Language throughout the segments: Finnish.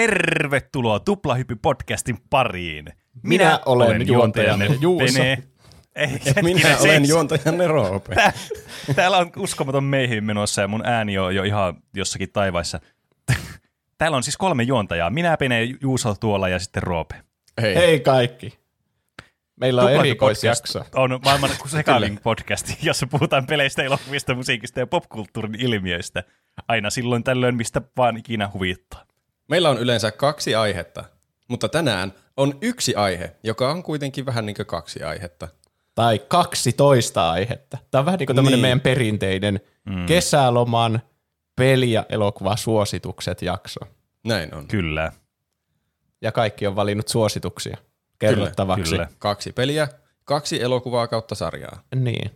Tervetuloa Tuplahyppi-podcastin pariin. Minä olen juontajanne Juuso. Minä olen juontajanne Roope. Täällä on uskomaton meihin menossa ja mun ääni on jo ihan jossakin taivaissa. Täällä on siis 3 juontajaa. Minä, Pene, Juuso tuolla ja sitten Roope. Hei kaikki. Meillä on erikoisjakso. On maailman sekavin podcasti, jossa puhutaan peleistä, elokuvista, musiikista ja popkulttuurin ilmiöistä. Aina silloin tällöin, mistä vaan ikinä huvittaa. Meillä on yleensä 2 aihetta, mutta tänään on 1 aihe, joka on kuitenkin vähän niin kuin 2 aihetta. Tai 12 aihetta. Tämä on vähän niin kuin tämmöinen meidän perinteinen kesäloman peli- ja elokuvasuositukset jakso. Näin on. Kyllä. Ja kaikki on valinnut suosituksia kerrottavaksi. Kyllä. 2 peliä, 2 elokuvaa kautta sarjaa. Niin.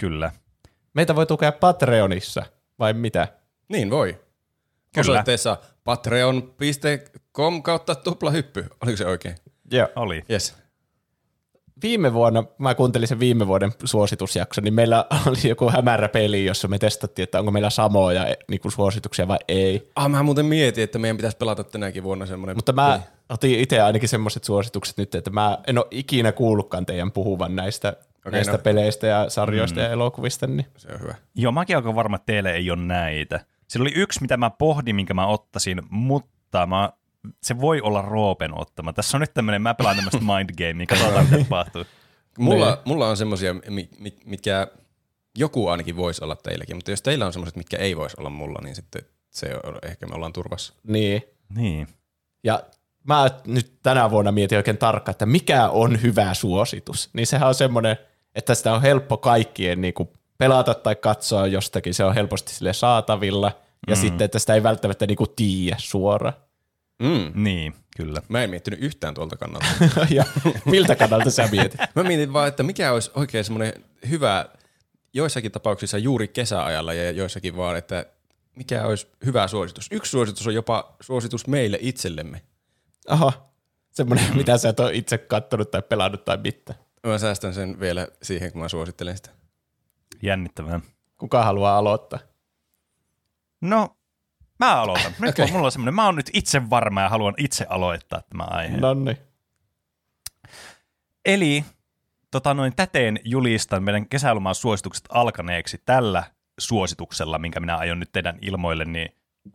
Kyllä. Meitä voi tukea Patreonissa, vai mitä? Niin voi. Kyllä. Osoitteessa patreon.com/tuplahyppy. Oliko se oikein? Joo, oli. Yes. Viime vuonna, mä kuuntelin sen viime vuoden suositusjakson, niin meillä oli joku hämärä peli, jossa me testattiin, että onko meillä samoja niin kuin suosituksia vai ei. Mä muuten mietin, että meidän pitäisi pelata tänäkin vuonna semmoinen. Mutta mä otin itse ainakin semmoiset suositukset nyt, että mä en ole ikinä kuullutkaan teidän puhuvan näistä peleistä ja sarjoista ja elokuvista. Niin. Se on hyvä. Joo, mäkin olen varma, että teille ei ole näitä. Sillä oli 1, mitä mä pohdin, minkä mä ottaisin, mutta se voi olla Roopen ottama. Tässä on nyt tämmöinen, mä pelaan tämmöistä mindgamea, katsotaan mitä tapahtuu. Mulla on semmosia, mitkä joku ainakin voisi olla teilläkin, mutta jos teillä on semmoiset, mitkä ei voisi olla mulla, niin sitten se on, ehkä me ollaan turvassa. Niin. Ja mä nyt tänä vuonna mietin oikein tarkkaan, että mikä on hyvä suositus. Niin sehän on semmoinen, että sitä on helppo kaikkien niinku pelata tai katsoa jostakin, se on helposti sille saatavilla, ja sitten, että sitä ei välttämättä niinku tiedä suoraan. Niin, kyllä. Mä en miettinyt yhtään tuolta kannalta. Ja, miltä kannalta sä mietit? Mä mietin vaan, että mikä olisi oikein semmoinen hyvä, joissakin tapauksissa juuri kesäajalla, ja joissakin vaan, että mikä olisi hyvä suositus. 1 suositus on jopa suositus meille itsellemme. Aha, semmoinen, mitä sä et ole itse kattonut tai pelannut tai mitään. Mä säästän sen vielä siihen, kun mä suosittelen sitä. Jännittävää. Kuka haluaa aloittaa? No, mä aloitan. Nyt okay. Mulla on semmoinen, mä oon nyt itse varma ja haluan itse aloittaa tämä aihe. Nonni. Eli täteen julistan meidän kesäloman suositukset alkaneeksi tällä suosituksella, minkä minä aion nyt teidän ilmoille niin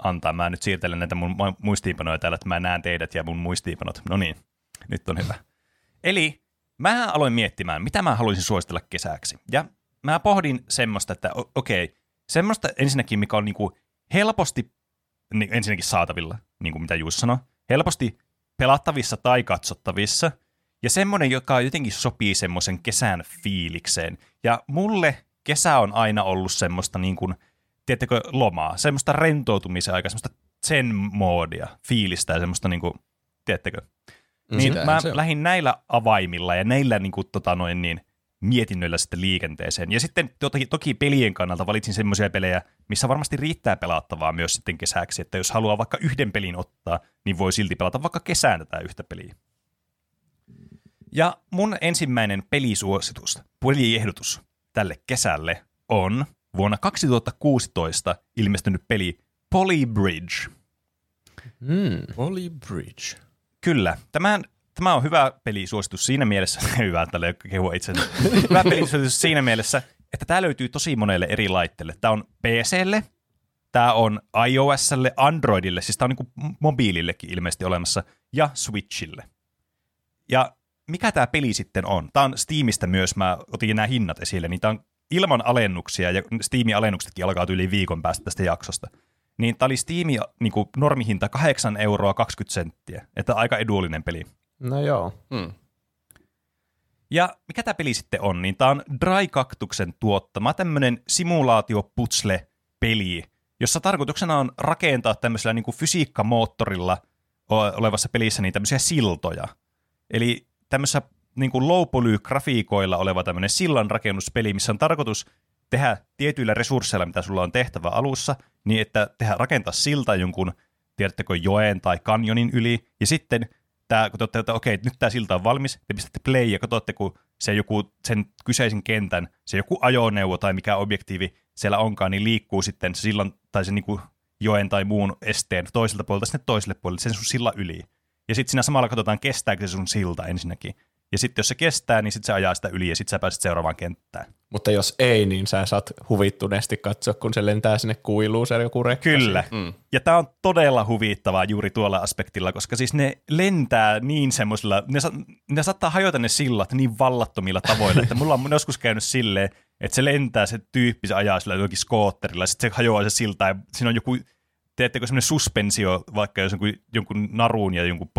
antaa. Mä nyt siirtelen näitä mun muistiinpanoja täällä, että mä näen teidät ja mun muistiinpanot. No niin, nyt on hyvä. Eli mä aloin miettimään, mitä mä haluaisin suositella kesäksi. Ja mä pohdin semmoista, että okei, semmoista ensinnäkin, mikä on niinku helposti ensinnäkin saatavilla, niin kuin mitä Jussi sanoi, helposti pelattavissa tai katsottavissa, ja semmoinen, joka jotenkin sopii semmoisen kesän fiilikseen. Ja mulle kesä on aina ollut semmoista, niin kuin, tiedättekö, lomaa, semmoista rentoutumisen aikaa, semmoista zen-moodia, fiilistä ja semmoista, niin kuin, tiedättekö. Niin mä lähdin näillä avaimilla ja näillä niin kuin, mietinnöillä sitten liikenteeseen. Ja sitten toki pelien kannalta valitsin semmoisia pelejä, missä varmasti riittää pelattavaa myös sitten kesäksi, että jos haluaa vaikka yhden pelin ottaa, niin voi silti pelata vaikka kesään tätä yhtä peliä. Ja mun ensimmäinen peliehdotus tälle kesälle on vuonna 2016 ilmestynyt peli Poly Bridge. Poly Bridge. Kyllä. Tämä on hyvä pelisuositus siinä mielessä, hyvä pelisuositus siinä mielessä, että tämä löytyy tosi monelle eri laitteelle. Tämä on PC:lle, tämä on iOS:lle, Androidille, siis tämä on niin mobiilillekin ilmeisesti olemassa, ja Switchille. Ja mikä tämä peli sitten on? Tämä on Steamista myös, mä otin nämä hinnat esille, niin tämä on ilman alennuksia, ja Steamin alennuksetkin alkaa yli viikon päästä tästä jaksosta. Niin tämä oli Steamin niin normihinta 8,20 €, että aika edullinen peli. No joo. Ja mikä tämä peli sitten on? Niin tämä on Dry Cactuksen tuottama tämmöinen simulaatioputsle-peli, jossa tarkoituksena on rakentaa tämmöisellä niin kuin fysiikkamoottorilla olevassa pelissä niin tämmöisiä siltoja. Eli tämmöisessä niin kuin low-poly-grafiikoilla oleva tämmöinen sillanrakennuspeli, missä on tarkoitus tehdä tietyillä resursseilla, mitä sulla on tehtävä alussa, niin että rakentaa silta jonkun, tiedättekö, joen tai kanjonin yli, ja sitten kun te olette, että okei, nyt tämä silta on valmis, te pistätte play ja katsotte, kun se joku, sen kyseisen kentän, se joku ajoneuvo tai mikä objektiivi siellä onkaan, niin liikkuu sitten sillan, tai se niin kuin joen tai muun esteen toiselta puolelta sinne toiselle puolelle, sen sun silla yli. Ja sitten siinä samalla katsotaan, kestääkö se sun silta ensinnäkin. Ja sitten jos se kestää, niin sitten se ajaa sitä yli ja sitten sä pääset seuraavaan kenttään. Mutta jos ei, niin sä saat huvittuneesti katsoa, kun se lentää sinne kuiluun, se joku rekka. Kyllä. Mm. Ja tää on todella huvittavaa juuri tuolla aspektilla, koska siis ne lentää niin semmoisilla, ne saattaa hajota ne sillat niin vallattomilla tavoilla, että mulla on joskus käynyt silleen, että se lentää, se tyyppi, se ajaa sillä jollakin skootterilla, sitten se hajoaa se silta ja siinä on joku, teettekö semmoinen suspensio, vaikka jos jonkun narun ja jonkun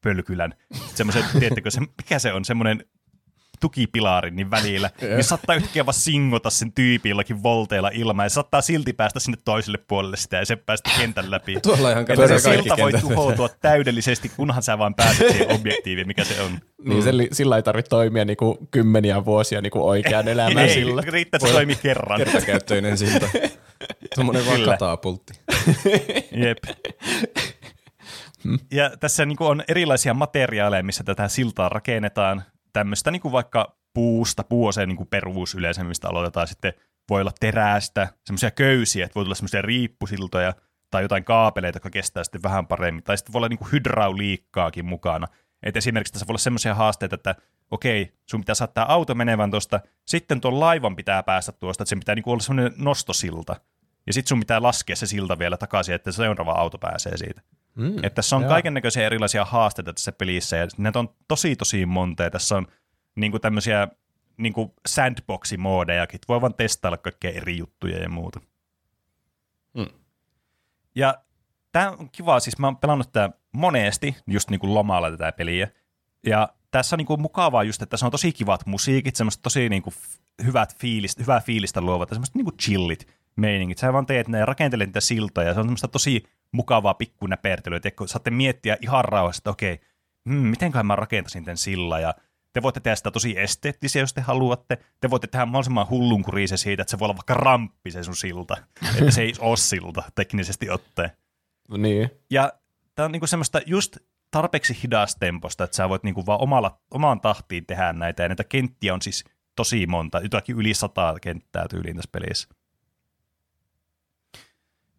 pölkylän, semmoisen, tiedättekö, se, mikä se on, semmoinen tukipilaari niin välillä, niin saattaa yhtäkkiä vaan singota sen tyypin jollakin volteilla ilman, ja saattaa silti päästä sinne toiselle puolelle sitä, ja se päästä kentän läpi. Tuolla ihan se silta voi tuhoutua täydellisesti, kunhan sä vaan pääset siihen objektiiviin, mikä se on. Niin sillä ei tarvitse toimia niinku kymmeniä vuosia niinku oikean elämään sillä. Ei, riittää, että toimi kerran. Kertakäyttöinen silta. Tuommoinen vaan katapultti. Jep. Ja tässä niin kuin on erilaisia materiaaleja, missä tätä siltaa rakennetaan. Tämmöistä niin kuin vaikka puusta, puoseen niin kuin peruvuus yleensä, mistä aloitetaan. Sitten voi olla terästä, semmoisia köysiä, että voi tulla semmoisia riippusiltoja tai jotain kaapeleita, jotka kestää sitten vähän paremmin. Tai sitten voi olla niin kuin hydrauliikkaakin mukana. Et esimerkiksi tässä voi olla semmoisia haasteita, että okei, sun pitää saattaa auto menevän tuosta, sitten tuon laivan pitää päästä tuosta, että sen pitää niin kuin olla semmoinen nostosilta. Ja sitten sun pitää laskea se silta vielä takaisin, että seuraava auto pääsee siitä. Että tässä on kaikennäköisiä erilaisia haasteita tässä pelissä, ja näitä on tosi monta. Tässä on niinku tämmöisiä niinku sandboxi-moodejakin, voi vaan testailla kaikkea eri juttuja ja muuta. Mm. Ja tämä on kiva, siis mä oon pelannut tätä monesti, just niinku lomalla tätä peliä, ja tässä on niinku mukavaa just, että tässä on tosi kivat musiikit, semmoiset tosi niinku hyvää fiilistä luovat, semmoiset niinku chillit meiningit. Sä vaan teet ne ja rakentelet niitä siltoja, ja se on semmoista tosi mukavaa pikkunäpertelyä, kun saatte miettiä ihan rauhassa, että okei, mitenköhän mä rakentaisin tämän sillan, ja te voitte tehdä sitä tosi esteettisiä, jos te haluatte. Te voitte tehdä mahdollisimman hullunkuria se siitä, että se voi olla vaikka ramppi se sun silta, että se ei ole silta teknisesti ottaen. No niin. Ja tää on niinku semmoista just tarpeeksi hidastemposta, että sä voit niinku vaan omaan tahtiin tehdä näitä, ja näitä kenttiä on siis tosi monta, jotakin yli 100 kenttää tyyliin tässä pelissä.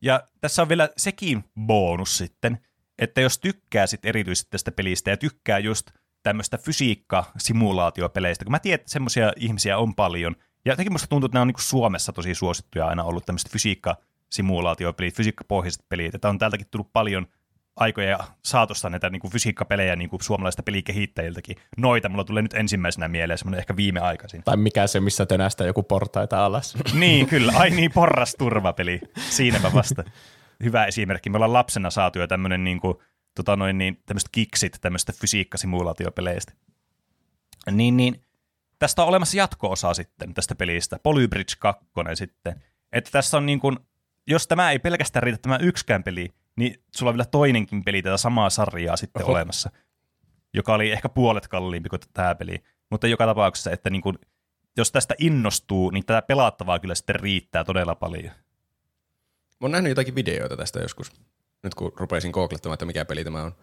Ja tässä on vielä sekin bonus sitten, että jos tykkää sit erityisesti tästä pelistä ja tykkää just tämmöistä fysiikka-simulaatiopeleistä, kun mä tiedän, että semmoisia ihmisiä on paljon, ja jotenkin musta tuntuu, että nämä on niinku Suomessa tosi suosittuja aina ollut tämmöiset fysiikka-simulaatiopelit, fysiikkapohjaiset pelit, että on täältäkin tullut paljon aikoja saatossa näitä niinku fysiikkapelejä niinku suomalaisista pelikehittäjiltäkin. Noita mulla tulee nyt ensimmäisenä mieleen, semmoinen ehkä viimeaikaisin. Tai mikä se, missä tönästää joku portaita alas. Niin, kyllä. Ai niin, porrasturvapeli. Siinäpä vasta. Hyvä esimerkki. Me ollaan lapsena saatu jo tämmöinen niinku, tämmöiset kiksit tämmöistä fysiikkasimulaatiopeleistä. Niin. Tästä on olemassa jatko-osa sitten tästä pelistä. Poly Bridge 2 sitten. Että tässä on niin kuin, jos tämä ei pelkästään riitä tämä yksikään peli, niin sulla on vielä toinenkin peli tätä samaa sarjaa sitten olemassa, joka oli ehkä puolet kalliimpi kuin tämä peli. Mutta joka tapauksessa, että niin kun, jos tästä innostuu, niin tätä pelattavaa kyllä sitten riittää todella paljon. Mä oon nähnyt jotakin videoita tästä joskus, nyt kun rupesin googlettamaan, että mikä peli tämä on.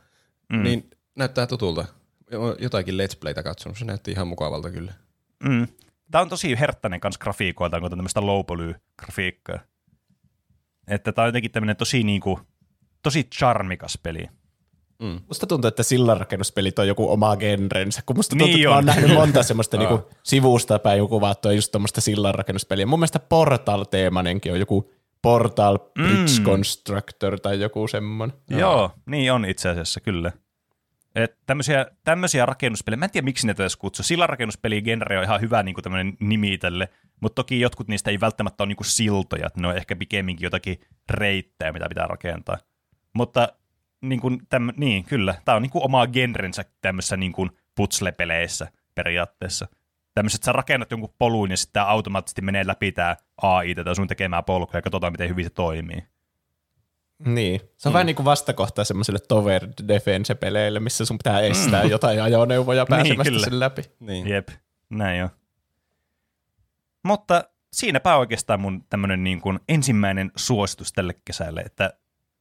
Mm. Niin näyttää tutulta. Jotakin Let's Playtä katsonut, se näytti ihan mukavalta kyllä. Mm. Tämä on tosi herttäinen kanssa grafiikoiltaan, kun on tämmöistä low-poly-grafiikkaa. Että tämä on jotenkin tämmöinen tosi niinku tosi charmikas peli. Mm. Musta tuntuu, että sillanrakennuspelit on joku oma genrensä, kun musta tuntuu, että mä oon nähnyt monta semmoista niinku sivusta päin kuvattua just tommoista sillanrakennuspeliä. Mun mielestä Portal-teemanenkin on joku Portal Bridge Constructor tai joku semmoinen. Joo, niin on itse asiassa, kyllä. Tämmöisiä rakennuspelejä, mä en tiedä miksi ne tässä kutsuu. Sillanrakennuspeli genre on ihan hyvä niinku tämmöinen nimi tälle, mutta toki jotkut niistä ei välttämättä ole niinku siltoja, ne on ehkä pikemminkin jotakin reittejä, mitä pitää rakentaa. Mutta niin kuin kyllä, tämä on niin kuin omaa genrensä tämmöisissä niin kuin putslepeleissä periaatteessa. Tämmöiset, että sä rakennat jonkun polun ja sitten automaattisesti menee läpi tämä AI tätä sun tekemää polkua ja katsotaan, miten hyvin se toimii. Niin. Se on vähän niin kuin vastakohtaa semmoiselle Tower Defense-peleille, missä sun pitää estää jotain ajoneuvoja pääsemästä sen läpi. Niin. Jep, näin on. Mutta siinäpä oikeastaan mun tämmöinen niin kuin ensimmäinen suositus tälle kesälle, että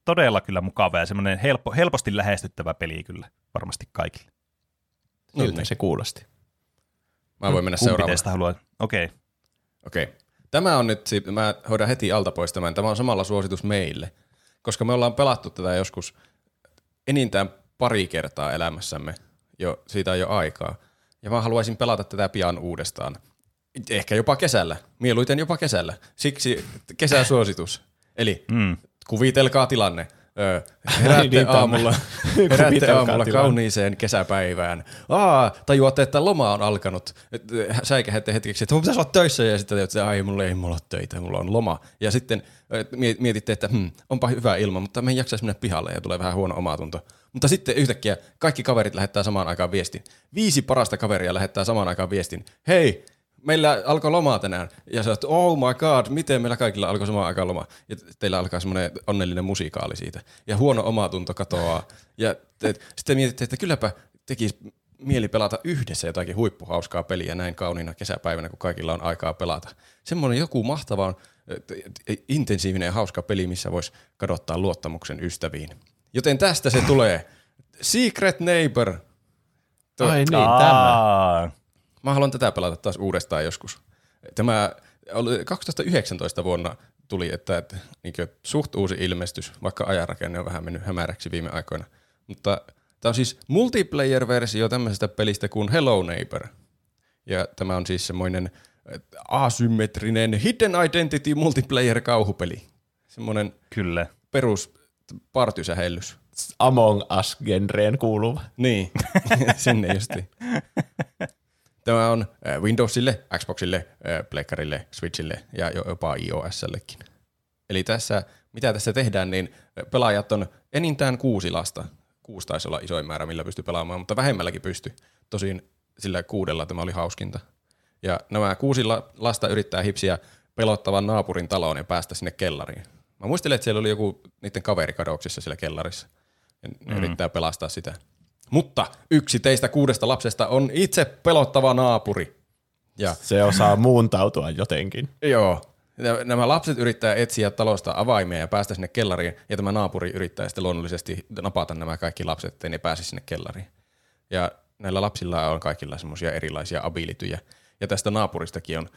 todella kyllä mukava ja semmoinen helposti lähestyttävä peli kyllä varmasti kaikille. Siltä se kuulosti. Mä voin mennä seuraavaan. Kumpi teistä haluaa? Okei. Tämä on nyt, mä hoidan heti alta pois tämän, tämä on samalla suositus meille, koska me ollaan pelattu tätä joskus enintään pari kertaa elämässämme, jo, siitä on jo aikaa. Ja mä haluaisin pelata tätä pian uudestaan. Ehkä jopa kesällä, mieluiten jopa kesällä. Siksi kesäsuositus. Eli kuvitelkaa tilanne. Heräätte aamulla kauniiseen kesäpäivään. Tajuatte, että loma on alkanut. Säikähätte hetkeksi, että mun pitäisi olla töissä. Ja sitten että mulla ei ole töitä, mulla on loma. Ja sitten mietitte, että onpa hyvä ilma, mutta me ei jaksaisi mennä pihalle ja tulee vähän huono omatunto. Mutta sitten yhtäkkiä kaikki kaverit lähettää samaan aikaan viestin. 5 parasta kaveria lähettää samaan aikaan viestin. Hei! Meillä alkoi lomaa tänään, ja sä oot, oh my god, miten meillä kaikilla alkoi samaan aikaan lomaa. Ja teillä alkaa semmoinen onnellinen musikaali siitä, ja huono omatunto katoaa. Ja sitten mietitte, että kylläpä tekisi mieli pelata yhdessä jotakin huippuhauskaa peliä näin kauniina kesäpäivänä, kun kaikilla on aikaa pelata. Semmoinen joku mahtava, intensiivinen ja hauska peli, missä voisi kadottaa luottamuksen ystäviin. Joten tästä se tulee. Secret Neighbor. Ai niin, tämä. Mä haluan tätä pelata taas uudestaan joskus. Tämä 2019 vuonna tuli, että suht uusi ilmestys, vaikka ajanrakenne on vähän mennyt hämäräksi viime aikoina. Mutta tämä on siis multiplayer-versio tämmöisestä pelistä kuin Hello Neighbor. Ja tämä on siis semmoinen asymmetrinen hidden identity multiplayer-kauhupeli. Semmoinen perus partysähellys. Among Us-genreen kuuluva. Niin, sinne justiin. Tämä on Windowsille, Xboxille, Pleikkarille, Switchille ja jopa iOS:llekin. Eli tässä, mitä tässä tehdään, niin pelaajat on enintään 6 lasta. 6 taisi olla isoin määrä, millä pystyy pelaamaan, mutta vähemmälläkin pystyy. Tosin sillä 6 tämä oli hauskinta. Ja nämä 6 lasta yrittää hipsiä pelottavan naapurin taloon ja päästä sinne kellariin. Mä muistelen, että siellä oli joku niiden kaveri kadoksissa siellä kellarissa. Ne yrittää pelastaa sitä. Mutta yksi teistä 6 lapsesta on itse pelottava naapuri. Ja se osaa muuntautua jotenkin. Joo. Nämä lapset yrittää etsiä talosta avaimia ja päästä sinne kellariin, ja tämä naapuri yrittää sitten luonnollisesti napata nämä kaikki lapset, ettei ne pääse sinne kellariin. Ja näillä lapsilla on kaikilla semmoisia erilaisia abilityjä. Ja tästä naapuristakin on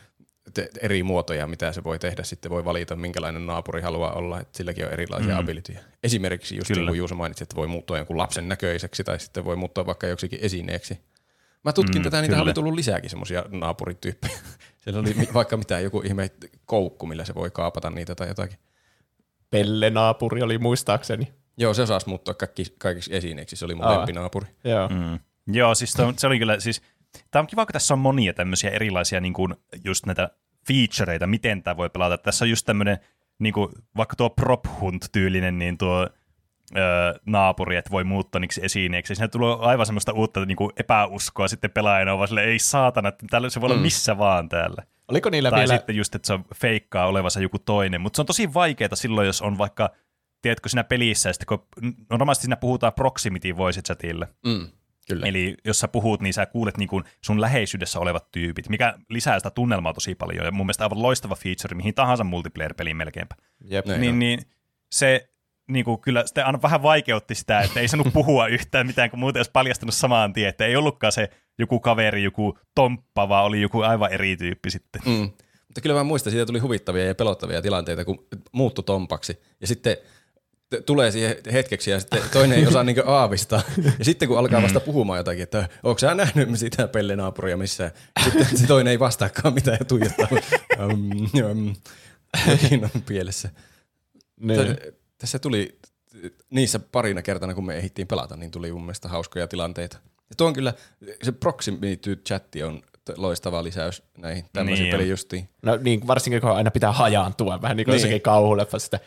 eri muotoja, mitä se voi tehdä. Sitten voi valita, minkälainen naapuri haluaa olla, että silläkin on erilaisia abilityjä. Esimerkiksi just niin kuin Juuso mainitsi, että voi muuttua jonkun lapsen näköiseksi tai sitten voi muuttua vaikka joksikin esineeksi. Mä tutkin tätä, niitä oli tullut lisääkin semmoisia naapurityyppejä. Siellä oli vaikka mitään joku ihme koukku, millä se voi kaapata niitä tai jotakin. Pellenaapuri oli muistaakseni. Joo, se osasi muuttua kaikiksi esineeksi, se oli mun lempinaapuri. Joo. Joo, siis se oli kyllä siis... Tämä on kiva, kun tässä on monia tämmöisiä erilaisia niin kuin just näitä featureita, miten tämä voi pelata. Tässä on just tämmöinen, niin kuin, vaikka tuo prop hunt-tyylinen niin tuo naapuri, että voi muuttaa niiksi esineeksi. Siinä tulee aivan semmoista uutta niin kuin epäuskoa sitten pelaajana, vaan silleen, ei saatana, että täällä se voi olla missä vaan täällä. Oliko niillä tai vielä... sitten just, että se on feikkaa olevansa joku toinen. Mutta se on tosi vaikeaa silloin, jos on vaikka, tiedätkö, siinä pelissä, ja sitten kun normaalisti siinä puhutaan proximity voice chatille. Kyllä. Eli jos sä puhut, niin sä kuulet niin kuin sun läheisyydessä olevat tyypit, mikä lisää sitä tunnelmaa tosi paljon. Ja mun mielestä aivan loistava feature mihin tahansa multiplayer-peliin melkeinpä. Jep, niin se niin kuin kyllä sitten aina vähän vaikeutti sitä, että ei saanut puhua yhtään mitään, kun muuten olisi paljastanut samaan tien. Että ei ollutkaan se joku kaveri, joku tomppa, vaan oli joku aivan eri tyyppi sitten. Mutta kyllä mä muistan, siitä tuli huvittavia ja pelottavia tilanteita, kun muuttui tompaksi. Ja sitten... tulee siihen hetkeksi ja sitten toinen ei osaa niinku aavistaa. Ja sitten kun alkaa vasta puhumaan jotakin, että ootko sä nähnyt sitä pellenaapuria missään? Sitten se toinen ei vastaakaan mitään ja tuijottaa. Jokin on pielessä. Tässä tuli niissä parina kertana, kun me ehdittiin pelata, niin tuli mun mielestä hauskoja tilanteita. Ja tuo on kyllä, se proximity-chatti on loistava lisäys näihin tämmöisiin peliin justiin. No niin, varsinkin kun aina pitää hajaantua, vähän niin kuin jossakin kauhuleffassa sitä.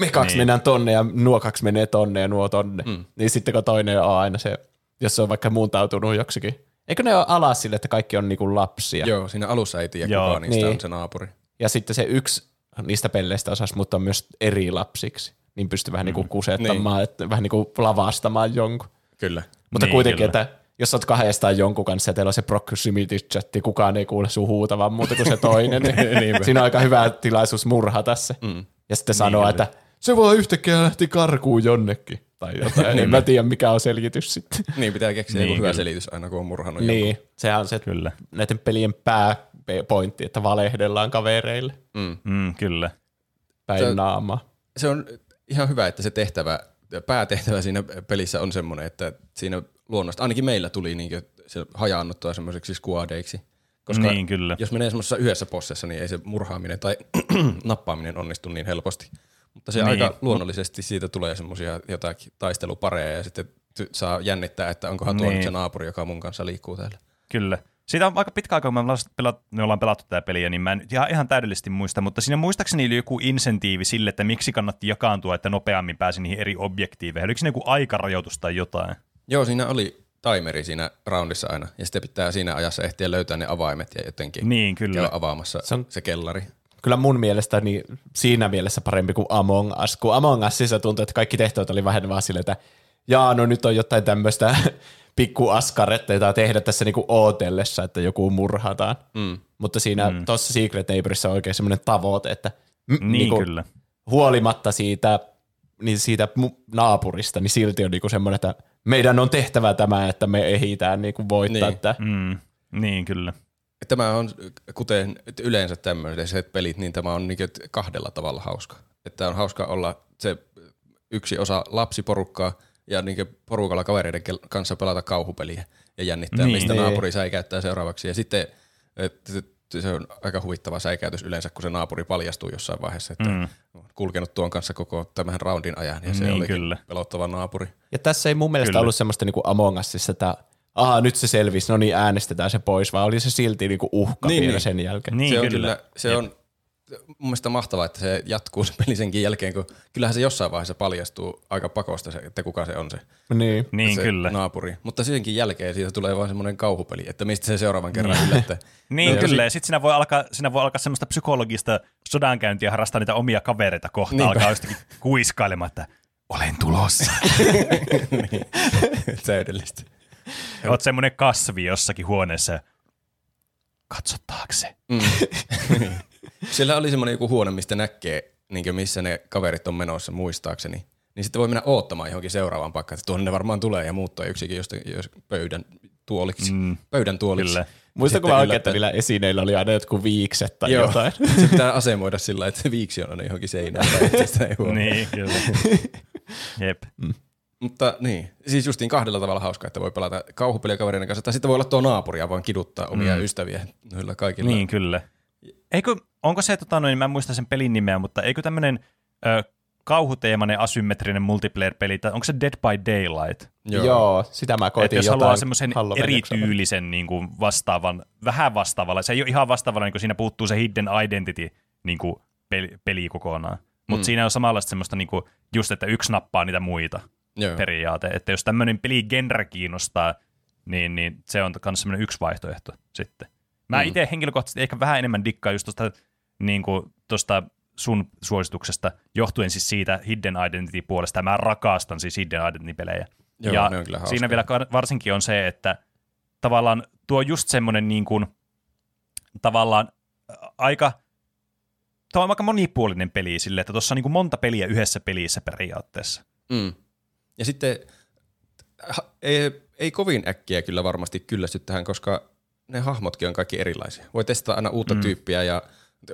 Me 2 mennään tonne ja nuo 2 menee tonne ja nuo tonne. Niin sitten kun toinen on aina se, jos se on vaikka muuntautunut joksikin. Eikö ne ole alas sille, että kaikki on niinku lapsia? Joo, siinä alussa ei tiedä kuka niistä on se naapuri. Ja sitten se yksi niistä pelleistä osasi muuttaa myös eri lapsiksi. Niin pystyy vähän niinku kusettamaan, että vähän niinku lavastamaan jonkun. Kyllä. Mutta niin, kuitenkin, kyllä. Että jos olet kahdestaan jonkun kanssa ja teillä on se proximity chatti, kukaan ei kuule sun huutavan muuta kuin se toinen. niin siinä on aika hyvä tilaisuus murhata se. Ja sitten sanoa, että se voi yhtäkkiä lähti karkuun jonnekin. Tai jotain. En mä tiedä, mikä on selitys sitten. Niin, pitää keksiä joku hyvä selitys aina, kun on murhannut jonkun. Sehän on se näiden pelien pää pointti, että valehdellaan kavereille. Kyllä. Päin naamaa. Se on ihan hyvä, että se tehtävä, päätehtävä siinä pelissä on semmoinen, että siinä luonnosta, ainakin meillä tuli niin se hajaannuttua semmoiseksi skuadeiksi. Koska niin, kyllä. Jos menee semmoisessa yhdessä possessa, niin ei se murhaaminen tai nappaaminen onnistu niin helposti. Mutta se niin. Aika luonnollisesti siitä tulee semmoisia jotakin taistelupareja ja sitten saa jännittää, että onkohan tuo nyt se naapuri, joka mun kanssa liikkuu täällä. Kyllä. Siitä on aika pitkä aikaa, kun me ollaan pelattu tätä peliä, niin mä en ihan täydellisesti muista, mutta siinä muistaakseni oli joku insentiivi sille, että miksi kannatti jakaantua, että nopeammin pääsi niihin eri objektiiveihin. Oliko siinä joku aikarajoitus tai jotain? Joo, siinä oli timeri siinä roundissa aina, ja sitten pitää siinä ajassa ehtiä löytää ne avaimet ja jotenkin käydä avaamassa se kellari. Kyllä mun mielestä niin siinä mielessä parempi kuin Among Us, kun Among Usissa tuntui, että kaikki tehtävät oli vähän vaan silleen, että jaa, no nyt on jotain tämmöistä pikkuaskaretta tehdä tässä niinku ootellessa, että joku murhataan. Mutta siinä tuossa Secret Neighborissa on oikein semmoinen tavoite, että niinku, kyllä. Huolimatta siitä naapurista, niin silti on niinku semmoinen, että meidän on tehtävä tämä, että me ehitään niinku voittaa tämä. Niin, kyllä. Tämä on, kuten yleensä tämmöiset pelit, niin tämä on niinku kahdella tavalla hauska. Että on hauska olla se yksi osa lapsiporukkaa, ja niin porukalla kavereiden kanssa pelata kauhupeliä ja jännittää, mistä naapuri säikäyttää seuraavaksi. Ja sitten se on aika huvittava säikäytys yleensä, kun se naapuri paljastuu jossain vaiheessa, että on kulkenut tuon kanssa koko tämän roundin ajan, ja se oli pelottava naapuri. Ja tässä ei mun mielestä ollut semmoista niin kuin Among Usissa, että nyt se selvisi, no niin äänestetään se pois, vaan oli se silti niin kuin uhka vielä sen jälkeen. Niin, se on kyllä. Se on mun mielestä mahtavaa, että se jatkuu se peli senkin jälkeen, kun kyllähän se jossain vaiheessa paljastuu aika pakosta, että kuka se on se, se naapuri. Mutta senkin jälkeen siitä tulee vaan semmoinen kauhupeli, että mistä se seuraavan kerran yllättää. Ja sitten sinä voi alkaa semmoista psykologista sodankäyntiä harrastaa niitä omia kavereita kohtaan. Niinpä. Alkaa jostakin kuiskailemaan, että olen tulossa. Täydellistä. Olet semmoinen kasvi jossakin huoneessa. Katso taakse. Siellä oli semmoinen joku huone, mistä näkee, niin missä ne kaverit on menossa muistaakseni. Niin sitten voi mennä oottamaan johonkin seuraavaan paikkaan, että tuonne ne varmaan tulee ja muuttaa yksikin jos pöydän tuoliksi. Muistanko mä oikein, että niillä esineillä oli aina jotkut viikset tai jotain? Se pitää asemoida sillä, että se viiksi on aina johonkin seinään tai että sitä ei huomaa. Niin, kyllä. Jep. Mutta niin, siis justiin kahdella tavalla hauskaa, että voi pelata kauhupeliä kavereiden kanssa, tai sitten voi olla tuo naapuri ja vaan kiduttaa omia ystäviä noilla kaikilla. Niin, kyllä. Eikö, onko se, mä en muista sen pelin nimeä, mutta eikö tämmöinen kauhuteemainen asymmetrinen multiplayer-peli, onko se Dead by Daylight? Joo, sitä mä koitin. Että jos haluaa semmoisen erityylisen niin kuin vastaavan, vähän vastaavalla, se ei ole ihan vastaavalla, niin kuin siinä puuttuu se hidden identity niin kuin peli kokonaan, mutta siinä on samanlaista semmoista, niin kuin, just että yksi nappaa niitä muita periaate. Että jos tämmöinen peli genre kiinnostaa, niin se on myös semmoinen yksi vaihtoehto sitten. Mä itse henkilökohtaisesti ehkä vähän enemmän dikkaa just tuosta niin sun suosituksesta, johtuen siis siitä Hidden Identity-puolesta. Mä rakastan siis Hidden Identity-pelejä. Joo, ja siinä vielä varsinkin on se, että tavallaan tuo just semmoinen niin kuin, tavallaan aika monipuolinen peli sille, että tuossa on niin kuin monta peliä yhdessä pelissä periaatteessa. Ja sitten ei kovin äkkiä kyllä varmasti kyllästy tähän, koska ne hahmotkin on kaikki erilaisia. Voi testata aina uutta tyyppiä ja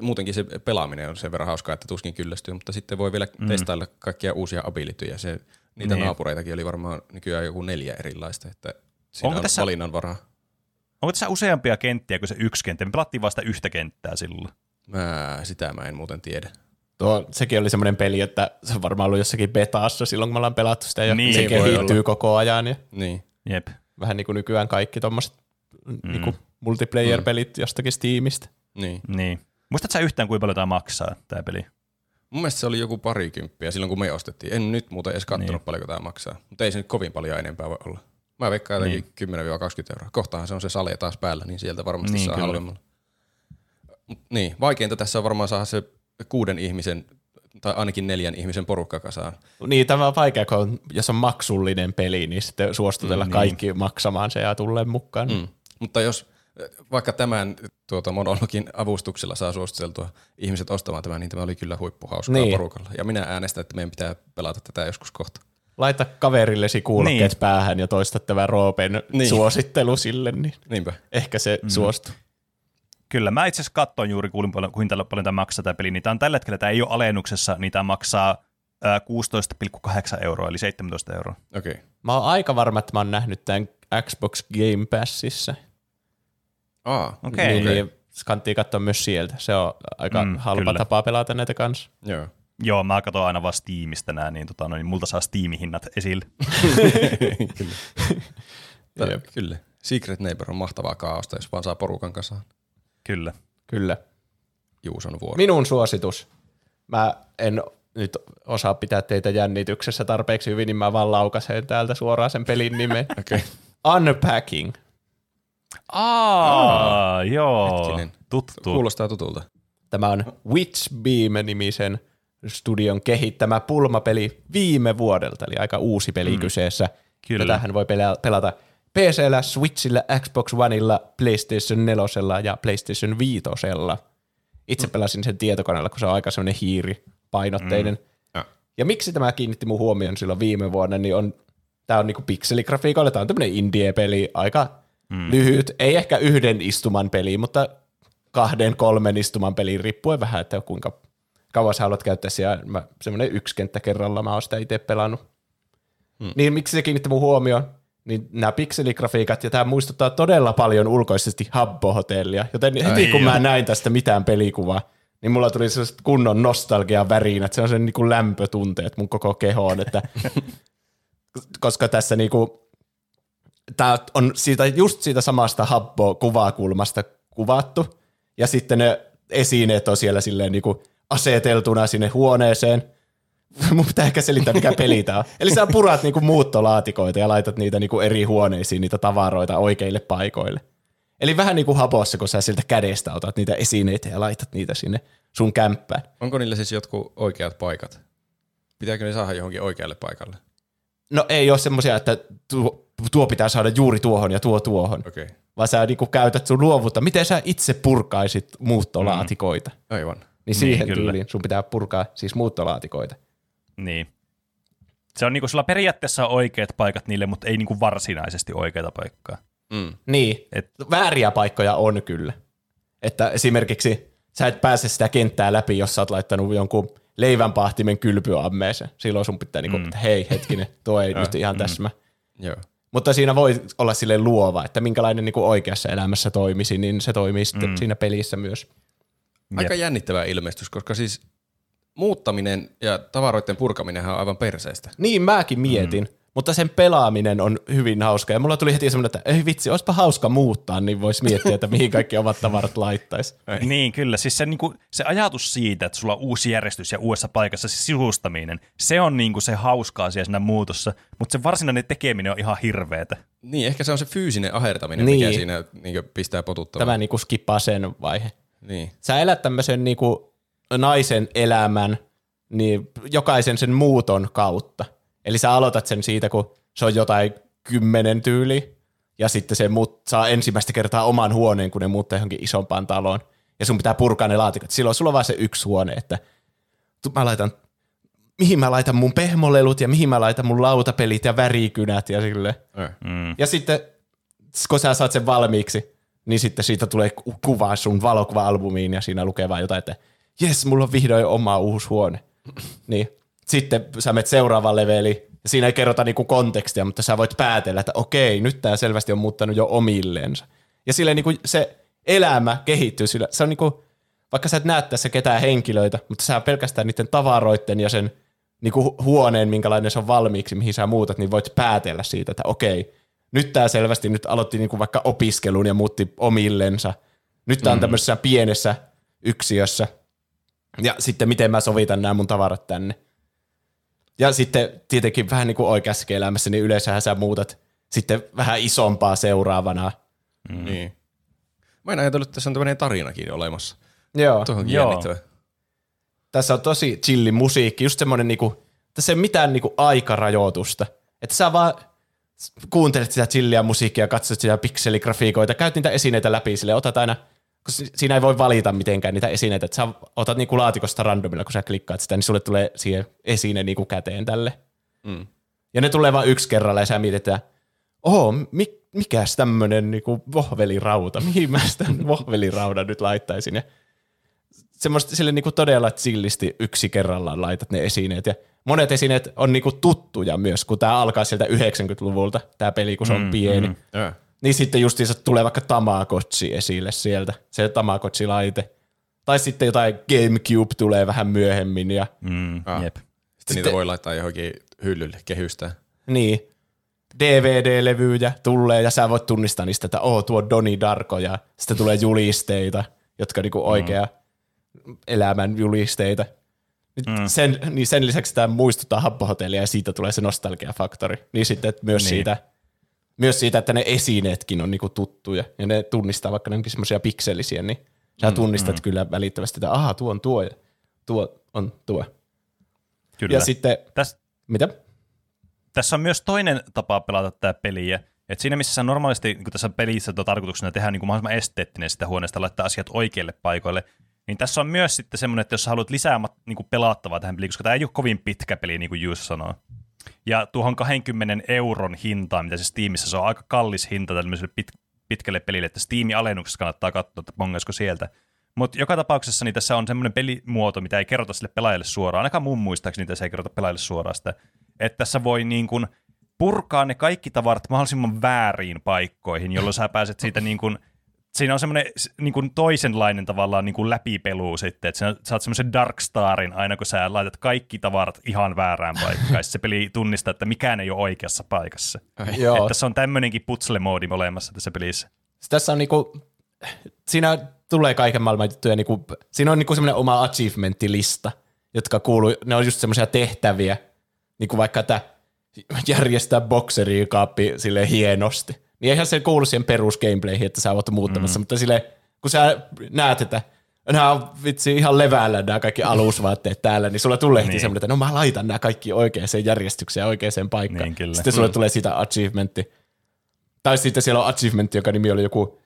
muutenkin se pelaaminen on sen verran hauskaa, että tuskin kyllästyy, mutta sitten voi vielä testailla kaikkia uusia abilityjä. Niitä naapureitakin oli varmaan nykyään joku 4 erilaista, että siinä onko on tässä valinnanvaraa. Onko tässä useampia kenttiä kuin se yksi kenttä? Me pelattiin vasta yhtä kenttää silloin. Sitä mä en muuten tiedä. Sekin oli semmoinen peli, että se on varmaan ollut jossakin betaassa silloin, kun me ollaan pelattu sitä ja se kehittyy koko ajan. Ja Jep. Vähän niin kuin nykyään kaikki tuommoiset niin multiplayer-pelit jostakin Steamista. Niin. Muistatko sä yhtään, kuinka paljon tämä maksaa, tämä peli? Mun mielestä se oli joku 20 silloin, kun me ostettiin. En nyt muuten edes katsonut, paljonko tämä maksaa. Mutta ei se nyt kovin paljon enempää voi olla. Mä veikkaan jotakin 10-20 €. Kohtahan se on se sale taas päällä, niin sieltä varmasti saa halvemmalla. Niin, vaikeinta tässä on varmaan saada se 6 ihmisen tai ainakin 4 ihmisen porukka kasaan. Niin, tämä on vaikea, kun jos on maksullinen peli, niin sitten suostutella kaikki maksamaan se ja tulleen mukaan. Mutta jos vaikka tämän monologin avustuksella saa suositeltua ihmiset ostamaan tämän, niin tämä oli kyllä huippuhauskaa porukalla. Ja minä äänestän, että meidän pitää pelata tätä joskus kohta. Laita kaverillesi kuulokkeet päähän ja toista tämä Roopen suosittelu sille, niin ehkä se suostuu. Kyllä, mä itse asiassa katsoin juuri, kuulin paljon tämä maksaa tämä peli, niin tämä on tällä hetkellä, tämä ei ole alennuksessa, niin tämä maksaa 16,8 €, eli 17 euroa. Okei. Okay. Mä oon aika varma, että mä oon nähnyt tämän Xbox Game Passissa. Okei. Okay. Niin okay. Kannattaa katsoa myös sieltä, se on aika halpa kyllä. Tapa pelata näitä kanssa. Joo. Joo, mä katson aina vaan Steamista nää, niin, niin multa saa Steam-hinnat esille. Kyllä. Kyllä. Secret Neighbor on mahtavaa kaaosta, jos vaan saa porukan kasaan. Kyllä. Kyllä. Juuson vuoro. Minun suositus. Mä en nyt osaa pitää teitä jännityksessä tarpeeksi hyvin, niin mä vaan laukasen täältä suoraan sen pelin nimen. Okay. Unpacking. Joo. Hetkinen. Tuttu. Kuulostaa tutulta. Tämä on Witchbeam-nimisen studion kehittämä pulmapeli viime vuodelta, eli aika uusi peli kyseessä. Kyllä. Tätähän voi pelata PC:llä, Switchillä, Xbox Oneilla, PlayStation 4:lla ja PlayStation 5:lla. Itse pelasin sen tietokoneella, kun se on aika semmoinen hiiripainotteinen. Ja miksi tämä kiinnitti mun huomioon silloin viime vuonna, niin tämä on niinku pikseligrafiikoilla, tämä on tämmöinen indie-peli, aika lyhyt, ei ehkä yhden istuman peli, mutta 2-3 istuman peliin riippuen vähän, että kuinka kauan sä haluat käyttää siellä. Semmoinen 1 kenttä kerralla mä oon sitä itse pelannut. Niin miksi se kiinnitti mun huomioon? Niin nämä pikseligrafiikat, ja tämä muistuttaa todella paljon ulkoisesti Habbo-hotellia, joten heti kun mä näin tästä mitään pelikuvaa, niin mulla tuli sellaiset kunnon nostalgian värinät, sellaiset niin kuin lämpötunteet mun koko kehoon, että koska tässä niinku, tämä on just siitä samasta Habbo-kuvakulmasta kuvattu, ja sitten ne esineet on siellä silleen niinku aseteltuna sinne huoneeseen. Mun pitää ehkä selittää, mikä peli tää on. Eli sä purat niinku muuttolaatikoita ja laitat niitä niinku eri huoneisiin, niitä tavaroita oikeille paikoille. Eli vähän niinku Habossa, kun sä siltä kädestä otat niitä esineitä ja laitat niitä sinne sun kämppään. Onko niillä siis jotkut oikeat paikat? Pitääkö ne saada johonkin oikealle paikalle? No ei ole semmoisia, että tuo pitää saada juuri tuohon ja tuo tuohon. Okay. Vaan sä niinku käytät sun luovuutta. Miten sä itse purkaisit muuttolaatikoita? Aivan. Niin siihen tyyliin sun pitää purkaa siis muuttolaatikoita. Niin. Se on niinku sulla periaatteessa oikeat paikat niille, mutta ei niinku varsinaisesti oikeita paikkaa. Niin. Vääriä paikkoja on kyllä. Että esimerkiksi sä et pääse sitä kenttää läpi, jos sä oot laittanut jonkun leivänpahtimen kylpyammeeseen. Silloin sun pitää niinku, että hei hetkinen, tuo ei nyt ihan täsmä. Joo. Mutta siinä voi olla silleen luova, että minkälainen niinku oikeassa elämässä toimisi, niin se toimii sitten siinä pelissä myös. Aika jännittävä ilmestys, koska siis muuttaminen ja tavaroiden purkaminenhan on aivan perseistä. Niin, mäkin mietin, mutta sen pelaaminen on hyvin hauska. Ja mulla tuli heti semmoinen, että ei vitsi, olisipa hauska muuttaa, niin voisi miettiä, että mihin kaikki omat tavarat laittaisi. Niin, kyllä. Siis se, niin kuin, se ajatus siitä, että sulla on uusi järjestys ja uudessa paikassa, siis sisustaminen, se on niin kuin se hauska asia siinä muutossa, mutta se varsinainen tekeminen on ihan hirveetä. Niin, ehkä se on se fyysinen ahertaminen, mikä siinä niin kuin pistää potuttamaan. Tämä niin kuin skippaa sen vaihe. Niin. Sä elät tämmöisen niin kuin naisen elämän, niin jokaisen sen muuton kautta. Eli sä aloitat sen siitä, kun se on jotain 10 tyyli, ja sitten se saa ensimmäistä kertaa oman huoneen, kun ne muuttaa johonkin isompaan taloon, ja sun pitää purkaa ne laatikot. Silloin sulla on vaan se yksi huone, että mihin mä laitan mun pehmolelut, ja mihin mä laitan mun lautapelit ja värikynät, ja silleen. Ja sitten, kun sä saat sen valmiiksi, niin sitten siitä tulee kuvaa sun valokuva-albumiin, ja siinä lukee vaan jotain, että jes, mulla on vihdoin oma uusi huone. Niin. Sitten sä menet seuraavaan leveliin, ja siinä ei kerrota niinku kontekstia, mutta sä voit päätellä, että okei, nyt tää selvästi on muuttanut jo omilleensa. Ja silleen niinku se elämä kehittyy sillä. Se on niinku, vaikka sä et näe tässä ketään henkilöitä, mutta sä pelkästään niiden tavaroiden ja sen niinku huoneen, minkälainen se on valmiiksi, mihin sä muutat, niin voit päätellä siitä, että okei, nyt tää selvästi nyt aloitti niinku vaikka opiskelun ja muutti omilleensa. Nyt tää on tämmöisessä pienessä yksiössä. Ja sitten miten mä sovitan nämä mun tavarat tänne. Ja sitten tietenkin vähän niin kuin oikeassakin elämässä, niin yleensähän sä muutat sitten vähän isompaa seuraavana. Niin. Mä en ajatellut, että tässä on tämmöinen tarinakin olemassa. Joo. Tuohonkin jännittävä. Tässä on tosi chilli musiikki, just semmoinen niinku, tässä ei ole mitään niinku aikarajoitusta. Että sä vaan kuuntelet sitä chillia musiikkia, katsot sitä pikseligrafiikoita, käyt niitä esineitä läpi silleen, otat aina. Siinä ei voi valita mitenkään niitä esineitä, että sä otat niinku laatikosta randomilla, kun sä klikkaat sitä, niin sulle tulee siihen esine niinku käteen tälle. Ja ne tulee vaan yksi kerralla ja sä mietit, että mikäs tämmönen niinku vohvelirauta, mihin mä sitä vohveliraudan nyt laittaisin. Ja semmoista sille niinku todella chillisti yksi kerrallaan laitat ne esineet. Ja monet esineet on niinku tuttuja myös, kun tää alkaa sieltä 90-luvulta, tää peli, kun se on pieni. Niin sitten justiinsa tulee vaikka Tamagotchi esille sieltä, se Tamagotchi-laite. Tai sitten jotain GameCube tulee vähän myöhemmin. Ja sitten niitä voi laittaa johonkin hyllylle kehystä. Niin. DVD-levyjä tulee ja sä voit tunnistaa niistä, että tuo Donnie Darko ja sitten tulee julisteita, jotka on niinku oikea elämän julisteita. Sen lisäksi tämä muistuttaa Habbo-hotellia ja siitä tulee se nostalgia-faktori. Niin sitten myös siitä, että ne esineetkin on niinku tuttuja ja ne tunnistaa vaikka ne onkin semmoisia pikselisiä, niin sä tunnistat kyllä välittömästi, että tuo on tuo ja tuo on tuo. Kyllä. Ja sitten, mitä? Tässä on myös toinen tapa pelata tätä peliä. Et siinä missä normaalisti niin tässä pelissä tarkoituksena tehdään niin mahdollisimman esteettinen sitä huoneesta, laittaa asiat oikeille paikoille, niin tässä on myös sitten semmoinen, että jos haluat lisää niin pelaattavaa tähän peliin, koska tämä ei ole kovin pitkä peli, niin kuin Juus sanoo. Ja tuohon 20 € hintaan, mitä se Steamissa, se on aika kallis hinta tämmöiselle pitkälle pelille, että Steam-alennuksessa kannattaa katsoa, että pongaisiko sieltä. Mutta joka tapauksessa niin tässä on semmoinen pelimuoto, mitä ei kerrota sille pelaajalle suoraan, ainakaan mun muistaakseni tässä ei kerrota pelaajalle suoraan sitä. Että tässä voi niin kuin purkaa ne kaikki tavarat mahdollisimman vääriin paikkoihin, jolloin sä pääset siitä niin kuin, siinä on semmoinen niin kuin toisenlainen tavallaan niin kuin läpipeluu sitten, että sä oot semmoisen Darkstarin aina, kun sä laitat kaikki tavarat ihan väärään paikkaan, se peli tunnistaa, että mikään ei ole oikeassa paikassa. Että tässä on tämmöinenkin putsle-moodi olemassa tässä pelissä. Tässä on niinku, siinä tulee kaiken maailman juttuja, niinku, siinä on niinku semmoinen oma achievementilista, jotka kuuluu, ne on just semmoisia tehtäviä, niin kuin vaikka tämä järjestää bokseriin kaappi silleen hienosti. Niin eihän se kuulu siihen perus gameplayhin, että sä oot muuttamassa, mutta silleen, kun sä näet, että nämä on vitsi ihan levällä nämä kaikki alusvaatteet täällä, niin sulla tulee heti semmoinen, että no mä laitan nämä kaikki oikeaan järjestykseen ja oikeaan paikkaan. Niin, sitten sulle tulee siitä achievementti. Tai sitten siellä on achievementti, joka nimi oli joku,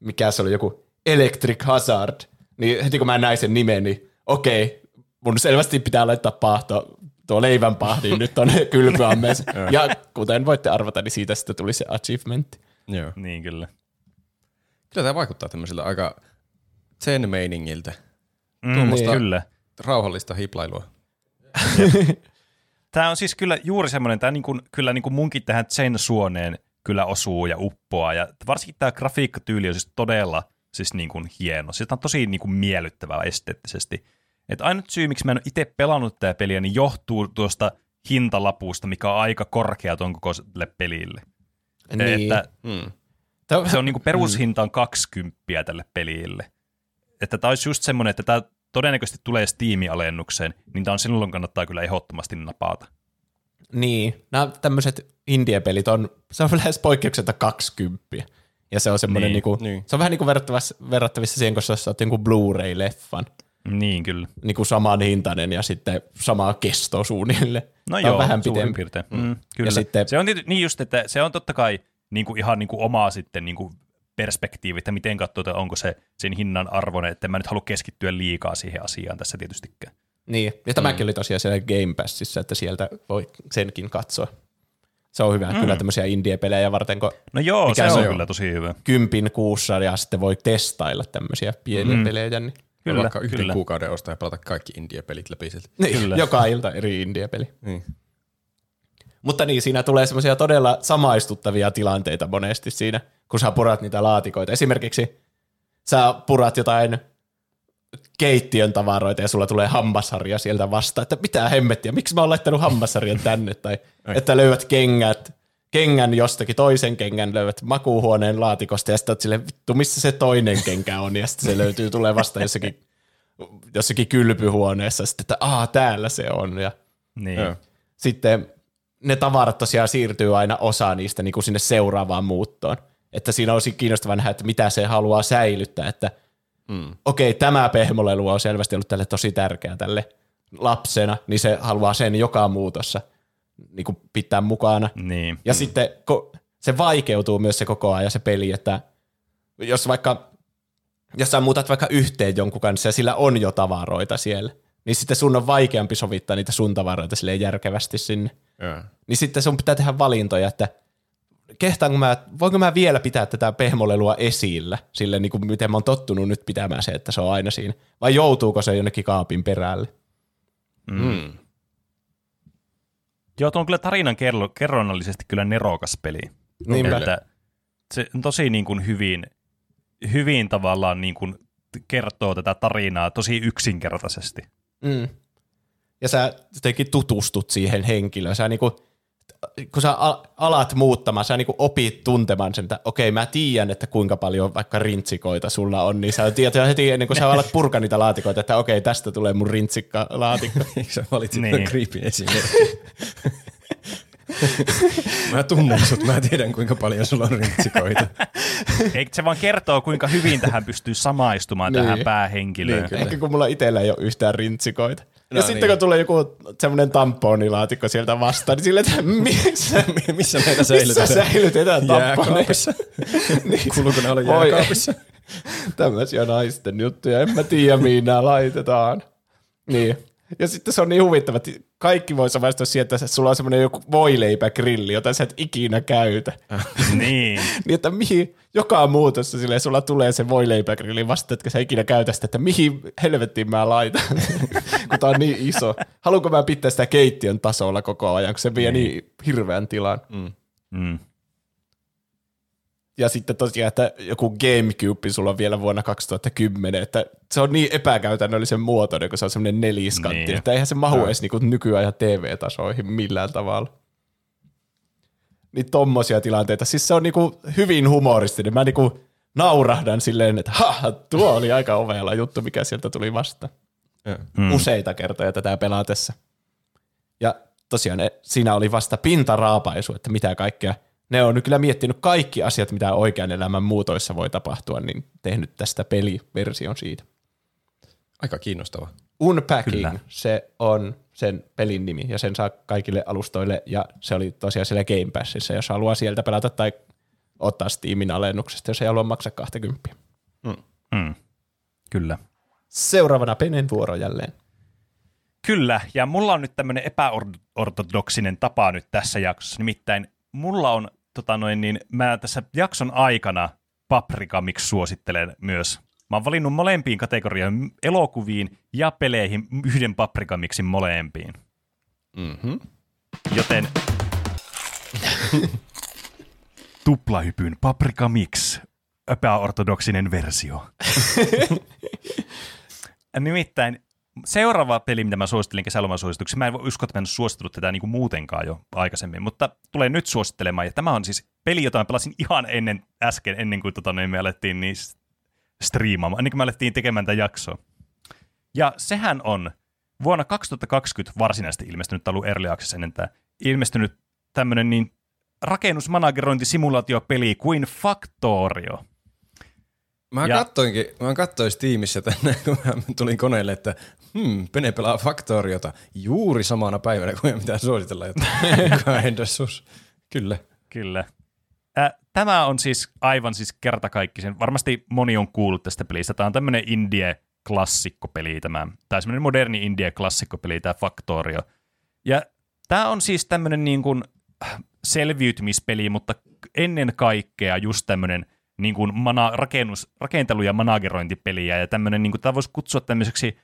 mikä se oli, joku Electric Hazard. Niin heti kun mä näin sen nimen, niin okei, mun selvästi pitää laittaa paahto. Tuo leivänpahdi nyt on kylpyammeessa. Ja kuten voitte arvata, niin siitä sitten tuli se achievement. Joo. Niin kyllä. Kyllä tämä vaikuttaa tämmöiseltä aika zen-meiningiltä. Tuommoista rauhallista hiplailua. Tämä on siis kyllä juuri semmoinen, tämä niin kyllä niin kuin munkin tähän zen-suoneen kyllä osuu ja uppoaa. Ja varsinkin tämä grafiikkatyyli on siis todella siis niin kuin hieno. Sitä on tosi niin kuin miellyttävää esteettisesti. Että ainut syy, miksi mä en ole itse pelannut tätä peliä, niin johtuu tuosta hintalapusta, mikä on aika korkea ton kokoiselle pelille. Niin. Että se on niinku perushinta on 20 € tälle pelille. Että tää olisi just semmoinen, että tää todennäköisesti tulee Steam-alennukseen, niin tää on silloin kannattaa kyllä ehdottomasti napata. Niin, nämä tämmöiset indie-pelit on, se on lähes poikkeuksetta 20 €. Ja se on semmoinen niinku, se on vähän niinku verrattavissa siihen, kun sä oot joku Blu-ray-leffan. Niin kyllä. Niin kuin saman hintainen ja sitten samaa kestoa suunnille. No joo, vähän suurin piirtein. Kyllä. Ja sitten, se on niin just, että se on totta kai niin kuin ihan niin kuin omaa sitten niin kuin perspektiivi, että miten katsoo, onko se sen hinnan arvoinen, että mä nyt halua keskittyä liikaa siihen asiaan tässä tietystikään. Niin, ja tämäkin oli tosiaan siellä Game Passissa, että sieltä voi senkin katsoa. Se on hyvä, kyllä tämmöisiä indie-pelejä varten, kun no joo, se on kyllä tosi hyvä. 10€ ja sitten voi testailla tämmöisiä pieniä pelejä, niin. Kyllä, vaikka yhden kuukauden ostaa ja pelata kaikki indie-pelit läpi sieltä. Niin, joka ilta eri indie-peli. Niin. Mutta niin, siinä tulee semmoisia todella samaistuttavia tilanteita monesti siinä, kun sä purat niitä laatikoita. Esimerkiksi sä purat jotain keittiön tavaroita ja sulla tulee hammasharja sieltä vastaan, että mitä hemmettiä, miksi mä oon laittanut hammasharjan tänne? Tai että löydät kengän jostakin, toisen kengän löydät makuuhuoneen laatikosta ja sitten oot silleen, vittu, missä se toinen kenkä on? Ja sitten se tulee vasta jossakin kylpyhuoneessa, sitten, että täällä se on. Ja sitten ne tavarat tosiaan siirtyy aina osa niistä niin kuin sinne seuraavaan muuttoon. Että siinä olisi kiinnostavaa nähdä, että mitä se haluaa säilyttää. Että okei, tämä pehmolelu on selvästi ollut tälle tosi tärkeä tälle lapsena, niin se haluaa sen joka muutossa niin kuin pitää mukana. Niin. Ja sitten se vaikeutuu myös se koko ajan se peli, että jos sä muutat vaikka yhteen jonkun kanssa ja sillä on jo tavaroita siellä, niin sitten sun on vaikeampi sovittaa niitä sun tavaroita silleen järkevästi sinne. Niin sitten sun pitää tehdä valintoja, että voinko mä vielä pitää tätä pehmolelua esillä, silleen niin kuin miten mä oon tottunut nyt pitämään se, että se on aina siinä, vai joutuuko se jonnekin kaapin perälle? Mm. Joo, tuo on kyllä tarinan kerronnallisesti kyllä nerokas peli. Niinpä. Se tosi niin kuin hyvin tavallaan niin kuin kertoo tätä tarinaa tosi yksinkertaisesti. Mm. Ja sä jotenkin tutustut siihen henkilöön. Sä niin kuin, kun sä alat muuttamaan, sä niin kuin opit tuntemaan sen, että okei, mä tiedän, että kuinka paljon vaikka rintsikoita sulla on, niin sä tiedät heti ennen kuin sä alat purkaa niitä laatikoita, että okei, tästä tulee mun rintsikkalaatikko. Eikö sä valitsit niin creepy esimerkki? Mä tunnen sut, mä tiedän kuinka paljon sulla on rintsikoita. Eikö se vaan kertoo, kuinka hyvin tähän pystyy samaistumaan tähän päähenkilöön? Niin, ehkä kun mulla itsellä ei ole yhtään rintsikoita. No, ja sitten kun tulee joku semmoinen tamponilaatikko sieltä vastaan, niin silleen, että missä meitä säilytetään tamponeissa? Kuuluuko ne olla jääkaapissa? Tämmöisiä naisten juttuja, en mä tiedä mihin nämä laitetaan. Niin. Ja sitten se on niin huvittava, että kaikki voi samaistua siihen, että sulla on semmoinen joku voileipägrilli, jota sä et ikinä käytä. Niin. Niin, että mihin, joka muutossa silleen, sulla tulee se voileipägrilli vasta, etkä sä ikinä käytä sitä, että mihin helvettiin mä laitan, kun tää on niin iso. Haluanko mä pitää sitä keittiön tasolla koko ajan, kun se vie niin hirveän tilan. Mm. Mm. Ja sitten tosiaan, että joku GameCube sulla on vielä vuonna 2010, että se on niin epäkäytännöllisen muotoinen, kun se on semmoinen neliskantti, niin, että eihän se mahu edes niin nykyajan TV-tasoihin millään tavalla. Niin tommosia tilanteita. Siis se on niin hyvin humoristinen. Mä niin naurahdan silleen, että tuo oli aika ovela juttu, mikä sieltä tuli vastaan. Useita kertoja tätä pelaatessa. Ja tosiaan siinä oli vasta pintaraapaisu, että mitä kaikkea. Ne on nyt kyllä miettinyt kaikki asiat, mitä oikean elämän muutoissa voi tapahtua, niin tehnyt tästä peliversion siitä. Aika kiinnostava. Unpacking, kyllä. Se on sen pelin nimi ja sen saa kaikille alustoille ja se oli tosiaan siellä Game Passissa, jos haluaa sieltä pelata tai ottaa Steamin alennuksesta, jos ei halua maksaa 20. Mm. Mm. Kyllä. Seuraavana Penen vuoro jälleen. Kyllä, ja mulla on nyt tämmöinen epäortodoksinen tapa nyt tässä jaksossa, nimittäin mulla on, mä tässä jakson aikana paprikamiksi suosittelen myös. Mä oon valinnut molempiin kategorioihin, elokuviin ja peleihin, yhden paprikamiksin molempiin. Mm-hmm. Joten Tuplahypyn paprikamiksi, epäortodoksinen versio. Nimittäin seuraava peli, mitä mä suosittelin kesäloman suosituksessa, mä en usko, että mä en suositellut tätä niin kuin muutenkaan jo aikaisemmin, mutta tulee nyt suosittelemaan, ja tämä on siis peli, jota mä pelasin ihan ennen kuin me alettiin niin striimaamaan, ennen kuin me alettiin tekemään tätä jaksoa. Ja sehän on vuonna 2020 varsinaisesti ilmestynyt, ollut Early Access ennen tämä, ilmestynyt tämmöinen niin rakennusmanagerointisimulaatiopeli kuin Factorio. Mä katsoin Steamissa tänään, kun mä tulin koneelle, että Pene pelaa Factoriota juuri samana päivänä, kun ei mitään suositella, jotta kahendasus. Kyllä. Kyllä. Tämä on siis aivan siis kertakaikkisen. Varmasti moni on kuullut tästä pelistä. Tämä on tämmöinen indie-klassikkopeli tämä, tai semmoinen moderni indie-klassikkopeli tämä Factorio. Ja tämä on siis tämmöinen niin kuin selviytymispeli, mutta ennen kaikkea just tämmöinen niin kuin rakentelu- ja managerointipeliä, ja tämmöinen, niin kuin, tämä voisi kutsua tämmöiseksi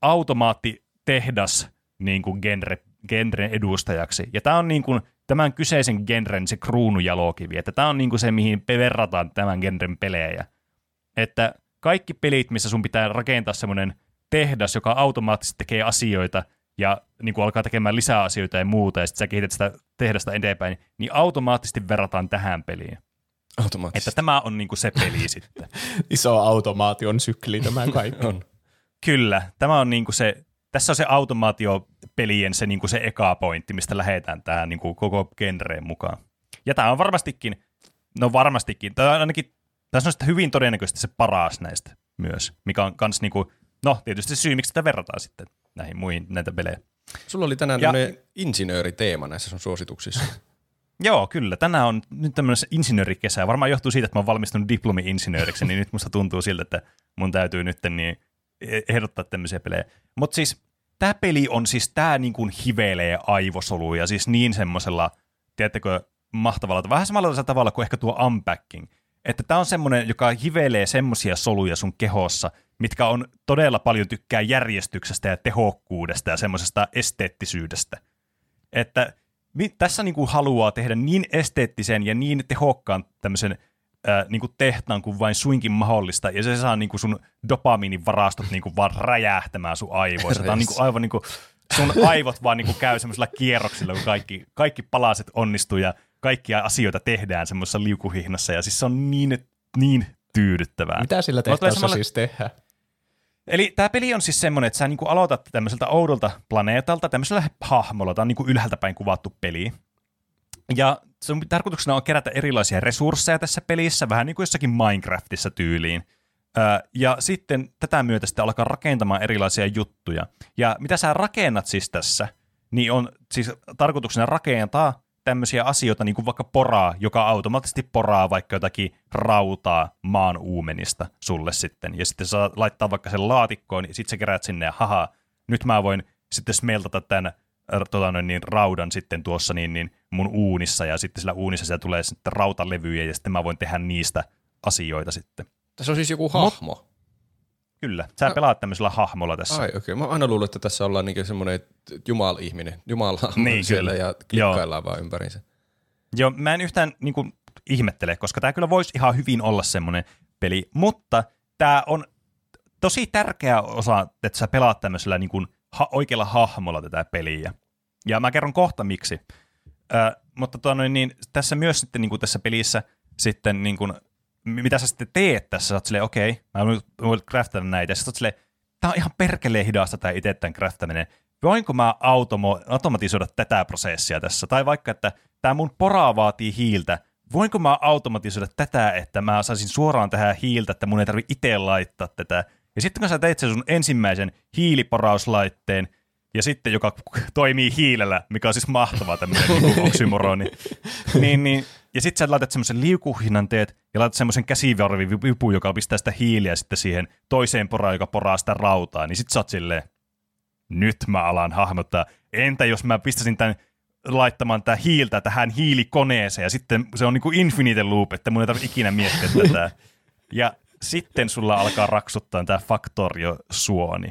automaattitehdas niin kuin genren edustajaksi. Ja tämä on niin kuin tämän kyseisen genren se kruunujalokivi, että tämä on niin kuin se, mihin verrataan tämän genren pelejä. Että kaikki pelit, missä sun pitää rakentaa semmoinen tehdas, joka automaattisesti tekee asioita, ja niin kuin alkaa tekemään lisää asioita ja muuta, ja sitten sä kehität sitä tehdasta eteenpäin, niin automaattisesti verrataan tähän peliin. Että tämä on niinku se peli sitten. Iso automaation sykli tämä kaikki on. Kyllä, tämä on niinku se, tässä on se automaatiopelien se niinku se eka pointti, mistä lähdetään tähän niinku koko genreen mukaan. Ja tämä on varmastikin, tämä on ainakin, tässä on sitä hyvin todennäköisesti se paras näistä myös, mikä on kans niinku, no tietysti syy, miksi tätä verrataan sitten näihin muihin näitä pelejä. Sulla oli tänään tämmöinen insinööriteema näissä sun suosituksissa. Joo, kyllä. Tänään on nyt tämmöinen insinöörikesä. Varmaan johtuu siitä, että mä oon valmistunut diplomi-insinööriksi, niin nyt musta tuntuu siltä, että mun täytyy nyt niin ehdottaa tämmöisiä pelejä. Mutta siis tämä peli on siis, tää niin kuin hivelee aivosoluja, siis niin semmoisella, tiedättekö, mahtavalla, vähän samalla tavalla kuin ehkä tuo Unpacking. Että tämä on semmoinen, joka hivelee semmoisia soluja sun kehossa, mitkä on todella paljon tykkää järjestyksestä ja tehokkuudesta ja semmoisesta esteettisyydestä. Että tässä niinku haluaa tehdä niin esteettisen ja niin tehokkaan tämmöisen niinku tehtaan kuin vain suinkin mahdollista, ja se saa niinku sun dopamiinin varastot niinku vaan räjähtämään sun aivoissa. Tämä on niinku aivan niinku, sun aivot vaan niinku käy semmoisella kierroksilla, kun kaikki palaset onnistuu ja kaikkia asioita tehdään semmoisessa liukuhihnassa, ja siis se on niin tyydyttävää. Mitä sillä tehtävässä siis tehdään? Eli tämä peli on siis semmoinen, että sä niinku aloitat tämmöiseltä oudolta planeetalta, tämmöisellä hahmolla, tämä on niinku ylhäältä päin kuvattu peli. Ja sun tarkoituksena on kerätä erilaisia resursseja tässä pelissä, vähän niin kuin jossakin Minecraftissa tyyliin. Ja sitten tätä myötä sitten alkaa rakentamaan erilaisia juttuja. Ja mitä sä rakennat siis tässä, niin on siis tarkoituksena rakentaa tämmöisiä asioita, niin kuin vaikka poraa, joka automaattisesti poraa vaikka jotakin rautaa maan uumenista sulle sitten. Ja sitten saa laittaa vaikka sen laatikkoon, ja sitten sä keräät sinne, ja haha, nyt mä voin sitten smeltata tämän raudan sitten tuossa niin mun uunissa, ja sitten sillä uunissa siellä tulee sitten rautalevyjä, ja sitten mä voin tehdä niistä asioita sitten. Tässä on siis joku hahmo? Kyllä, sä pelaat tämmöisellä hahmolla tässä. Ai okei, mä aina luulen, että tässä ollaan niinku semmoinen jumala-ihminen, jumala-hahmo niin, siellä kyllä. Ja klikkaillaan vaan ympäriinsä. Joo, mä en yhtään niinku ihmettele, koska tää kyllä voisi ihan hyvin olla semmoinen peli, mutta tää on tosi tärkeä osa, että sä pelaat tämmöisellä niinku oikealla hahmolla tätä peliä. Ja mä kerron kohta miksi. Mutta tässä myös sitten niinku tässä pelissä sitten niinku mitä sä sitten teet tässä, sä oot silleen, okei, mä voin craftaa näitä, ja sä oot silleen, tää on ihan perkeleen hidasta tää itse tämän craftaminen, voinko mä automatisoida tätä prosessia tässä, tai vaikka, että tää mun poraa vaatii hiiltä, voinko mä automatisoida tätä, että mä saisin suoraan tähän hiiltä, että mun ei tarvitse itse laittaa tätä, ja sitten kun sä teet sen sun ensimmäisen hiiliporauslaitteen, ja sitten joka toimii hiilellä, mikä on siis mahtavaa tämmöinen oksymoroni. Niin, ja sitten sä laitat semmoisen liukuhinnan teet ja laitat semmoisen käsivarvivipun, joka pistää sitä hiiliä sitten siihen toiseen poraan, joka poraa sitä rautaa. Niin sit sä oot silleen, nyt mä alan hahmottaa. Entä jos mä pistäisin tämän laittamaan tää hiiltä tähän hiilikoneeseen ja sitten se on niinku infinite loop, että mun ei tarvitse ikinä miettiä tätä. Ja sitten sulla alkaa raksuttaa tää Factorio-suoni.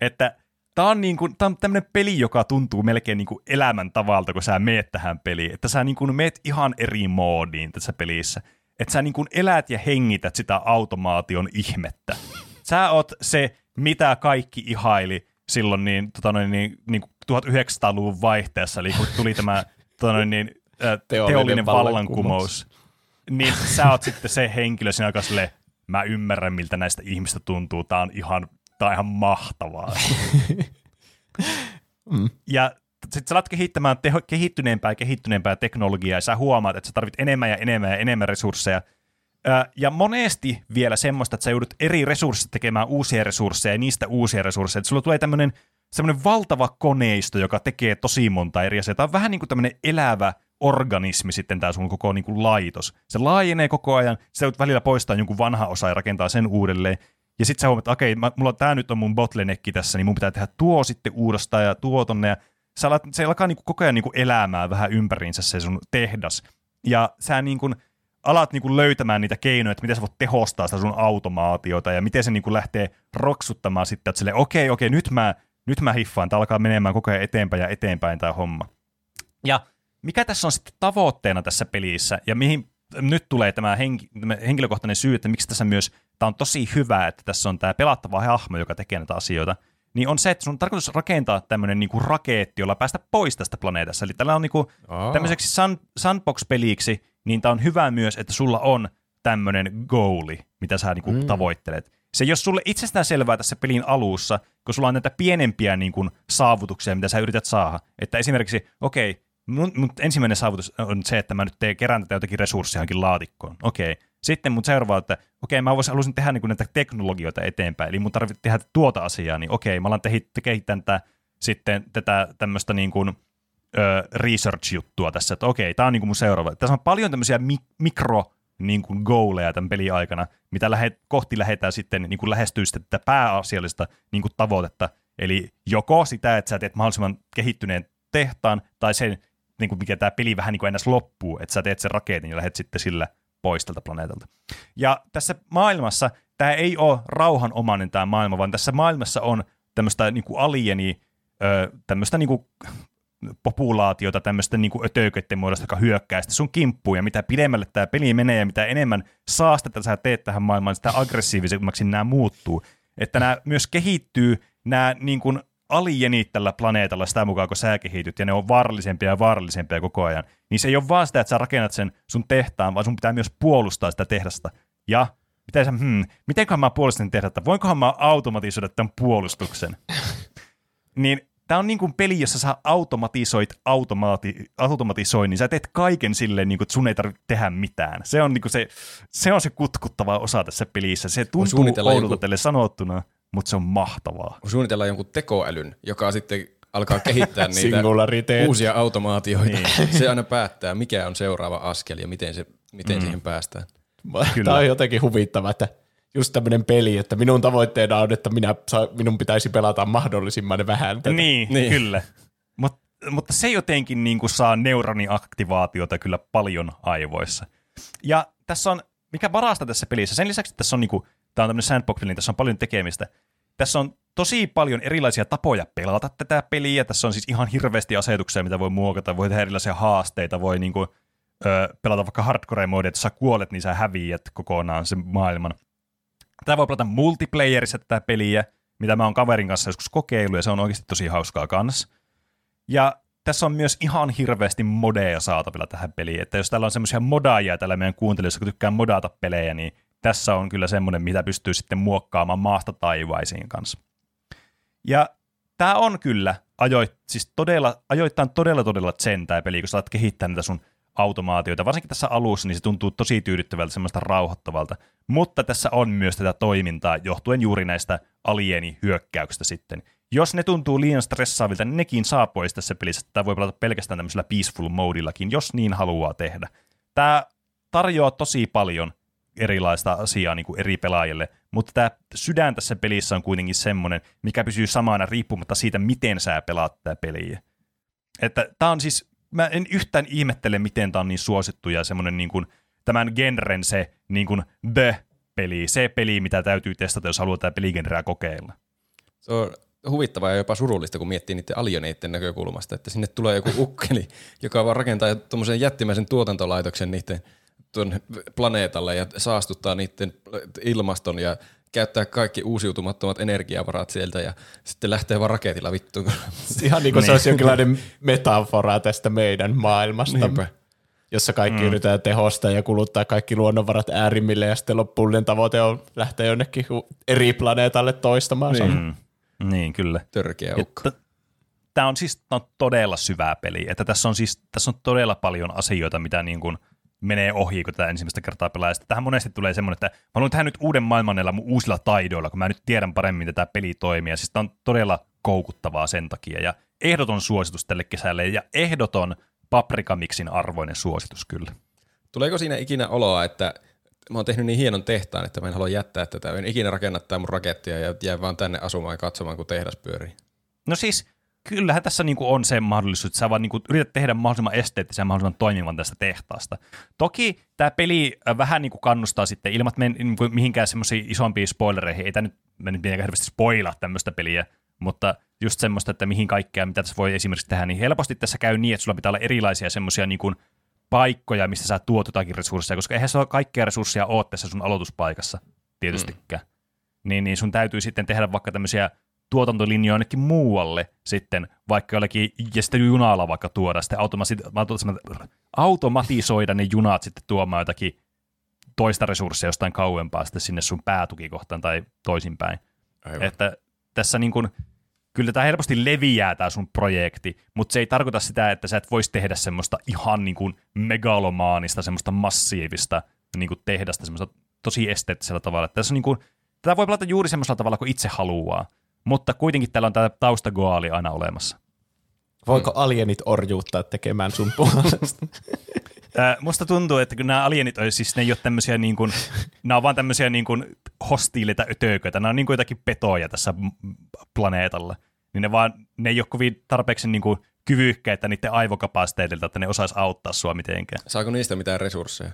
Että Tämä on tämmöinen peli, joka tuntuu melkein niin kuin elämäntavalta, kun sä meet tähän peliin. Että sä niin kuin meet ihan eri moodiin tässä pelissä. Että sä niin kuin elät ja hengität sitä automaation ihmettä. Sä oot se, mitä kaikki ihaili silloin niin 1900-luvun vaihteessa, eli kun tuli tämä teollinen vallankumous. Niin sä oot sitten se henkilö siinä, joka silleen, mä ymmärrän, miltä näistä ihmistä tuntuu, tää on ihan... Tämä on ihan mahtavaa. Ja sitten sä alat kehittämään kehittyneempää teknologiaa, ja sä huomaat, että sä tarvit enemmän ja enemmän ja enemmän resursseja. Ja monesti vielä semmoista, että sä joudut eri resursseja tekemään uusia resursseja ja niistä uusia resursseja. Et sulla tulee semmoinen valtava koneisto, joka tekee tosi monta eri asiaa. Tämä on vähän niin kuin tämmöinen elävä organismi sitten tämä sun koko niin kuin laitos. Se laajenee koko ajan, sä joudut välillä poistamaan jonkun vanha osa ja rakentaa sen uudelleen. Ja sitten sä huomaat, että okei, tää nyt on mun bottlenekki tässä, niin mun pitää tehdä tuo sitten uudestaan ja tuo tonne. Ja se alkaa niinku koko ajan niinku elämään vähän ympäriinsä se sun tehdas. Ja sä niinku alat niinku löytämään niitä keinoja, että miten sä voit tehostaa sitä sun automaatiota ja miten se niinku lähtee roksuttamaan sitten, että silleen, okei, nyt mä hiffaan. Tää alkaa menemään koko ajan eteenpäin ja eteenpäin tää homma. Ja mikä tässä on sitten tavoitteena tässä pelissä ja mihin... Nyt tulee tämä henkilökohtainen syy, että miksi tässä myös, tämä on tosi hyvä, että tässä on tämä pelattava hahmo, joka tekee näitä asioita, niin on se, että sun on tarkoitus rakentaa tämmöinen niinku raketti, jolla päästä pois tästä planeetasta. Eli tällä on niinku tämmöiseksi sandbox-peliksi, niin tämä on hyvä myös, että sulla on tämmöinen goali, mitä sä niinku tavoittelet. Se ei ole sulle itsestään selvää tässä pelin alussa, kun sulla on näitä pienempiä niinku saavutuksia, mitä sä yrität saada. Että esimerkiksi, okei, mun ensimmäinen saavutus on se, että mä nyt kerään tätä jotakin resurssia johonkin laatikkoon. Okei. Sitten mun seuraava, että okei, mä haluaisin tehdä niinku näitä teknologioita eteenpäin, eli mun tarvitsee tehdä tuota asiaa, niin okei, mä alan kehittää tätä tämmöistä niinku, research-juttua tässä, että okei, tää on niinku mun seuraava. Tässä on paljon tämmöisiä mikro-goaleja tämän pelin aikana, mitä lähetään sitten, niinku lähestyy sitten tätä pääasiallista niinku tavoitetta, eli joko sitä, että sä teet mahdollisimman kehittyneen tehtaan tai sen niin kuin mikä tämä peli vähän niin kuin ennäs loppuu, että sä teet sen raketin ja lähdet sitten sillä pois tältä planeetalta. Ja tässä maailmassa, tämä ei ole rauhanomainen tämä maailma, vaan tässä maailmassa on tämmöistä niin kuin alieni, tämmöistä niin kuin populaatiota, tämmöistä niin kuin ötököiden muodosta, joka hyökkää sitten sun kimppuun, ja mitä pidemmälle tämä peli menee, ja mitä enemmän saastetta sä teet tähän maailmaan, sitä aggressiivisemmaksi nämä muuttuu. Että nämä myös kehittyy, nämä niin kuin alienit tällä planeetalla sitä mukaan, kun sä kehityt, ja ne on vaarallisempia koko ajan, niin se ei ole vaan sitä, että sä rakennat sen sun tehtaan, vaan sun pitää myös puolustaa sitä tehdasta. Ja mitenköhän mä puolustan tehdasta? Voinkohan mä automatisoida tämän puolustuksen? Niin tää on niin kuin peli, jossa sä automatisoit automatisoinnin. Sä teet kaiken silleen, niin kuin, että sun ei tarvitse tehdä mitään. Se on, niin kuin se on se kutkuttava osa tässä pelissä. Se tuntuu oudolta teille sanottuna, mutta se on mahtavaa. Suunnitellaan jonkun tekoälyn, joka sitten alkaa kehittää niitä uusia automaatioita. Niin. Se aina päättää, mikä on seuraava askel ja miten siihen päästään. Kyllä. Tämä on jotenkin huvittava, että just tämmöinen peli, että minun tavoitteena on, että minun pitäisi pelata mahdollisimman vähän. Niin, kyllä. Mutta se jotenkin niin kuin saa neuroniaktivaatiota kyllä paljon aivoissa. Ja tässä on, mikä parasta tässä pelissä, sen lisäksi, että tässä on niin kuin, tämä on tämmöinen sandbox-peli, tässä on paljon tekemistä. Tässä on tosi paljon erilaisia tapoja pelata tätä peliä. Tässä on siis ihan hirveästi asetuksia, mitä voi muokata. Voi tehdä erilaisia haasteita, voi niin kuin, pelata vaikka hardcore-modia, että jos sä kuolet, niin sä häviät kokonaan sen maailman. Tämä voi pelata multiplayerissa tätä peliä, mitä mä oon kaverin kanssa joskus kokeillut, ja se on oikeasti tosi hauskaa kanssa. Ja tässä on myös ihan hirveästi modeja saatavilla tähän peliin, että jos täällä on semmoisia modaajia täällä meidän kuuntelijoissa, kun tykkää modata pelejä, niin tässä on kyllä semmoinen, mitä pystyy sitten muokkaamaan maasta taivaisiin kanssa. Ja tämä on kyllä ajoittain todella zen tämä peli, kun sä alat kehittää näitä sun automaatioita. Varsinkin tässä alussa, niin se tuntuu tosi tyydyttävältä, semmoista rauhoittavalta. Mutta tässä on myös tätä toimintaa, johtuen juuri näistä alienihyökkäyksistä sitten. Jos ne tuntuu liian stressaavilta, niin nekin saa pois tässä pelissä. Tämä voi pelata pelkästään tämmöisellä peaceful modillakin, jos niin haluaa tehdä. Tämä tarjoaa tosi paljon erilaista asiaa niin kuin eri pelaajille, mutta tämä sydän tässä pelissä on kuitenkin semmoinen, mikä pysyy samana riippumatta siitä, miten sä pelaat tätä peliä. Että tämä on siis, mä en yhtään ihmettele, miten tämä on niin suosittu ja semmoinen niin kuin tämän genren se niin kuin the-peli, se peli, mitä täytyy testata, jos haluaa tämä peligenreä kokeilla. Se on huvittavaa ja jopa surullista, kun miettii niiden alieneiden näkökulmasta, että sinne tulee joku ukkeli, joka vaan rakentaa tuommoisen jättimäisen tuotantolaitoksen niiden tuon planeetalle ja saastuttaa niiden ilmaston ja käyttää kaikki uusiutumattomat energiavarat sieltä ja sitten lähtee vaan raketilla vittuun. Ihan niin kuin se olisi jonkinlainen metafora tästä meidän maailmasta, niinpä, jossa kaikki yritetään tehostaa ja kuluttaa kaikki luonnonvarat äärimmille ja sitten loppullinen tavoite on lähteä jonnekin eri planeetalle toistamaan. Niin kyllä. Törkeä ukka. Tämä on siis todella syvää peli, että tässä on todella paljon asioita, mitä niin kuin menee ohi, kun tätä ensimmäistä kertaa pelaa. Ja tähän monesti tulee semmoinen, että mä haluan tehdä nyt uuden maailman näillä mun uusilla taidoilla, kun mä nyt tiedän paremmin tätä peli toimia. Siis tämä on todella koukuttavaa sen takia. Ja ehdoton suositus tälle kesälle ja ehdoton Paprikamixin arvoinen suositus kyllä. Tuleeko siinä ikinä oloa, että mä oon tehnyt niin hienon tehtaan, että mä en halua jättää tätä. En ikinä rakennattaa mun rakettia ja jää vaan tänne asumaan ja katsomaan, kun tehdas pyörii? No siis kyllähän tässä niin kuin on se mahdollisuus, että sä vaan niin kuin yrität tehdä mahdollisimman esteettisen ja mahdollisimman toimivan tästä tehtaasta. Toki tämä peli vähän niin kuin kannustaa sitten, ilman että mihinkään semmoisiin isompiin spoilereihin, ei tämä nyt mitenkään hirveästi spoilaa tämmöistä peliä, mutta just semmoista, että mihin kaikkea, mitä tässä voi esimerkiksi tehdä, niin helposti tässä käy niin, että sulla pitää olla erilaisia semmoisia niin kuin paikkoja, mistä sä tuot jotakin resursseja, koska eihän se ole kaikkea resursseja ole tässä sun aloituspaikassa tietystikään. Niin sun täytyy sitten tehdä vaikka tämmöisiä tuotantolinjoja jonnekin muualle sitten, vaikka jollekin, ja sitten junalla vaikka tuoda, sitten automatisoida ne junat sitten tuomaan jotakin toista resursseja jostain kauempaa sitten sinne sun päätukikohtaan tai toisinpäin. Aivan. Että tässä niin kuin, kyllä tämä helposti leviää tämä sun projekti, mutta se ei tarkoita sitä, että sä et voisi tehdä semmoista ihan niin kuin megalomaanista, semmoista massiivista niin kuin tehdasta, semmoista tosi esteettisellä tavalla. Että tässä on niin kuin, tätä voi pelata juuri semmoisella tavalla kuin itse haluaa. Mutta kuitenkin täällä on tämä taustagoaali aina olemassa. Voiko alienit orjuuttaa tekemään sun puolesta? Musta tuntuu, että kun nämä alienit on, siis ne ei ole tämmöisiä, niin kuin, nämä on vaan tämmöisiä niin kuin hostiileita ötököitä. Nämä on niin kuin jotakin petoja tässä planeetalla. Niin ne ei ole kovin tarpeeksi niin kuin kyvykkäitä niiden aivokapasiteetilta, että ne osaisi auttaa sua mitenkään. Saako niistä mitään resursseja?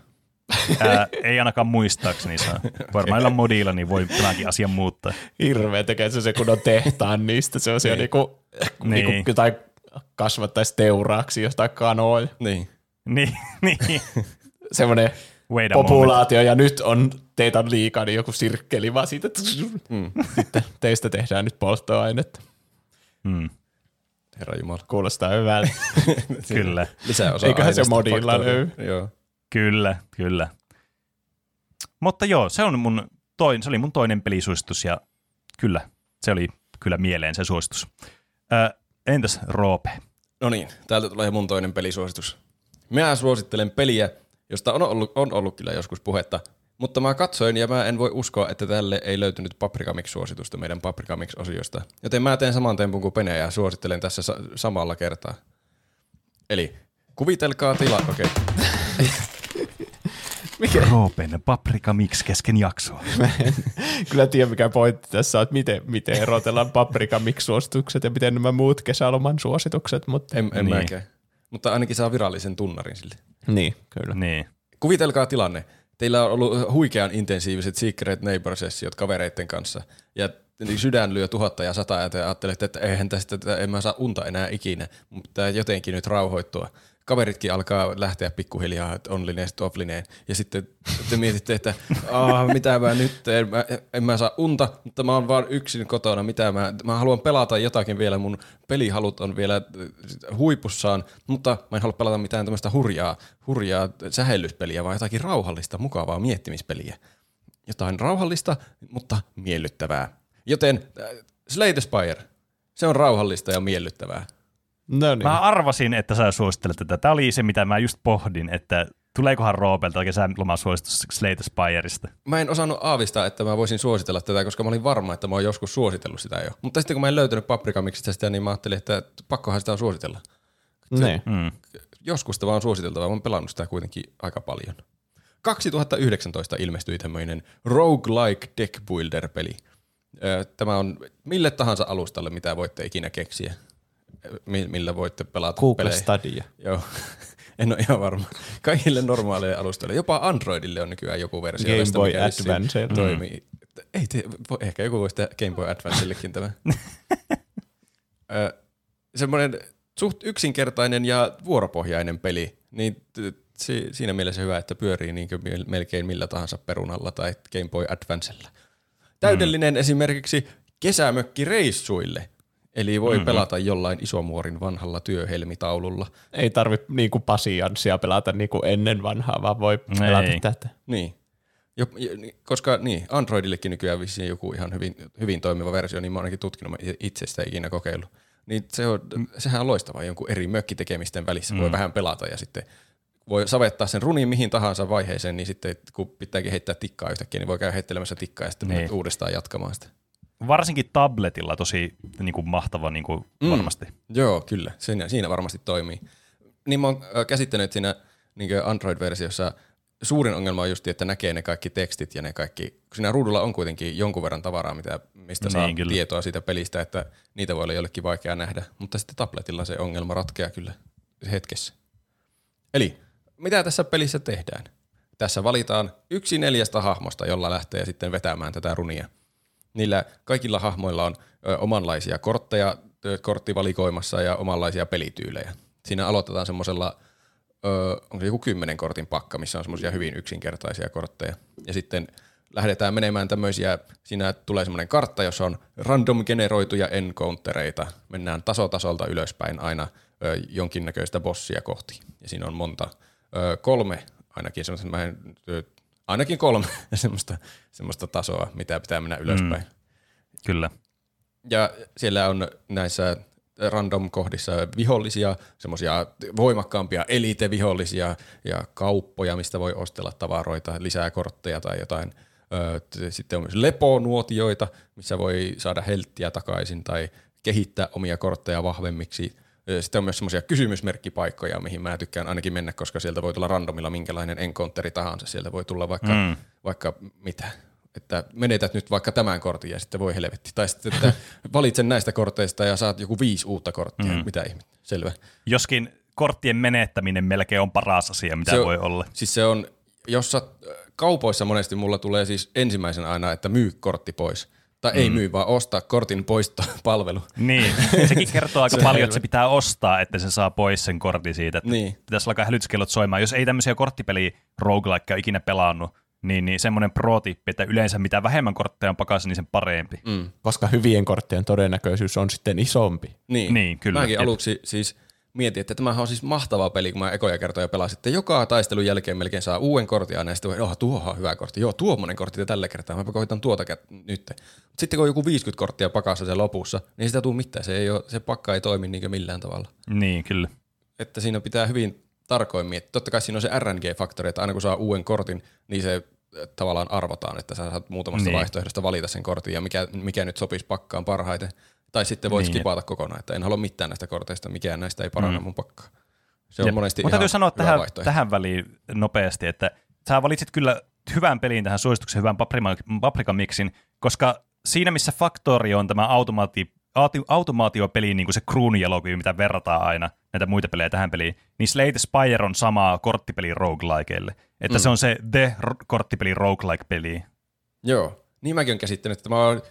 Ei ainakaan muistaakseni saa. Varmaan okay. Modilla niin voi tämänkin asian muuttaa. Hirveä tekee se, kun on tehtaan niistä. Se on niin kuin jotain kasvattaisi teuraaksi jostain kanoa. Niin. Semmoinen populaatio ja nyt on teitä on liikaa, niin joku sirkkeli vaan siitä. Sitten teistä tehdään nyt polttoainetta. Herra Jumala, kuulostaa hyvältä. Kyllä. Eiköhän se modilla löy. Joo. Kyllä. Mutta joo, se oli mun toinen pelisuositus ja kyllä, se oli kyllä mieleen se suositus. Entäs Roope? No niin, täältä tulee mun toinen pelisuositus. Mä suosittelen peliä, josta on ollut kyllä joskus puhetta, mutta mä katsoin ja mä en voi uskoa, että tälle ei löytynyt Paprikamix-suositusta meidän Paprikamix-osiosta. Joten mä teen saman tempun kuin Pene ja suosittelen tässä samalla kertaa. Eli kuvitelkaa tilaa. Okei. Mikä? Roopen Paprikamix kesken jaksoa. Mä en kyllä tiedä, mikä pointti tässä on, että miten erotellaan Paprikamix-suositukset ja miten nämä muut kesäloman suositukset. Mutta en mäkään. Mutta ainakin saa virallisen tunnarin silti. Niin, kyllä. Niin. Kuvitelkaa tilanne. Teillä on ollut huikean intensiiviset Secret Neighbor-sessiot kavereiden kanssa. Ja sydän lyö 1000 ja 100 ja te ajattelette, että eihän tästä, en mä saa unta enää ikinä. Mutta jotenkin nyt rauhoittua. Kaveritkin alkaa lähteä pikkuhiljaa onlineesta offlineen. Ja sitten te mietitte, että mitä mä nyt, en mä saa unta, mutta mä oon vaan yksin kotona. Mä haluan pelata jotakin vielä, mun pelihalut on vielä huipussaan, mutta mä en halua pelata mitään tämmöistä hurjaa sähellyspeliä, vaan jotakin rauhallista, mukavaa miettimispeliä. Jotain rauhallista, mutta miellyttävää. Joten Slay the Spire, se on rauhallista ja miellyttävää. No niin. Mä arvasin, että sä suosittelet tätä. Tämä oli se, mitä mä just pohdin, että tuleekohan Roopelta kesäloma suositus Slay the Spireista. Mä en osannut aavistaa, että mä voisin suositella tätä, koska mä olin varma, että mä oon joskus suositellut sitä jo. Mutta sitten kun mä en löytänyt Paprikamixista sitä, niin mä ajattelin, että pakkohan sitä on suositella. Joskus sitä vaan suositeltavaa, mä oon pelannut sitä kuitenkin aika paljon. 2019 ilmestyi tämmöinen roguelike deck builder-peli. Tämä on mille tahansa alustalle, mitä voitte ikinä keksiä. Millä voitte pelata Google pelejä. Stadia. Joo, en ole ihan varma. Kaikille normaaleille alustoille. Jopa Androidille on nykyään joku versio. Game Boy Advance toimii. Ei ehkä joku voisi tehdä Game Boy Advanceillekin tämä. Semmoinen suht yksinkertainen ja vuoropohjainen peli. Niin siinä mielessä hyvä, että pyörii niin kuin melkein millä tahansa perunalla tai Game Boy Advancella. Täydellinen esimerkiksi kesämökkireissuille. Eli voi pelata jollain isomuorin vanhalla työhelmitaululla. Ei tarvitse niinku pasianssia pelata niinku ennen vanhaa, vaan voi pelata tätä. Niin. Koska Androidillekin nykyään vissiin joku ihan hyvin toimiva versio, niin mä oon ainakin tutkinut, mä itse sitä ikinä kokeillut. Niin sehän on loistavaa, jonkun eri mökkitekemisten välissä voi vähän pelata ja sitten voi savettaa sen runin mihin tahansa vaiheeseen, niin sitten kun pitääkin heittää tikkaa yhtäkkiä, niin voi käydä heittelemässä tikkaa ja sitten uudestaan jatkamaan sitä. Varsinkin tabletilla tosi niin kuin mahtava niin kuin varmasti. Joo, kyllä. Siinä varmasti toimii. Niin mä oon käsittänyt siinä niin Android-versiossa suurin ongelma on just, että näkee ne kaikki tekstit ja ne kaikki. Siinä ruudulla on kuitenkin jonkun verran tavaraa, mistä saa tietoa siitä pelistä, että niitä voi olla jollekin vaikea nähdä. Mutta sitten tabletilla se ongelma ratkeaa kyllä hetkessä. Eli mitä tässä pelissä tehdään? Tässä valitaan 1/4 hahmosta, jolla lähtee sitten vetämään tätä runia. Niillä kaikilla hahmoilla on omanlaisia kortteja korttivalikoimassa ja omanlaisia pelityylejä. Siinä aloitetaan semmoisella, onko se joku 10 kortin pakka, missä on semmoisia hyvin yksinkertaisia kortteja. Ja sitten lähdetään menemään tämmöisiä, siinä tulee semmoinen kartta, jossa on random generoituja encountereita. Mennään tasolta ylöspäin aina jonkinnäköistä bossia kohti. Ja siinä on monta, kolme ainakin semmoisen ainakin 3 semmoista tasoa, mitä pitää mennä ylöspäin. Kyllä. Ja siellä on näissä random-kohdissa vihollisia, semmoisia voimakkaampia elite-vihollisia ja kauppoja, mistä voi ostella tavaroita, lisää kortteja tai jotain. Sitten on myös leponuotioita, missä voi saada helttiä takaisin tai kehittää omia kortteja vahvemmiksi. Sitten on myös semmoisia kysymysmerkkipaikkoja, mihin mä tykkään ainakin mennä, koska sieltä voi tulla randomilla minkälainen encounteri tahansa. Sieltä voi tulla vaikka mitä. että menetät nyt vaikka tämän kortin ja sitten voi helvetti. Tai sitten, että valitsen näistä korteista ja saat joku 5 uutta korttia. Mm. Mitä ihmettä, selvä. Joskin korttien menettäminen melkein on paras asia, mitä se voi olla. Siis se on, jossa kaupoissa monesti mulla tulee siis ensimmäisen aina, että myy kortti pois. Tai ei myy, vaan ostaa kortin poistopalvelu. Niin, sekin kertoo aika paljon, että se pitää ostaa, että se saa pois sen kortin siitä. Että pitäisi alkaa hälytyskellot soimaan. Jos ei tämmöisiä korttipeliä roguelike ole ikinä pelannut, niin semmoinen pro-tippi, että yleensä mitä vähemmän kortteja on pakassa, niin sen parempi. Mm. Koska hyvien korttien todennäköisyys on sitten isompi. Niin kyllä. Mäkin aluksi siis mietin, että tämähän on siis mahtava peli, kun mä ekoja kertoja pelasin, että joka taistelun jälkeen melkein saa uuden kortin aina, ja sitten tuohan on hyvä kortti, joo tuommoinen kortti tällä kertaa, mäpä koitan tuota nyt. Sitten kun on joku 50 korttia pakassa sen lopussa, niin sitä tuu mitään, se pakka ei toimi niinkö millään tavalla. Niin, kyllä. Että siinä pitää hyvin tarkoin miettiä. Totta kai siinä on se RNG-faktori, että aina kun saa uuden kortin, niin se tavallaan arvotaan, että sä saat muutamasta vaihtoehdosta valita sen kortin, ja mikä nyt sopisi pakkaan parhaiten. Tai sitten voit skipata kokonaan, että en halua mitään näistä korteista, mikään näistä ei paranna mun pakkaa. Se on monesti ihan hyvä vaihtoehto. Mutta täytyy sanoa tähän väliin nopeasti, että sä valitsit kyllä hyvän pelin tähän suosituksen, hyvän paprikamiksin, koska siinä missä Factorio on tämä automaatiopeli, niin kuin se kruununjalokivi, mitä verrataan aina näitä muita pelejä tähän peliin, niin Slay the Spire on samaa korttipeli roguelikeille. Että se on se korttipeli roguelike-peli. Joo, niin mäkin olen käsittänyt, että mä oon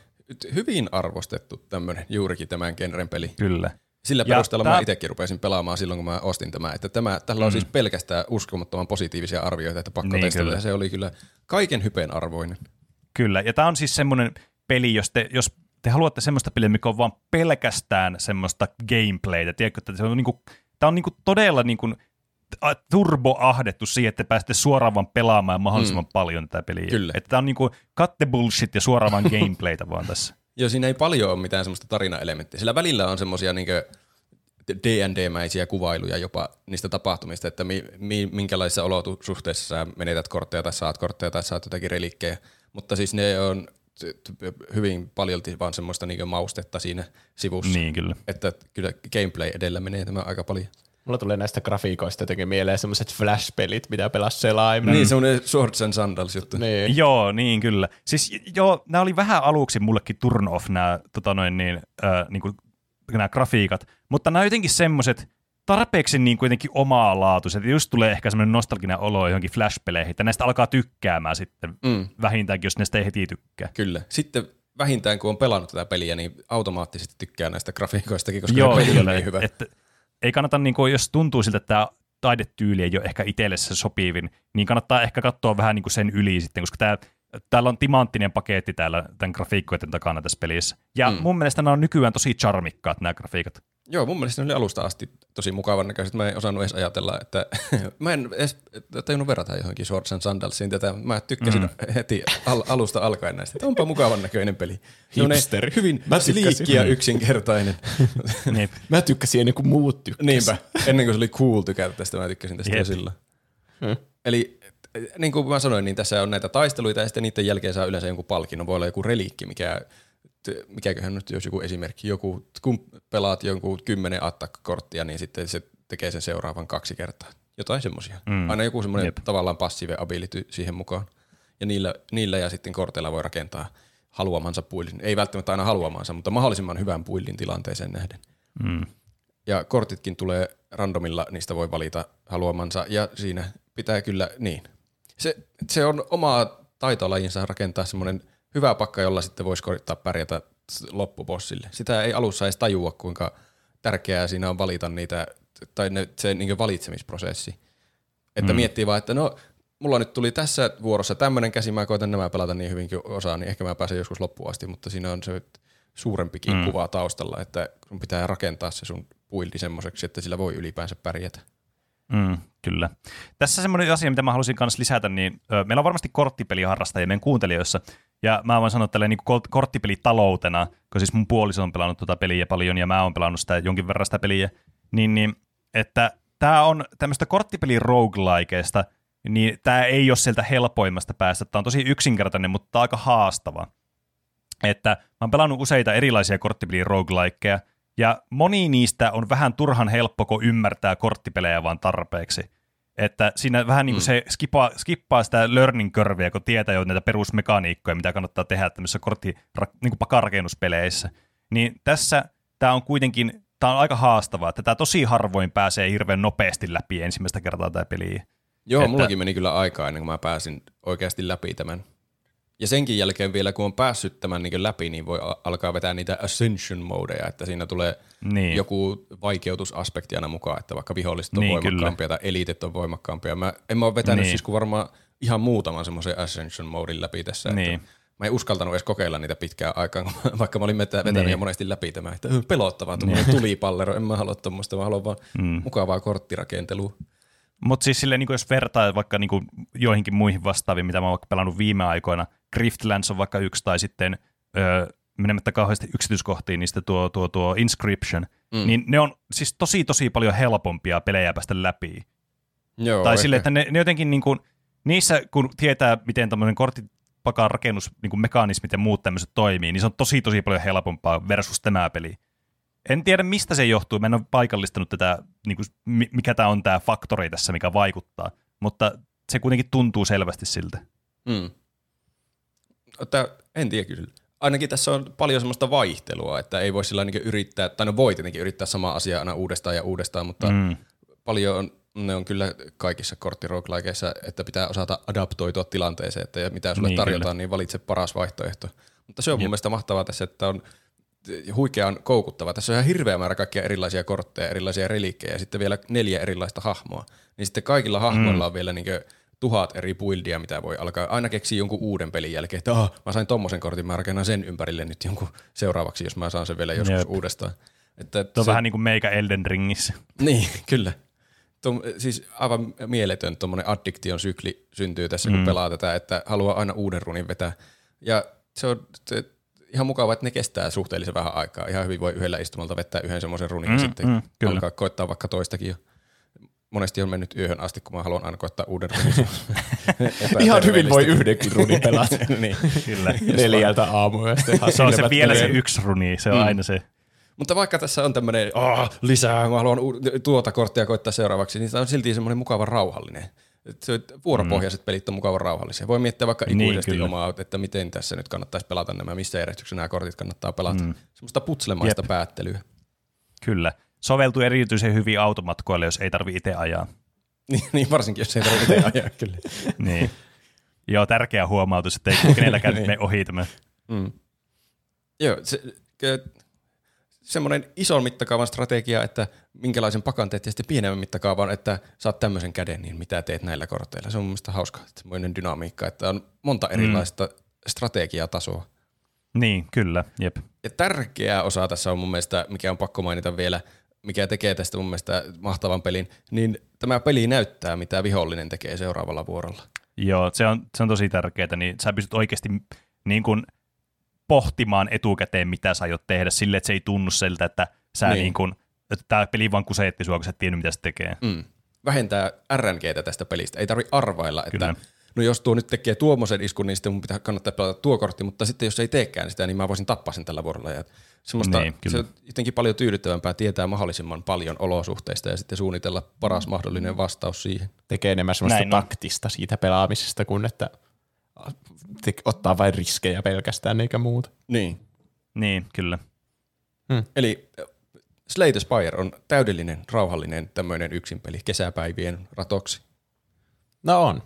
hyvin arvostettu tämmöinen juurikin tämän genren peli. Kyllä. Sillä perusteella mä itsekin rupesin pelaamaan silloin, kun mä ostin tämän. Että tällä on siis pelkästään uskomattoman positiivisia arvioita, että pakko testata. Ja se oli kyllä kaiken hypeen arvoinen. Kyllä, ja tämä on siis semmoinen peli, jos te haluatte semmoista peliä, mikä on vaan pelkästään semmoista gameplaytä. Tiedätkö, että tämä on todella turboahdettu siihen, että pääsette suoraan vaan pelaamaan mahdollisimman paljon tätä peliä. Kyllä. Että tämä on cut the bullshit ja suoraan vaan gameplaytä vaan tässä. Joo, siinä ei paljon ole mitään semmoista tarinaelementtiä. Sillä välillä on semmoisia D&D-mäisiä kuvailuja jopa niistä tapahtumista, että minkälaisissa olosuhteissa sä menetät kortteja tai saat jotakin relikkejä. Mutta siis ne on hyvin paljolti vaan semmoista maustetta siinä sivussa. Niin kyllä. Että kyllä gameplay edellä menee tämä aika paljon. Mulla tulee näistä grafiikoista jotenkin mieleen semmoiset Flash-pelit, mitä pelasi selaimella. Niin, semmoinen Swords and Sandals juttu. Niin. Joo, niin kyllä. Siis joo, nämä oli vähän aluksi mullekin turn off nämä, nämä grafiikat, mutta nämä jotenkin semmoiset tarpeeksi jotenkin omalaatuiset. Just tulee ehkä semmoinen nostalginen olo johonkin Flash-peleihin, että näistä alkaa tykkäämään sitten vähintäänkin, jos näistä ei heti tykkää. Kyllä. Sitten vähintään, kun on pelannut tätä peliä, niin automaattisesti tykkää näistä grafiikoistakin, koska joo, peli on niin hyvä. Ei kannata, jos tuntuu siltä, että tämä taidetyyli ei ole ehkä itselle se sopivin, niin kannattaa ehkä katsoa vähän sen yli sitten, koska täällä on timanttinen paketti tämän grafiikkoiden takana tässä pelissä. Ja mun mielestä nämä on nykyään tosi charmikkaat nämä grafiikat. Joo, mun mielestä ne oli alusta asti tosi mukavan näköiset. Mä en osannut edes ajatella, että mä en edes tajunnut verrata johonkin Swords and Sandalsiin tätä. Mä tykkäsin heti alusta alkaen näistä, että onpa mukavan näköinen peli. Hipsteri. Hyvin sleek ja yksinkertainen. Mä tykkäsin ennen kuin muut tykkäsivät. Niinpä, ennen kuin se oli cool tykätä tästä, mä tykkäsin tästä jo sillä. Eli niin kuin mä sanoin, niin tässä on näitä taisteluita ja sitten niiden jälkeen saa yleensä jonkun palkinnon. Voi olla joku reliikki, mikäköhän nyt jos joku esimerkki, kun pelaat jonkun 10 attack-korttia, niin sitten se tekee sen seuraavan 2 kertaa. Jotain semmoisia. Aina joku semmoinen tavallaan passive ability siihen mukaan. Ja niillä ja sitten korteilla voi rakentaa haluamansa puillin. Ei välttämättä aina haluamansa, mutta mahdollisimman hyvän puillin tilanteeseen nähden. Ja kortitkin tulee randomilla, niistä voi valita haluamansa ja siinä pitää kyllä niin. Se on omaa taitolajinsa rakentaa semmoinen hyvä pakka, jolla sitten voisi koittaa pärjätä loppubossille. Sitä ei alussa edes tajua, kuinka tärkeää siinä on valita niitä, tai se valitsemisprosessi. Että miettii vaan, että mulla nyt tuli tässä vuorossa tämmöinen käsi, mä koitan nämä pelata niin hyvinkin osaan, niin ehkä mä pääsen joskus loppuun asti, mutta siinä on se suurempikin kuva taustalla, että sun pitää rakentaa se sun buildi semmoiseksi, että sillä voi ylipäänsä pärjätä. Kyllä. Tässä semmoinen asia, mitä mä halusin kanssa lisätä, niin meillä on varmasti korttipeliharrastajia meidän kuuntelijoissa, ja mä voin sanoa tälleen niin korttipelitaloutena, kun siis mun puoliso on pelannut tuota peliä paljon ja mä oon pelannut sitä jonkin verran sitä peliä, niin että tää on tämmöistä korttipeli roguelikeista, niin tää ei ole sieltä helpoimmasta päästä. Tää on tosi yksinkertainen, mutta aika haastava. Että mä oon pelannut useita erilaisia korttipeli roguelikeja ja moni niistä on vähän turhan helppo, kun ymmärtää korttipelejä vaan tarpeeksi. Että siinä vähän niin kuin se skippaa sitä learning curveä, kun tietää jo näitä perusmekaniikkoja, mitä kannattaa tehdä tämmöisissä niin kuin pakarakentuspeleissä. Niin tässä tämä on kuitenkin, tämä on aika haastavaa, että tämä tosi harvoin pääsee hirveän nopeasti läpi ensimmäistä kertaa tämä peliä. Joo, että mullakin meni kyllä aikaa ennen kuin mä pääsin oikeasti läpi tämän. Ja senkin jälkeen vielä, kun on päässyt tämän niin läpi, niin voi alkaa vetää niitä ascension-modeja, että siinä tulee joku vaikeutusaspekti aina mukaan, että vaikka viholliset on voimakkaampia tai eliitit on voimakkaampia. En mä ole vetänyt siis kuin varmaan ihan muutaman semmoisen ascension-modin läpi tässä. Niin. Että mä en uskaltanut edes kokeilla niitä pitkään aikaan, vaikka mä olin vetänyt jo monesti läpi tämän. Että pelottavaa tuommoinen tulipallero, en mä halua tuommoista, mä haluan vaan mukavaa korttirakentelua. Mutta siis silleen, niin jos vertaa vaikka niin joihinkin muihin vastaaviin, mitä mä oon vaikka pelannut viime aikoina, Griftlands on vaikka yksi, tai sitten menemättä kauheasti yksityiskohtiin, niin sitten tuo Inscription, niin ne on siis tosi paljon helpompia pelejä päästä läpi. Joo, tai silleen, että ne jotenkin niin kuin, niissä kun tietää, miten tämmöinen korttipakan rakennus, niin kuin mekanismit ja muut tämmöiset toimii, niin se on tosi paljon helpompaa versus tämä peli. En tiedä, mistä se johtuu. Mä en ole paikallistanut tätä, niin kuin, mikä tämä on tämä faktori tässä, mikä vaikuttaa. Mutta se kuitenkin tuntuu selvästi siltä. En tiedä kyllä. Ainakin tässä on paljon semmoista vaihtelua, että ei voi sillä niin yrittää, tai no voi tietenkin yrittää samaa asiaa aina uudestaan ja uudestaan, mutta paljon ne on kyllä kaikissa korttiroguelikeissa, että pitää osata adaptoitua tilanteeseen, että mitä sulle tarjotaan, niin valitse paras vaihtoehto. Mutta se on mun mielestä mahtavaa tässä, että on huikean koukuttava. Tässä on ihan hirveä määrä kaikkia erilaisia kortteja, erilaisia reliikkejä ja sitten vielä 4 erilaista hahmoa. Niin sitten kaikilla hahmoilla on vielä niinkö 1000 eri buildia, mitä voi alkaa. Aina keksii jonkun uuden pelin jälkeen, että mä sain tommosen kortin, mä rakennan sen ympärille nyt jonkun seuraavaksi, jos mä saan sen vielä joskus uudestaan. Että se on vähän niin kuin meikä Elden Ringissä. Niin, kyllä. Siis aivan mieletön tommonen addiktion sykli syntyy tässä, kun pelaa tätä, että haluaa aina uuden runin vetää. Ja se on ihan mukavaa, että ne kestää suhteellisen vähän aikaa. Ihan hyvin voi yhdellä istumalta vettää yhden semmoisen runin ja sitten alkaa koittaa vaikka toistakin jo. Monesti on mennyt yöhön asti, kun mä haluan aina koittaa uuden runin. Ihan hyvin voi yhdenkin runin pelata. Niin. Kyllä. 4 aamuyöstä. Se on se vielä se yksi runi, se on aina se. Mutta vaikka tässä on tämmöinen lisää, mä haluan tuota korttia koittaa seuraavaksi, niin tämä on silti semmoinen mukava rauhallinen. Vuoropohjaiset pelit on mukavan rauhallisia. Voi miettiä vaikka ikuisesti omaa, että miten tässä nyt kannattaisi pelata nämä, missä järjestyksessä nämä kortit kannattaa pelata. Semmoista putslemaista päättelyä. Kyllä. Soveltuu erityisen hyvin automatkoille, jos ei tarvitse itse ajaa. Niin, varsinkin, jos ei tarvitse itse ajaa, kyllä. Niin. Joo, tärkeä huomautus, että ei kenelläkään niin. mene ohi tämä. Joo, semmoinen ison mittakaavan strategia, että minkälaisen pakan teet ja sitten pienemmän mittakaavan, että saat tämmöisen käden, niin mitä teet näillä korteilla. Se on mun mielestä hauskaa, semmoinen dynamiikka, että on monta erilaista strategiatasoa. Niin, kyllä. Jep. Ja tärkeä osa tässä on mun mielestä, mikä on pakko mainita vielä, mikä tekee tästä mun mielestä mahtavan pelin, niin tämä peli näyttää, mitä vihollinen tekee seuraavalla vuorolla. Joo, se on tosi tärkeää, niin sä pystyt oikeasti niin kuin pohtimaan etukäteen, mitä sä aiot tehdä sille, että se ei tunnu siltä, että sä niin kuin, että tää peli vaan kuseetti sua, kun sä et tiennyt, mitä se tekee. Vähentää RNGtä tästä pelistä. Ei tarvi arvailla, että no jos tuo nyt tekee tuommoisen iskun, niin sitten mun pitää kannattaa pelata tuo kortti, mutta sitten jos ei teekään sitä, niin mä voisin tappaa sen tällä vuorolla. Ja semmoista, se on jotenkin paljon tyydyttävämpää tietää mahdollisimman paljon olosuhteista ja sitten suunnitella paras mahdollinen vastaus siihen. Tekee enemmän semmoista taktista siitä pelaamisesta kuin että ottaa vain riskejä pelkästään eikä muuta. Niin. Niin, kyllä. Eli Slay the Spire on täydellinen, rauhallinen tämmöinen yksinpeli kesäpäivien ratoksi. No on.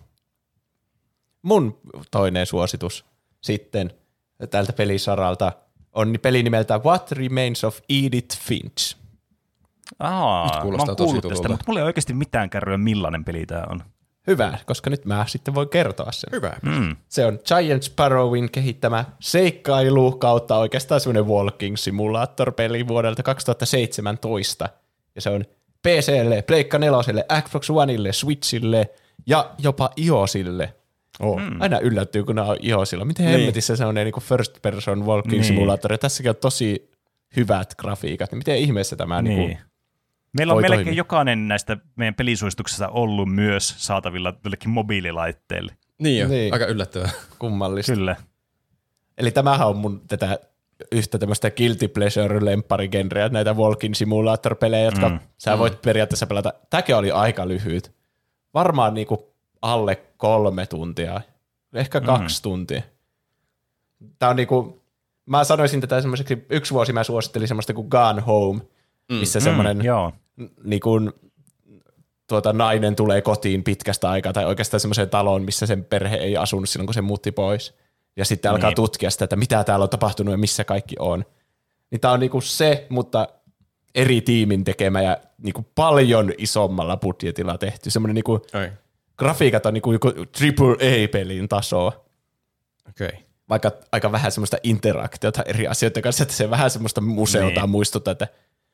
Mun toinen suositus sitten tältä pelisaralta on peli nimeltä What Remains of Edith Finch. Mä oon kuullut tästä, mutta mulla ei oikeasti mitään kärryä, millainen peli tää on. Hyvä, koska nyt mä sitten voin kertoa sen. Hyvä. Se on Giant Sparrowin kehittämä seikkailu kautta oikeastaan semmoinen walking simulator-peli vuodelta 2017. Ja se on PC:lle, Pleikka 4:lle, Xbox Oneille, Switchille ja jopa iOSille. Aina yllättyy, kun nämä on iOSilla. Miten hemmetissä se on niin kuin first person walking simulator. Ja tässäkin on tosi hyvät grafiikat. Miten ihmeessä tämä niin kuin meillä on melkein jokainen näistä meidän pelisuosituksista ollut myös saatavilla jollekin mobiililaitteelle. Niin, aika yllättävää. Kummallista. Kyllä. Eli tämähän on mun tätä yhtä tämmöistä guilty pleasure-lempparigenreä, näitä walking simulator-pelejä, jotka sä voit periaatteessa pelata. Tämäkin oli aika lyhyt. varmaan niinku alle 3 tuntia, ehkä 2 tuntia. Tää on niinku, mä sanoisin tätä semmoiseksi, yksi vuosi mä suosittelin semmoista kuin Gone Home, missä semmoinen niinku, nainen tulee kotiin pitkästä aikaa, tai oikeastaan semmoiseen taloon, missä sen perhe ei asunut silloin, kun se muutti pois. Ja sitten alkaa tutkia sitä, että mitä täällä on tapahtunut ja missä kaikki on. Niin tää on niinku se, mutta eri tiimin tekemä ja niinku paljon isommalla budjetilla tehty. Semmoinen niinku, grafiikat on niinku AAA-pelin tasoa. Okay. Vaikka aika vähän semmoista interaktiota eri asioiden kanssa, että se vähän semmoista museota muistuttaa, että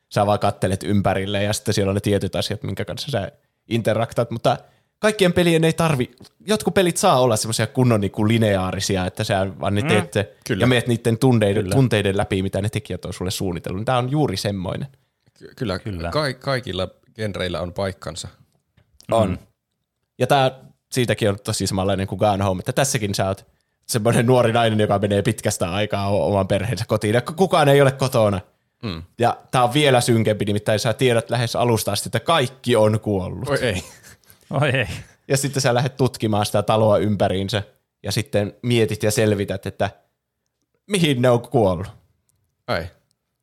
sä vaan kattelet ympärille ja sitten siellä on ne tietyt asiat, minkä kanssa sä interaktaat, mutta kaikkien pelien ei tarvi, jotkut pelit saa olla semmoisia kunnon niin kuin lineaarisia, että sä vaan ne teet ja meet niiden tunteiden läpi, mitä ne tekijät on sulle suunnitellut. Tämä on juuri semmoinen. Kyllä. Kaikilla genreillä on paikkansa. On. Ja tämä siitäkin on tosi samanlainen kuin Gone Home, että tässäkin sä oot semmoinen nuori nainen, joka menee pitkästä aikaa oman perheensä kotiin ja kukaan ei ole kotona. Ja tää on vielä synkempi, nimittäin sä tiedät lähes alusta asti, että kaikki on kuollut. Oi ei. Ja sitten sä lähdet tutkimaan sitä taloa ympäriinsä ja sitten mietit ja selvität, että mihin ne on kuollut.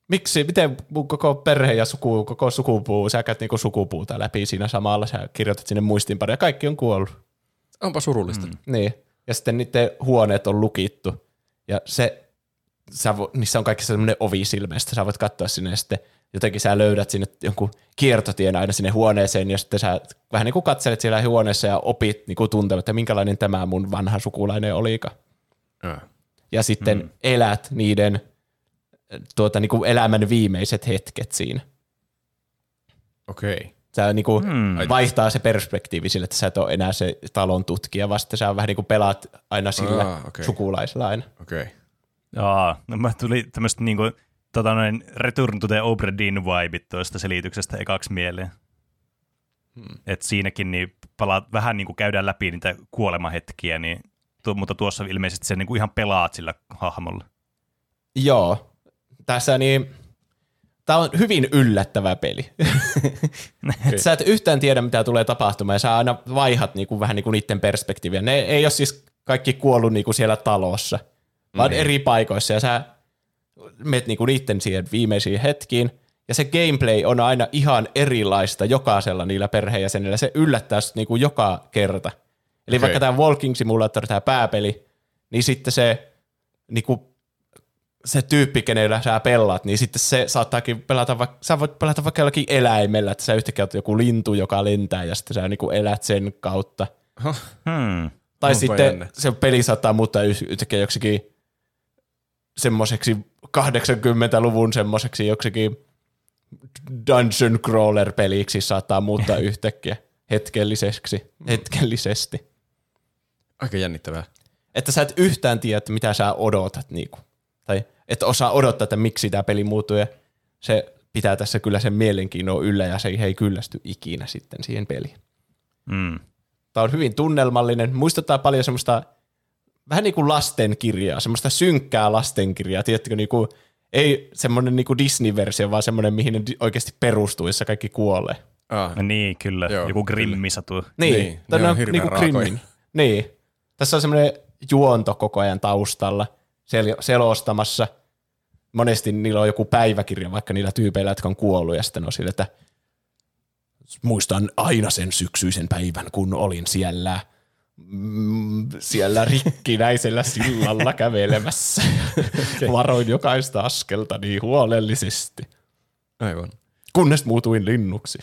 Miksi, miten mun koko perhe ja koko sukupuu, sä käyt niinku sukupuuta läpi siinä samalla, sä kirjoitat sinne muistiinpanoja ja kaikki on kuollut. Onpa surullista. Niin. Ja sitten niiden huoneet on lukittu ja se... niissä on kaikissa semmoinen ovi silmästä, sä voit katsoa sinne ja sitten jotenkin sä löydät sinne jonkun kiertotien aina sinne huoneeseen ja sitten sä vähän niin kuin katselet siellä huoneessa ja opit niin kuin tuntemaan, että minkälainen tämä mun vanha sukulainen oliika. Ja sitten elät niiden niin kuin elämän viimeiset hetket siinä. Okei. Sä niin kuin vaihtaa se perspektiivi sille, että sä et ole enää se talon tutkija, vasta sä vähän niin kuin pelaat aina sillä sukulaisella aina. Okei. Jaa, no mä tuli tämmöistä niinku, Return to the Obra Dinn vibit tuosta selityksestä ekaksi mieleen. Et siinäkin niin palaat, vähän niinku käydään läpi niitä kuolemahetkiä, niin, mutta tuossa ilmeisesti se niinku ihan pelaat sillä hahmolla. Joo, tässä niin, tää on hyvin yllättävä peli. Et sä et yhtään tiedä mitä tulee tapahtumaan ja sä aina vaihat niinku, vähän niinku niiden perspektiiviä. Ne ei ole siis kaikki kuollut niinku siellä talossa. Vaan eri paikoissa ja sä menet niinku niitten siihen viimeisiin hetkiin. Ja se gameplay on aina ihan erilaista jokaisella niillä perheenjäsenillä. Se yllättää sut niinku joka kerta. Eli vaikka tämä Walking Simulator, tämä pääpeli, niin sitten se, niinku, se tyyppi, kenellä sä pelaat, niin sitten se saattaakin pelata, sä voit pelata vaikka jollakin eläimellä, että sä yhtäkkiä oot joku lintu, joka lentää ja sitten sä niinku elät sen kautta. Tai onpa sitten jännä. Se peli saattaa muuttaa yhtäkkiä joksikin semmoiseksi 80-luvun semmoiseksi joksikin dungeon crawler-peliksi saattaa muuttaa yhtäkkiä hetkellisesti. Aika jännittävää. Että sä et yhtään tiedä, mitä sä odotat. Niinku. Tai et osaa odottaa, että miksi tämä peli muuttuu. Ja se pitää tässä kyllä sen mielenkiinnon yllä ja se ei kyllästy ikinä sitten siihen peliin. Tämä on hyvin tunnelmallinen. Muistuttaa paljon semmoista vähän niin kuin lastenkirjaa, semmoista synkkää lastenkirjaa, tiedätkö, niin kuin, ei semmoinen niin kuin Disney-versio, vaan semmoinen, mihin ne oikeasti perustuu, jossa kaikki kuolee. Ah. Niin, kyllä. Joo, joku grimmisatu. Niin. Tämä on hirveän raakoja. Niin. Tässä on semmoinen juonto koko ajan taustalla, selostamassa. Monesti niillä on joku päiväkirja, vaikka niillä tyypeillä, jotka on kuollut, ja sitten on sille, että muistan aina sen syksyisen päivän, kun olin siellä rikkinäisellä sillalla kävelemässä. Varoin jokaista askelta niin huolellisesti. Aivan. Kunnes muutuin linnuksi.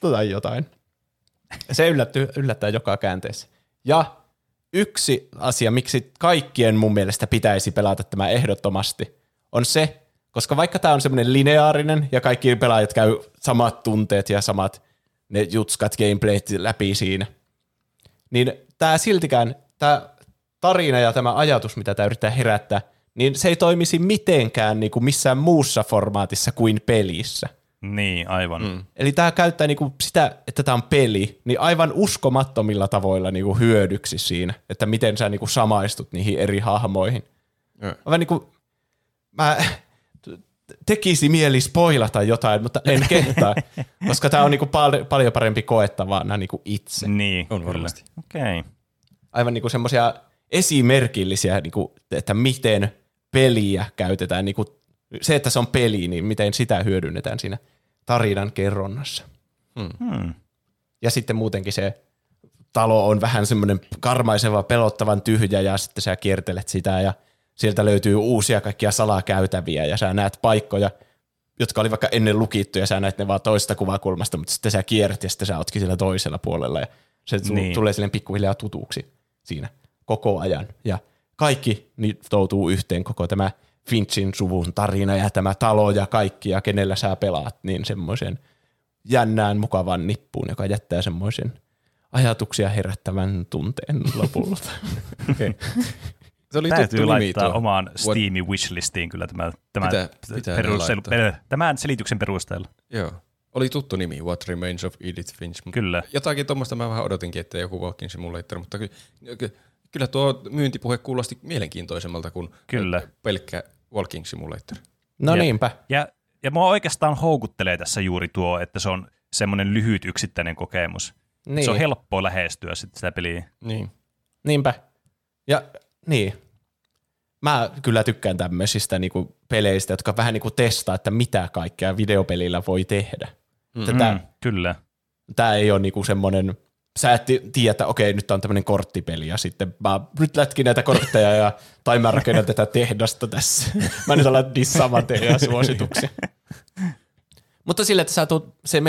Tai jotain. Se yllättää joka käänteessä. Ja yksi asia, miksi kaikkien mun mielestä pitäisi pelata tämä ehdottomasti, on se, koska vaikka tämä on semmoinen lineaarinen ja kaikki pelaajat käy samat tunteet ja samat ne jutskat gameplayt läpi siinä, niin tämä siltikään, tämä tarina ja tämä ajatus, mitä tämä yrittää herättää, niin se ei toimisi mitenkään niin kuin missään muussa formaatissa kuin pelissä. Niin, aivan. Eli tämä käyttää niin kuin sitä, että tämä on peli, niin aivan uskomattomilla tavoilla niin kuin hyödyksi siinä, että miten sä niin kuin samaistut niihin eri hahmoihin. Aivan niin kuin, tekisi mieli spoilata jotain, mutta en kehtaa, koska tämä on niinku paljon parempi koettavana niinku itse. Niin, on varmasti. Okay. Aivan niinku semmoisia esimerkillisiä, niinku, että miten peliä käytetään. Niinku, se, että se on peli, niin miten sitä hyödynnetään siinä tarinan kerronnassa. Ja sitten muutenkin se talo on vähän semmoinen karmaiseva, pelottavan tyhjä ja sitten sä kiertelet sitä ja sieltä löytyy uusia kaikkia salakäytäviä ja sä näet paikkoja, jotka oli vaikka ennen lukittuja ja sä näet ne vaan toista kuvakulmasta, mutta sitten sä kierrät ja sitten sä ootkin siellä toisella puolella ja se tulee silleen pikkuhiljaa tutuksi siinä koko ajan. Ja kaikki nitoutuu yhteen, koko tämä Finchin suvun tarina ja tämä talo ja kaikki ja kenellä sä pelaat, niin semmoisen jännään mukavan nippuun, joka jättää semmoisen ajatuksia herättävän tunteen lopulta. Okay. Se oli täytyy laittaa tuo omaan Steamin wishlistiin kyllä tämän selityksen perusteella. Joo. Oli tuttu nimi, What Remains of Edith Finch. Kyllä. Jotakin tuommoista mä vähän odotinkin, että joku Walking Simulator, mutta kyllä tuo myyntipuhe kuulosti mielenkiintoisemmalta kuin kyllä pelkkä Walking Simulator. No ja, niinpä. Ja mua oikeastaan houkuttelee tässä juuri tuo, että se on semmoinen lyhyt yksittäinen kokemus. Niin. Se on helppoa lähestyä sitten sitä peliä. Niin. Niinpä. Ja niin. Mä kyllä tykkään tämmöisistä niinku peleistä, jotka vähän niinku testaa, että mitä kaikkea videopelillä voi tehdä. Kyllä. Tää ei ole niinku semmoinen, sä et tiedä, että okei, nyt on tämmöinen korttipeli ja sitten mä nyt lätkin näitä kortteja tai mä rakennan tätä tehdasta tässä. Mä nyt alan dissaamaan teidän suosituksia. Mutta sillä, että sä tulet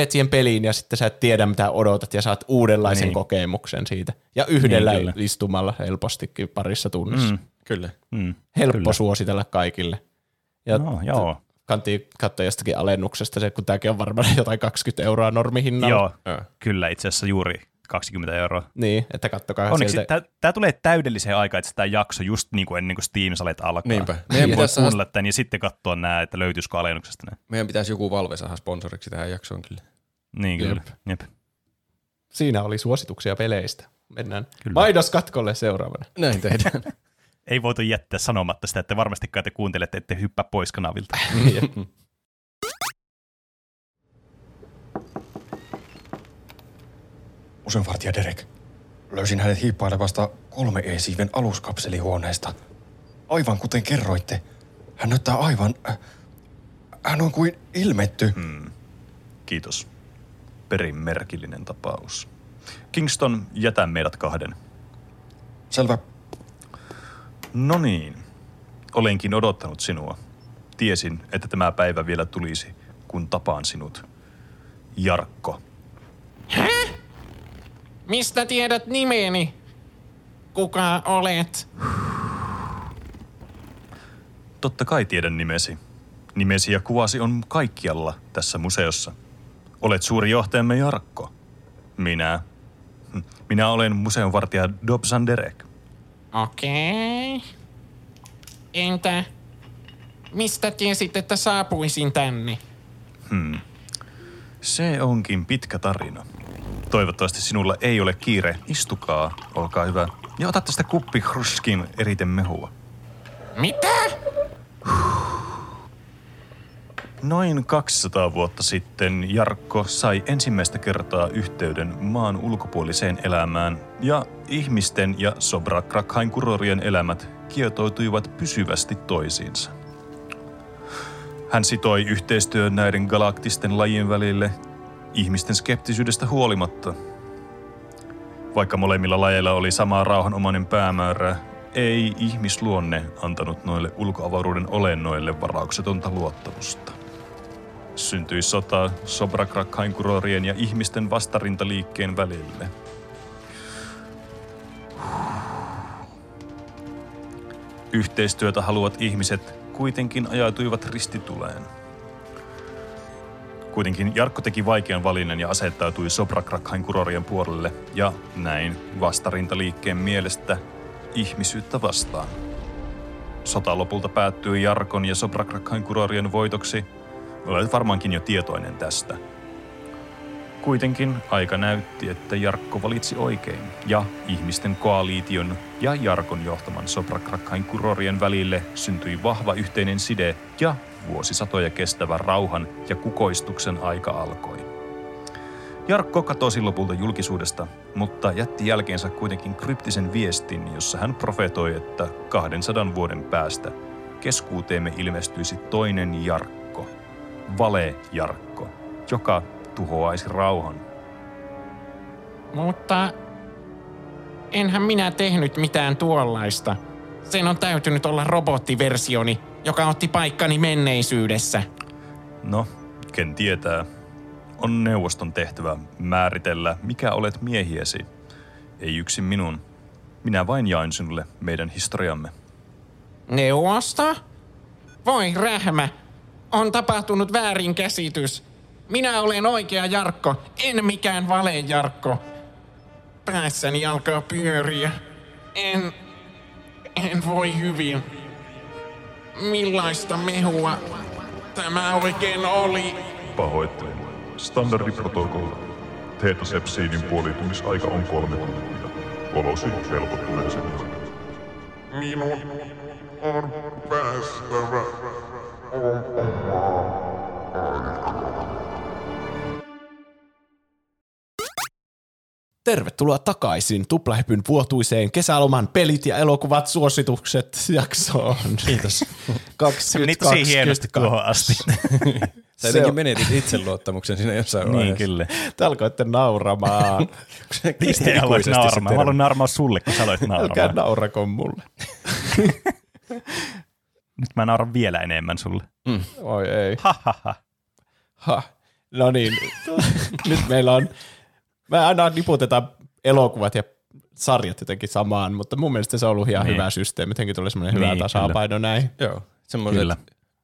siihen peliin ja sitten sä et tiedä, mitä odotat ja saat uudenlaisen kokemuksen siitä. Ja yhdellä istumalla helpostikin parissa tunnissa. Kyllä. Helppo suositella kaikille. Ja joo. Kantii katsoa jostakin alennuksesta, se, kun tämäkin on varmaan jotain 20 € normihinnalla. Joo, kyllä itse asiassa juuri 20 €. Niin, että kattokaa. Onneksi tämä tulee täydelliseen aikaan, että tämä jakso just niin kuin ennen kuin Steam-salet alkaa. Niinpä. Meidän pitäisi kuunnella tämän ja sitten katsoa nämä, että löytyisikö alennuksesta nämä. Meidän pitäisi joku Valve saada sponsoriksi tähän jaksoon kyllä. Niin kyllä. Jep. Siinä oli suosituksia peleistä. Mennään mainoskatkolle seuraavana. Näin tehdään. Ei voitu jättää sanomatta sitä, että varmastikaan te kuuntelette, ette hyppää pois kanavilta. Usenvartija Derek. Löysin hänet hiippailevasta 3E-siiven aluskapselihuoneesta. Aivan kuten kerroitte, hän näyttää aivan... hän on kuin ilmetty. Kiitos. Perimerkillinen tapaus. Kingston, jätä meidät kahden. Selvä. No niin. Olenkin odottanut sinua. Tiesin, että tämä päivä vielä tulisi, kun tapaan sinut. Jarkko. Häh? Mistä tiedät nimeni? Kuka olet? Totta kai tiedän nimesi. Nimesi ja kuvasi on kaikkialla tässä museossa. Olet suuri johtajamme Jarkko. Minä olen museonvartija Dobson Derek. Okei. Entä mistä tiesit, että saapuisin tänne? Se onkin pitkä tarina. Toivottavasti sinulla ei ole kiire. Istukaa, olkaa hyvä. Ja ota tästä kuppi Hruskin eritemehua. Mitä? Noin 200 vuotta sitten Jarkko sai ensimmäistä kertaa yhteyden maan ulkopuoliseen elämään ja ihmisten ja Sobrakrakhain kurorien elämät kietoutuivat pysyvästi toisiinsa. Hän sitoi yhteistyön näiden galaktisten lajien välille ihmisten skeptisyydestä huolimatta. Vaikka molemmilla lajeilla oli samaa rauhanomainen päämäärä, ei ihmisluonne antanut noille ulkoavaruuden olennoille varauksetonta luottamusta. Syntyi sota Sobrakrakhain kurorien ja ihmisten vastarintaliikkeen välille. Yhteistyötä haluavat ihmiset kuitenkin ajautuivat ristituleen. Kuitenkin Jarkko teki vaikean valinnan ja asettautui Sobrakrakhain kurorien puolelle ja näin vastarintaliikkeen mielestä ihmisyyttä vastaan. Sota lopulta päättyi Jarkon ja Sobrakrakhain kurorien voitoksi. Olet varmaankin jo tietoinen tästä. Kuitenkin aika näytti, että Jarkko valitsi oikein ja ihmisten koaliition ja Jarkon johtaman Sobrakrakhain kurorien välille syntyi vahva yhteinen side ja vuosisatoja kestävän rauhan ja kukoistuksen aika alkoi. Jarkko katosi lopulta julkisuudesta, mutta jätti jälkeensä kuitenkin kryptisen viestin, jossa hän profetoi, että 200 vuoden päästä keskuuteemme ilmestyisi toinen Jarkko, Vale-Jarkko, joka tuhoaisi rauhan. Mutta enhän minä tehnyt mitään tuollaista. Sen on täytynyt olla robottiversioni, joka otti paikkani menneisyydessä. No, ken tietää. On neuvoston tehtävä määritellä, mikä olet miehiesi. Ei yksin minun. Minä vain jain sinulle meidän historiamme. Neuvosto? Voi rähmä. On tapahtunut väärinkäsitys. Minä olen oikea Jarkko, en mikään valejarkko. Päässäni alkaa pyöriä. En voi hyvin. Millaista mehua tämä oikein oli? Pahoittelen. Standardiprotokolla. Teetasepsiidin puolitumisaika on 3 tuntia. Olosi helpottuneeseen. Minun on päästävä Tervetuloa takaisin Tuplahypyn vuotuiseen kesäloman pelit ja elokuvat suositukset jaksoon. Kiitos. 2020. Niin hienosti tuohon asti. Sä jotenkin menetit itseluottamuksen siinä jossain vaiheessa. Niin kyllä. Te alkoitte nauramaan. Mistä aloit nauramaan? Mä haluan nauraa sulle, kun sä aloit nauramaan. Älkää naurako mulle. Nyt mä nauran vielä enemmän sulle. Mm. Oi ei. Ha ha ha. Ha. No niin. Nyt meillä on... Mä aina niputetaan elokuvat ja sarjat jotenkin samaan, mutta mun mielestä se on ollut ihan hyvä systeemi. Jotenkin tulee semmoinen hyvä tasapaino näin. Joo, semmoiset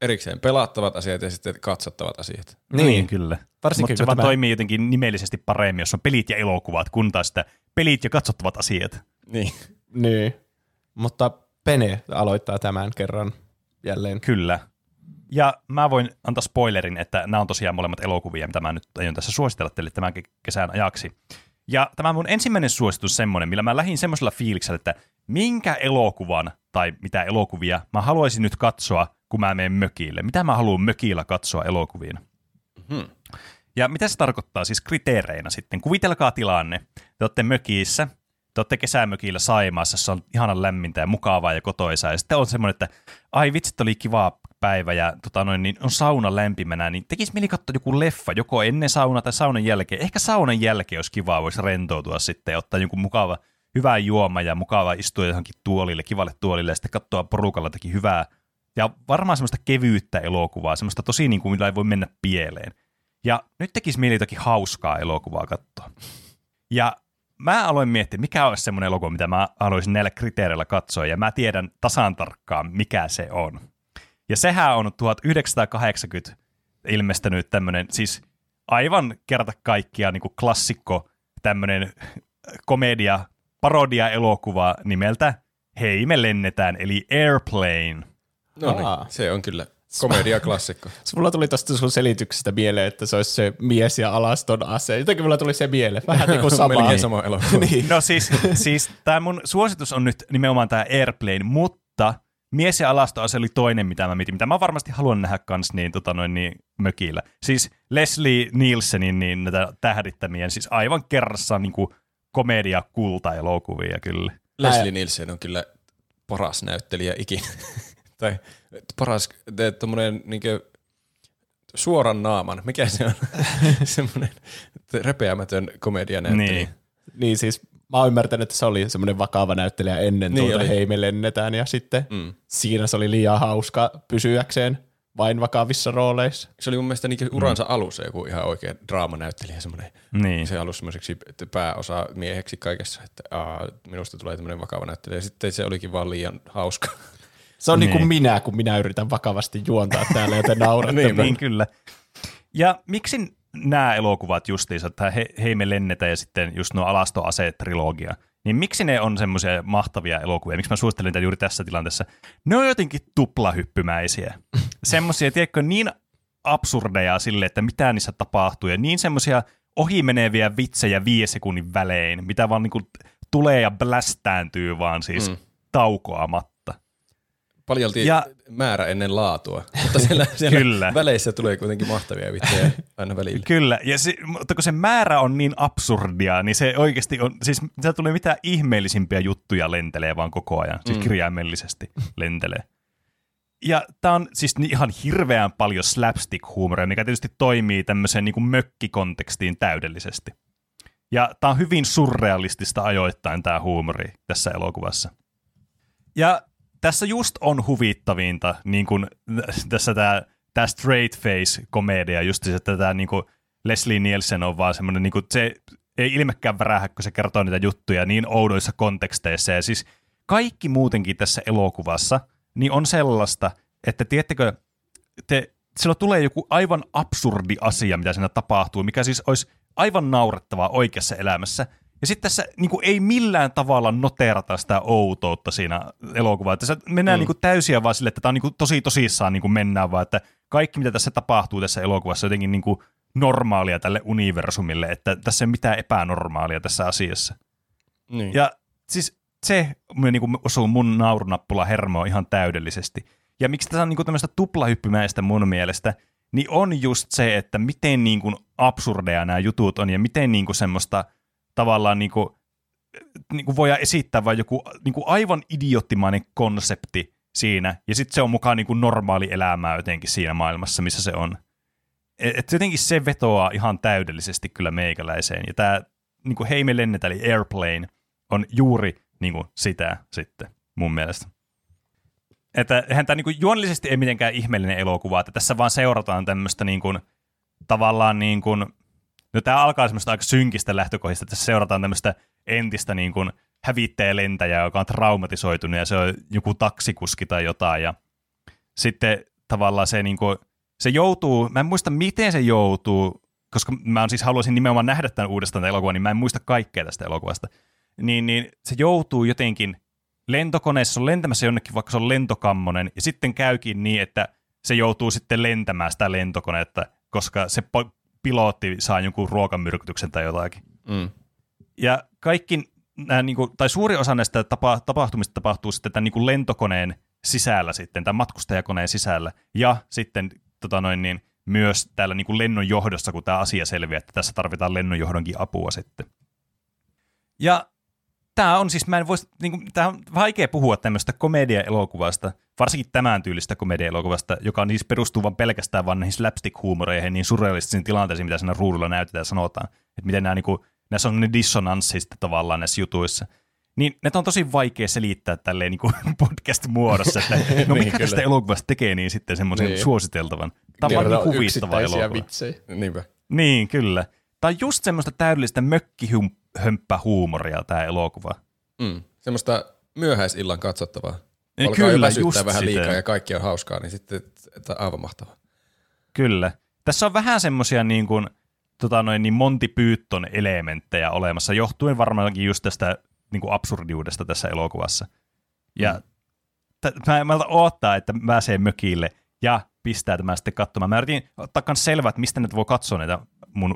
erikseen pelattavat asiat ja sitten katsottavat asiat. Niin kyllä. Varsinkin, mutta se vaan toimii jotenkin nimellisesti paremmin, jos on pelit ja elokuvat, kun taas sitä pelit ja katsottavat asiat. Niin. Mutta Pene aloittaa tämän kerran jälleen. Kyllä. Ja mä voin antaa spoilerin, että nämä on tosiaan molemmat elokuvia, mitä mä nyt aion tässä suositella teille tämän kesän ajaksi. Ja tämä on mun ensimmäinen suositus semmoinen, millä mä lähdin semmoisella fiiliksellä, että minkä elokuvan tai mitä elokuvia mä haluaisin nyt katsoa, kun mä menen mökille. Mitä mä haluan mökillä katsoa elokuviin? Mm-hmm. Ja mitä se tarkoittaa siis kriteereinä sitten? Kuvitelkaa tilanne. Te olette mökissä, te olette kesämökillä Saimaassa, se on ihanan lämmintä ja mukavaa ja kotoisaa. Ja sitten on semmoinen, että ai vitsit, oli kivaa päivä ja niin on sauna lämpimänä, niin tekisi mieli katsoa joku leffa, joko ennen saunaa tai saunan jälkeen. Ehkä saunan jälkeen olisi kivaa, voisi rentoutua sitten ja ottaa joku mukava, hyvä juoma ja mukava istua johonkin tuolille, kivalle tuolille ja sitten katsoa porukalla jotakin hyvää. Ja varmaan semmoista kevyyttä elokuvaa, semmoista tosi niin kuin, mitä ei voi mennä pieleen. Ja nyt tekisi mieli jotakin hauskaa elokuvaa katsoa. Ja mä aloin miettiä, mikä olisi semmoinen elokuva, mitä mä haluaisin näillä kriteereillä katsoa ja mä tiedän tasan tarkkaan, mikä se on. Ja sehän on 1980 ilmestynyt tämmöinen, siis aivan kerta kaikkiaan niin kuin klassikko, tämmöinen komedia, parodia-elokuva nimeltä Hei, me lennetään, eli Airplane. No niin, se on kyllä komedia-klassikko. Mulla tuli tosta sun selityksestä mieleen, että se olisi se mies ja alaston ase. Jotenkin mulla tuli se mieleen, vähän niin kuin samaa. Sama elokuva. Niin. No siis tämä mun suositus on nyt nimenomaan tämä Airplane, mutta... Mies ja alastoase oli toinen, mitä mä mietin, mitä mä varmasti haluan nähdä kans niin, mökillä. Siis Leslie Nielsenin niin, näitä tähdittämien, siis aivan kerrassaan niin komedia kultaelokuvia kyllä. Leslie Nielsen on kyllä paras näyttelijä ikinä. Tai paras, tommonen niinkö suoran naaman, mikä se on? Semmoinen repeämätön komedianäyttelijä. Niin siis... Mä oon ymmärtänyt, että se oli semmoinen vakava näyttelijä ennen tuota Hei, me lennetään ja sitten siinä se oli liian hauska pysyäkseen vain vakavissa rooleissa. Se oli mun mielestä niin uransa alussa joku ihan oikea draamanäyttelijä semmoinen. Niin. Se alussa semmoiseksi pääosa mieheksi kaikessa, että minusta tulee tämmöinen vakava näyttelijä ja sitten se olikin vaan liian hauska. Se on niin kuin minä, kun minä yritän vakavasti juontaa täällä, joten nauratte. Niin kyllä. Ja miksi... Nämä elokuvat justiinsa, että hei me lennetään ja sitten just nuo alastoase-trilogia, niin miksi ne on semmoisia mahtavia elokuvia? Miksi mä suosittelen tätä juuri tässä tilanteessa? Ne on jotenkin tuplahyppymäisiä. Semmoisia, tiedätkö, niin absurdeja sille, että mitä niissä tapahtuu ja niin semmoisia ohimeneviä vitsejä 5 sekunnin välein, mitä vaan niinku tulee ja blästääntyy vaan siis taukoamatta. Paljalti määrä ennen laatua, mutta siellä väleissä tulee kuitenkin mahtavia vittejä aina välillä. Kyllä, ja se, mutta kun se määrä on niin absurdia, niin se oikeasti on, siis se tulee mitään ihmeellisimpiä juttuja lentelee vaan koko ajan, siis kirjaimellisesti lentelee. Ja tämä on siis ihan hirveän paljon slapstick-huumoria, mikä tietysti toimii tämmöiseen niin kuin mökkikontekstiin täydellisesti. Ja tämä on hyvin surrealistista ajoittain tämä huumori tässä elokuvassa. Ja tässä just on huvittavinta, niin kuin tässä tämä straight face-komedia, just se, että tämä niin kuin Leslie Nielsen on vaan semmoinen, niin kuin, se ei ilmekään värähä, kun se kertoo niitä juttuja niin oudoissa konteksteissa. Ja siis kaikki muutenkin tässä elokuvassa niin on sellaista, että tiedättekö, silloin tulee joku aivan absurdi asia, mitä siinä tapahtuu, mikä siis olisi aivan naurettavaa oikeassa elämässä. Ja sitten tässä niin kuin ei millään tavalla noteerata sitä outoutta siinä elokuvaa. Tässä mennään niin kuin täysiä vaan sille, että tämä on niin kuin tosi tosissaan niin kuin mennään vaan, että kaikki mitä tässä tapahtuu tässä elokuvassa on jotenkin niin kuin normaalia tälle universumille, että tässä ei ole mitään epänormaalia tässä asiassa. Niin. Ja siis se niin kuin osuu mun naurunappula hermoon ihan täydellisesti. Ja miksi tässä on niin kuin tämmöistä tuplahyppimäistä mun mielestä, niin on just se, että miten niin kuin absurdeja nämä jutut on ja miten niin kuin semmoista tavallaan niin kuin voidaan esittää vain joku niin kuin aivan idioottimainen konsepti siinä, ja sitten se on mukaan niin kuin normaali elämää jotenkin siinä maailmassa, missä se on. Et jotenkin se vetoaa ihan täydellisesti kyllä meikäläiseen, ja tämä niin kuin Hei me lennetään, eli Airplane, on juuri niin kuin sitä sitten mun mielestä. Että eihän tämä niin kuin juonellisesti ei mitenkään ihmeellinen elokuva, että tässä vaan seurataan tämmöistä niin kuin, tavallaan niin kuin, no tämä alkaa semmoista aika synkistä lähtökohdista, että seurataan tämmöistä entistä niin kuin hävittäjälentäjää, joka on traumatisoitunut ja se on joku taksikuski tai jotain. Ja sitten tavallaan se, niin kuin, se joutuu, mä en muista miten se joutuu, koska mä siis haluaisin nimenomaan nähdä tämän uudestaan tämän elokuvan, niin mä en muista kaikkea tästä elokuvasta. Niin se joutuu jotenkin lentokoneessa, se on lentämässä jonnekin, vaikka se on lentokammonen, ja sitten käykin niin, että se joutuu sitten lentämään sitä lentokonetta, koska se pilotti saa jonkun ruokamyrkytyksen tai jotakin. Ja kaikki nämä, niin kuin, tai suuri osa näistä tapahtumista tapahtuu sitten tämän niin kuin lentokoneen sisällä sitten, tämän matkustajakoneen sisällä, ja sitten myös täällä niin kuin lennon johdossa, kun tämä asia selviää, että tässä tarvitaan lennonjohdonkin apua sitten. Ja tämä on siis, mä en vois, niin kuin, tämä on vaikea puhua tämmöistä komedia-elokuvasta, varsinkin tämän tyylistä komedia-elokuvasta, joka on siis perustuu vaan pelkästään vaan näihin slapstick-huumoreihin, niin surrealistisiin tilanteisiin, mitä siinä ruudulla näytetään ja sanotaan. Että miten nämä, niin kuin, näissä on sellainen dissonanssi sitten tavallaan näissä jutuissa. Niin näitä on tosi vaikea selittää tälleen niin kuin podcast-muodossa, että no mikä niin, tästä elokuvasta tekee, niin sitten semmoisen niin suositeltavan. Tämä on niin huvittava elokuva. Vitsejä. Niinpä. Niin, kyllä. Tämä on just semmoista täydellistä mökkihömppähuumoria tämä elokuva. Semmoista myöhäisillan katsottavaa. Alkaa kyllä, jo väsyttää vähän sitä liikaa ja kaikki on hauskaa, niin sitten tämä on aivan mahtavaa. Kyllä. Tässä on vähän semmoisia niin kuin niin Monty Python -elementtejä olemassa, johtuen varmaankin just tästä niin kuin absurdiudesta tässä elokuvassa. Ja mä en odottaa, että mä pääsen mökille ja pistää tämän sitten katsomaan. Mä yritin ottaa myös selvää, että mistä nyt voi katsoa näitä mun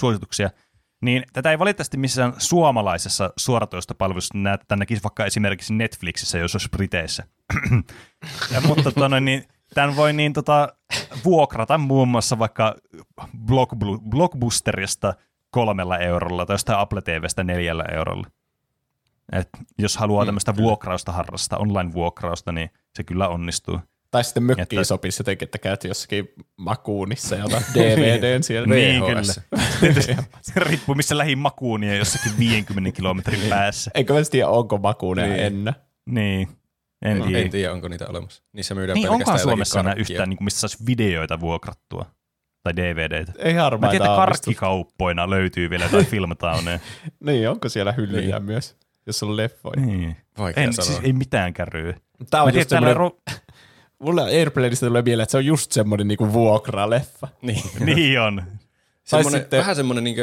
suosituksia. Niin tätä ei valitettavasti missään suomalaisessa suoratoistopalvelussa näe, että näkisi vaikka esimerkiksi Netflixissä, jos olisi Briteissä. Ja, mutta niin, tämän voi niin, vuokrata muun muassa vaikka Blockbusterista 3 eurolla tai jostain Apple TVstä 4 eurolla. Et jos haluaa tämmöistä vuokrausta harrastaa, online-vuokrausta, niin se kyllä onnistuu. Tai sitten mökkiin sopisi jotenkin, että käyt jossakin makuunissa ja otat DVDn siellä VHS. Niin kyllä. Se riippuu missä lähin makuunia jossakin 50 kilometrin päässä. Eikö mä tiedä, onko makuunia ennen. Niin. En tiedä, onko niitä olemassa. Niissä myydään niin pelkästään jotakin karkkia. Niin onkohan Suomessa yhtään, niin missä saisi videoita vuokrattua? Tai DVDtä? Ei harmaa. Mä tiedän, että karkkikauppoina löytyy vielä jotain filmatauneja. Niin, onko siellä hyllyjä myös, jos on leffoja? Niin. En, siis ei mitään käryy. Tää on just mulla Airplaneista tulee mieleen, että se on just semmoinen niinku vuokraleffa. Niin on. Vähän semmoinen, niinku,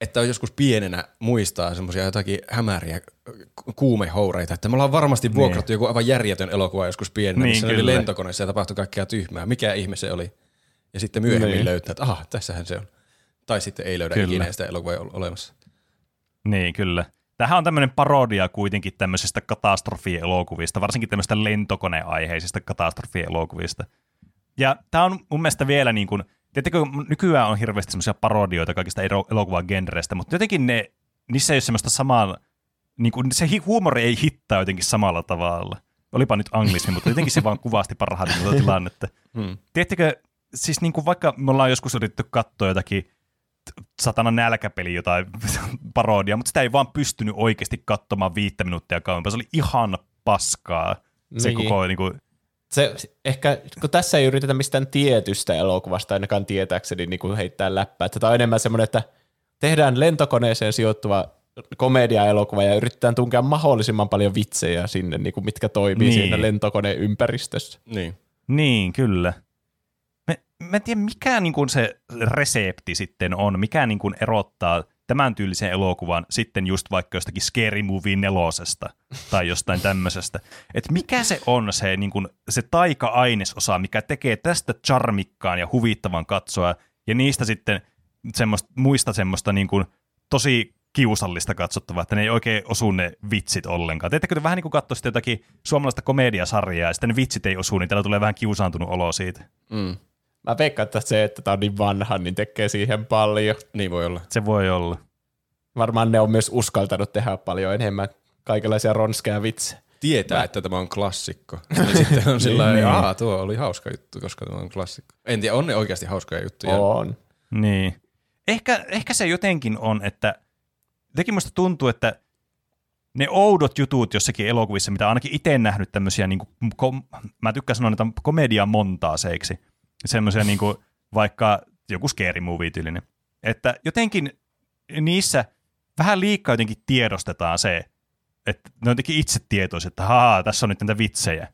että on joskus pienenä muistaa semmoisia jotakin hämäriä kuumehoureita. Että me ollaan varmasti vuokrattu joku aivan järjetön elokuva joskus pienenä, missä oli lentokoneessa ja tapahtui kaikkea tyhmää. Mikä ihme se oli? Ja sitten myöhemmin löytää, että aha, tässähän se on. Tai sitten ei löydä ikinä sitä elokuvaa olemassa. Niin, kyllä. Tämähän on tämmöinen parodia kuitenkin tämmöisistä katastrofielokuvista, varsinkin tämmöistä lentokoneaiheisista katastrofielokuvista. Ja tämä on mun mielestä vielä niin kuin, tietenkin nykyään on hirveästi semmoisia parodioita kaikista elokuvagenreistä, mutta jotenkin niissä ei ole semmoista samaa, niin kuin, se huumori ei hittaa jotenkin samalla tavalla. Olipa nyt anglismi, mutta jotenkin se vaan kuvasti parhaiten tuota tilannetta. Tiedättekö, siis niin kuin vaikka me ollaan joskus yritetty katsoa jotakin satana nälkäpeli jotain parodia, mutta sitä ei vaan pystynyt oikeasti katsomaan 5 minuuttia kauempaa. Se oli ihan paskaa. Se niin. Koko niin kuin... Se, ehkä, kun tässä ei yritetä mistään tietystä elokuvasta ainakaan tietääkseni niin kuin heittää läppää. Tämä on enemmän semmoinen, että tehdään lentokoneeseen sijoittuva komedia-elokuva ja yritetään tunkea mahdollisimman paljon vitsejä sinne, niin kuin mitkä toimii niin. Siinä lentokoneen ympäristössä. Niin, kyllä. Mä en tiedä, mikä niin kuin se resepti sitten on, mikä niin kuin erottaa tämän tyylisen elokuvan sitten just vaikka jostakin Scary Movie 4:sta tai jostain tämmöisestä. Että mikä se on se, niin kuin, se taika-ainesosa, mikä tekee tästä charmikkaan ja huvittavan katsoa ja niistä sitten muista semmoista niin kuin tosi kiusallista katsottavaa, että ne ei oikein osu ne vitsit ollenkaan. Teettekö te vähän niin kuin katsoisitte jotakin suomalaista komediasarjaa ja sitten ne vitsit ei osu, niin täällä tulee vähän kiusaantunut olo siitä. Mm. Mä veikkaan, että se, että tää on niin vanha, niin tekee siihen paljon. Niin voi olla. Se voi olla. Varmaan ne on myös uskaltanut tehdä paljon enemmän kaikenlaisia ronskeja vitsejä. Tietää, että tämä on klassikko. Ja sitten on sillä tavalla, että tuo oli hauska juttu, koska tämä on klassikko. En tiedä, on ne oikeasti hauskoja juttuja. On. Niin. Ehkä se jotenkin on, että jotenkin musta tuntuu, että ne oudot jutut jossakin elokuvissa, mitä ainakin itse nähnyt tämmöisiä, niin kuin, mä tykkään sanoa, että komedia montaaseiksi. Semmoisia niin kuin vaikka joku Scary Movie-tyylinen. Että jotenkin niissä vähän liikaa jotenkin tiedostetaan se, että ne on jotenkin itsetietoisia, että haa, tässä on nyt näitä vitsejä.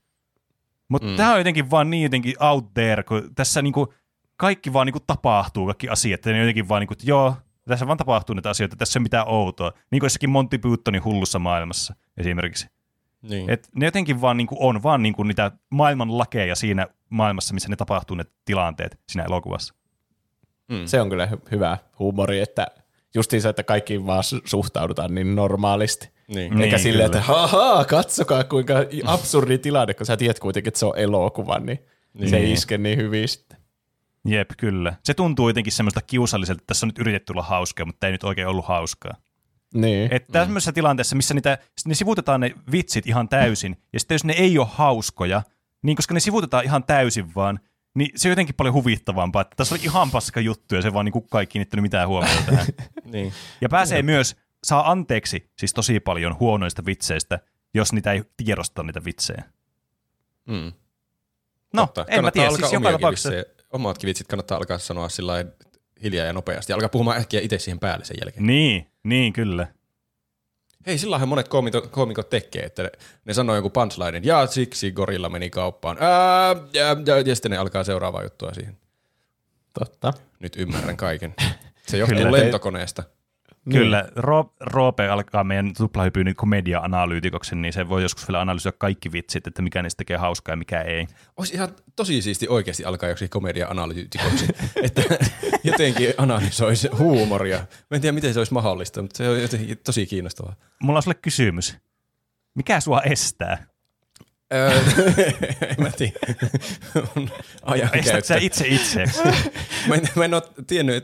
Mutta tämä on jotenkin vaan niin jotenkin out there, kun tässä niin kuin kaikki vaan niin kuin tapahtuu, kaikki asiat. Ja ne jotenkin vaan niin kuin, että joo, tässä vaan tapahtuu näitä asioita, tässä ei ole mitään outoa. Niin kuin jossakin Monty Pythonin hullussa maailmassa esimerkiksi. Niin. Et ne jotenkin vaan niin kuin on vaan niin kuin niitä maailman lakeja siinä maailmassa, missä ne tapahtuu ne tilanteet siinä elokuvassa. Mm. Se on kyllä hyvä huumori, että justiinsa, että kaikkiin vaan suhtaudutaan niin normaalisti. Niin. Eikä niin, silleen, että haha, katsokaa kuinka absurdi tilanne, kun sä tiedät kuitenkin, että se on elokuva, niin se ei iske niin hyvin sitten. Jep, kyllä. Se tuntuu jotenkin semmoista kiusalliselta, että tässä on nyt yritetty olla hauskaa, mutta ei nyt oikein ollut hauskaa. Niin. Että tämmöisessä tilanteessa, missä ne sivuutetaan ne vitsit ihan täysin, ja sitten jos ne ei ole hauskoja, niin koska ne sivuutetaan ihan täysin vaan, niin se on jotenkin paljon huvittavampaa, että tässä oli ihan paska juttu, ja se vaan niin kukaan ei kiinnittänyt mitään huomiota tähän. Niin. Ja pääsee myös, saa anteeksi siis tosi paljon huonoista vitseistä, jos niitä ei tiedosta niitä vitsejä. Mm. No, totta. En mä tiedä, siis joka tapauksessa. Omatkin vitsit kannattaa alkaa sanoa sillä lailla hiljaa ja nopeasti, ja alkaa puhumaan äkkiä itse siihen päälle sen jälkeen. Niin, kyllä. Hei, sillähän monet koomikot tekee, että ne sanoo joku punchline, ja siksi gorilla meni kauppaan, ja sitten ne alkaa seuraavaa juttua siihen. Totta. Nyt ymmärrän kaiken. Se johtuu lentokoneesta. Kyllä, Roope alkaa meidän Tuplahypyn komedia-analyytikoksi, niin se voi joskus vielä analysoida kaikki vitsit, että mikä niistä tekee hauskaa ja mikä ei. Olisi ihan tosi siisti oikeasti alkaa joksikin komedia-analyytikoksi, että jotenkin analysoisi huumoria. Mä en tiedä, miten se olisi mahdollista, mutta se on jotenkin tosi kiinnostavaa. Mulla on sulle kysymys. Mikä sua estää? En mä tiedä. Estätkö sä itseksi?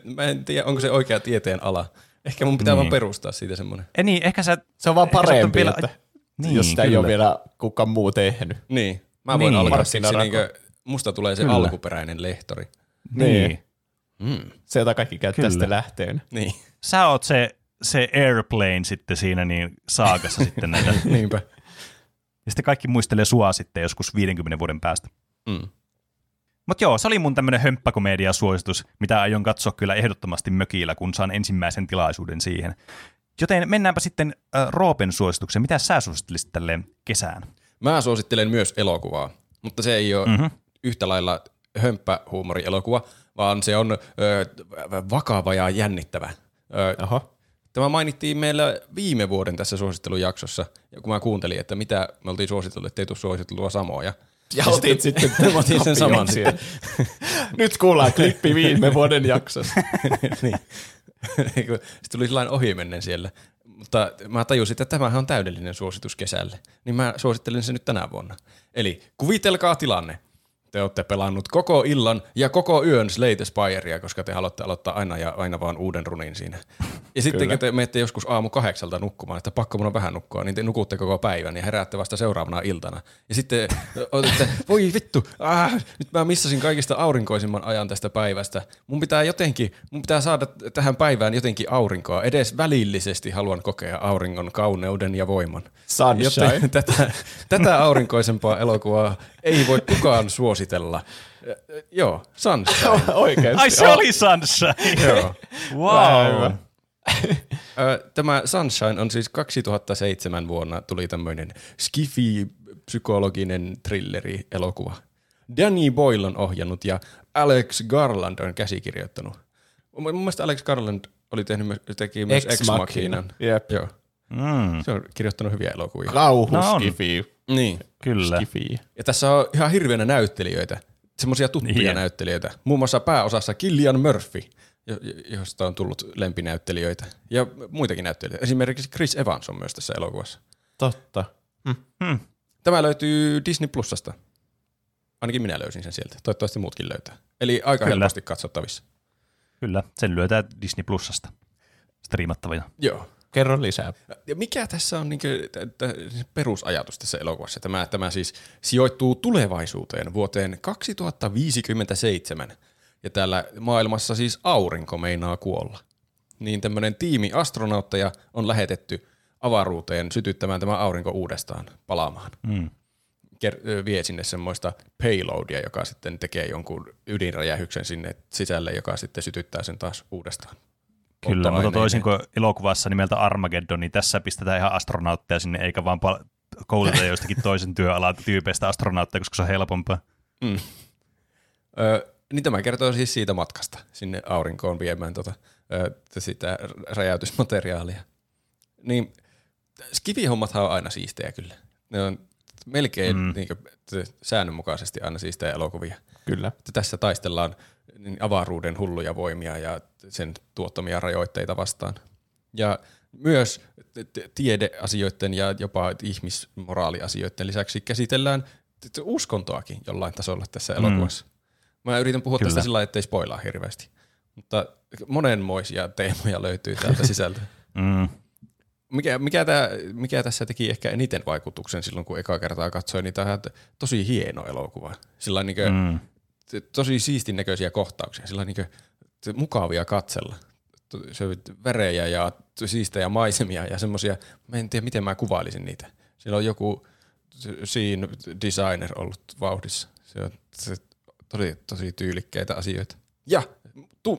Mä en tiedä, onko se oikea tieteen ala. Ehkä mun pitää vaan perustaa siitä semmoinen. Niin, ehkä se on vaan parempi, että niin, jos sitä ei ole vielä kukaan muu tehnyt. Niin, mä voin alkaa siksi, niin kuin musta tulee se alkuperäinen lehtori. Niin. Se, jota kaikki käyttää sitä lähteenä. Niin. Sä oot se Airplane sitten siinä niin saakassa sitten näitä. Niinpä. Ja sitten kaikki muistelee sua sitten joskus 50 vuoden päästä. Mm. Mutta joo, se oli mun tämmönen hömppäkomedia-suositus, mitä aion katsoa kyllä ehdottomasti mökillä, kun saan ensimmäisen tilaisuuden siihen. Joten mennäänpä sitten Roopen suositukseen. Mitä sä suosittelisit tälleen kesään? Mä suosittelen myös elokuvaa, mutta se ei ole yhtä lailla hömppähuumorielokuva, vaan se on vakava ja jännittävä. Tämä mainittiin meillä viime vuoden tässä suosittelujaksossa, kun mä kuuntelin, että mitä me oltiin suositellut, ettei tule suosittelua samoja. Ja otit sitten sen saman siihen. Nyt kuullaan klippi viime vuoden jaksossa. Niin. Sitten tuli sellainen ohimennen siellä. Mutta mä tajusin, että tämähän on täydellinen suositus kesälle. Niin mä suosittelen sen nyt tänä vuonna. Eli kuvitelkaa tilanne. Te olette pelannut koko illan ja koko yön Slay the Spirea, koska te haluatte aloittaa aina ja aina vaan uuden runin siinä. Ja sitten kun te menette joskus aamu 8 nukkumaan, että pakko mun on vähän nukkua, niin te nukutte koko päivän ja heräätte vasta seuraavana iltana. Ja sitten olette, voi vittu, nyt mä missasin kaikista aurinkoisimman ajan tästä päivästä. Mun pitää saada tähän päivään jotenkin aurinkoa. Edes välillisesti haluan kokea auringon kauneuden ja voiman. Sunshine. Joten tätä aurinkoisempaa elokuvaa ei voi kukaan suositella. Joo, Sunshine. Oikeasti. Ai se oli Sunshine. Joo. Wow. Tämä Sunshine on siis 2007 vuonna tuli tämmöinen skifi-psykologinen thrilleri-elokuva. Danny Boyle on ohjannut ja Alex Garland on käsikirjoittanut. Mun mielestä Alex Garland oli teki myös Ex Machinan. Yep. Joo. Mm. Se on kirjoittanut hyviä elokuvia. Lauhuskifi. Niin. Kyllä. Skifi. Ja tässä on ihan hirveänä näyttelijöitä, semmoisia tuttuja näyttelijöitä. Muun muassa pääosassa Cillian Murphy, josta on tullut lempinäyttelijöitä. Ja muitakin näyttelijöitä. Esimerkiksi Chris Evans on myös tässä elokuvassa. Totta. Mm. Tämä löytyy Disney Plusasta. Ainakin minä löysin sen sieltä. Toivottavasti muutkin löytää. Eli aika helposti katsottavissa. Kyllä, sen löytää Disney Plusasta striimattavina. Joo. Kerro lisää. Ja mikä tässä on niin perusajatus tässä elokuvassa? Tämä siis sijoittuu tulevaisuuteen vuoteen 2057. Ja täällä maailmassa siis aurinko meinaa kuolla. Niin tämmöinen tiimi astronautteja on lähetetty avaruuteen sytyttämään tämä aurinko uudestaan palaamaan. Mm. Vie sinne semmoista payloadia, joka sitten tekee jonkun ydinräjähyksen sinne sisälle, joka sitten sytyttää sen taas uudestaan. Kyllä, mutta toisin kuin elokuvassa nimeltä Armageddon, niin tässä pistetään ihan astronautteja sinne, eikä vaan kouluteta jostakin toisen työalan tyypeistä astronautteja, koska se on helpompaa. Mm. Niin tämä kertoo siis siitä matkasta sinne aurinkoon viemään sitä räjäytysmateriaalia. Niin skivihommathan on aina siistejä kyllä. Ne on melkein säännönmukaisesti aina siistejä elokuvia. Kyllä. Tässä taistellaan avaruuden hulluja voimia ja sen tuottamia rajoitteita vastaan. Ja myös tiedeasioiden ja jopa ihmismoraaliasioiden lisäksi käsitellään uskontoakin jollain tasolla tässä elokuvassa. Mä yritän puhua tästä sillä lailla, ettei spoilaa hirveästi. Mutta monenmoisia teemoja löytyy täältä sisältä. Mikä tässä teki ehkä eniten vaikutuksen silloin, kun ekaa kertaa katsoin, niin tämä on tosi hieno elokuva. Sillä niin kuin, tosi siistin näköisiä kohtauksia, sillä niin kuin, mukavia katsella. Se on värejä ja siistejä maisemia ja semmoisia, mä en tiedä miten mä kuvailisin niitä. Siellä on joku scene designer ollut vauhdissa. Se on tosi tyylikkäitä asioita. Ja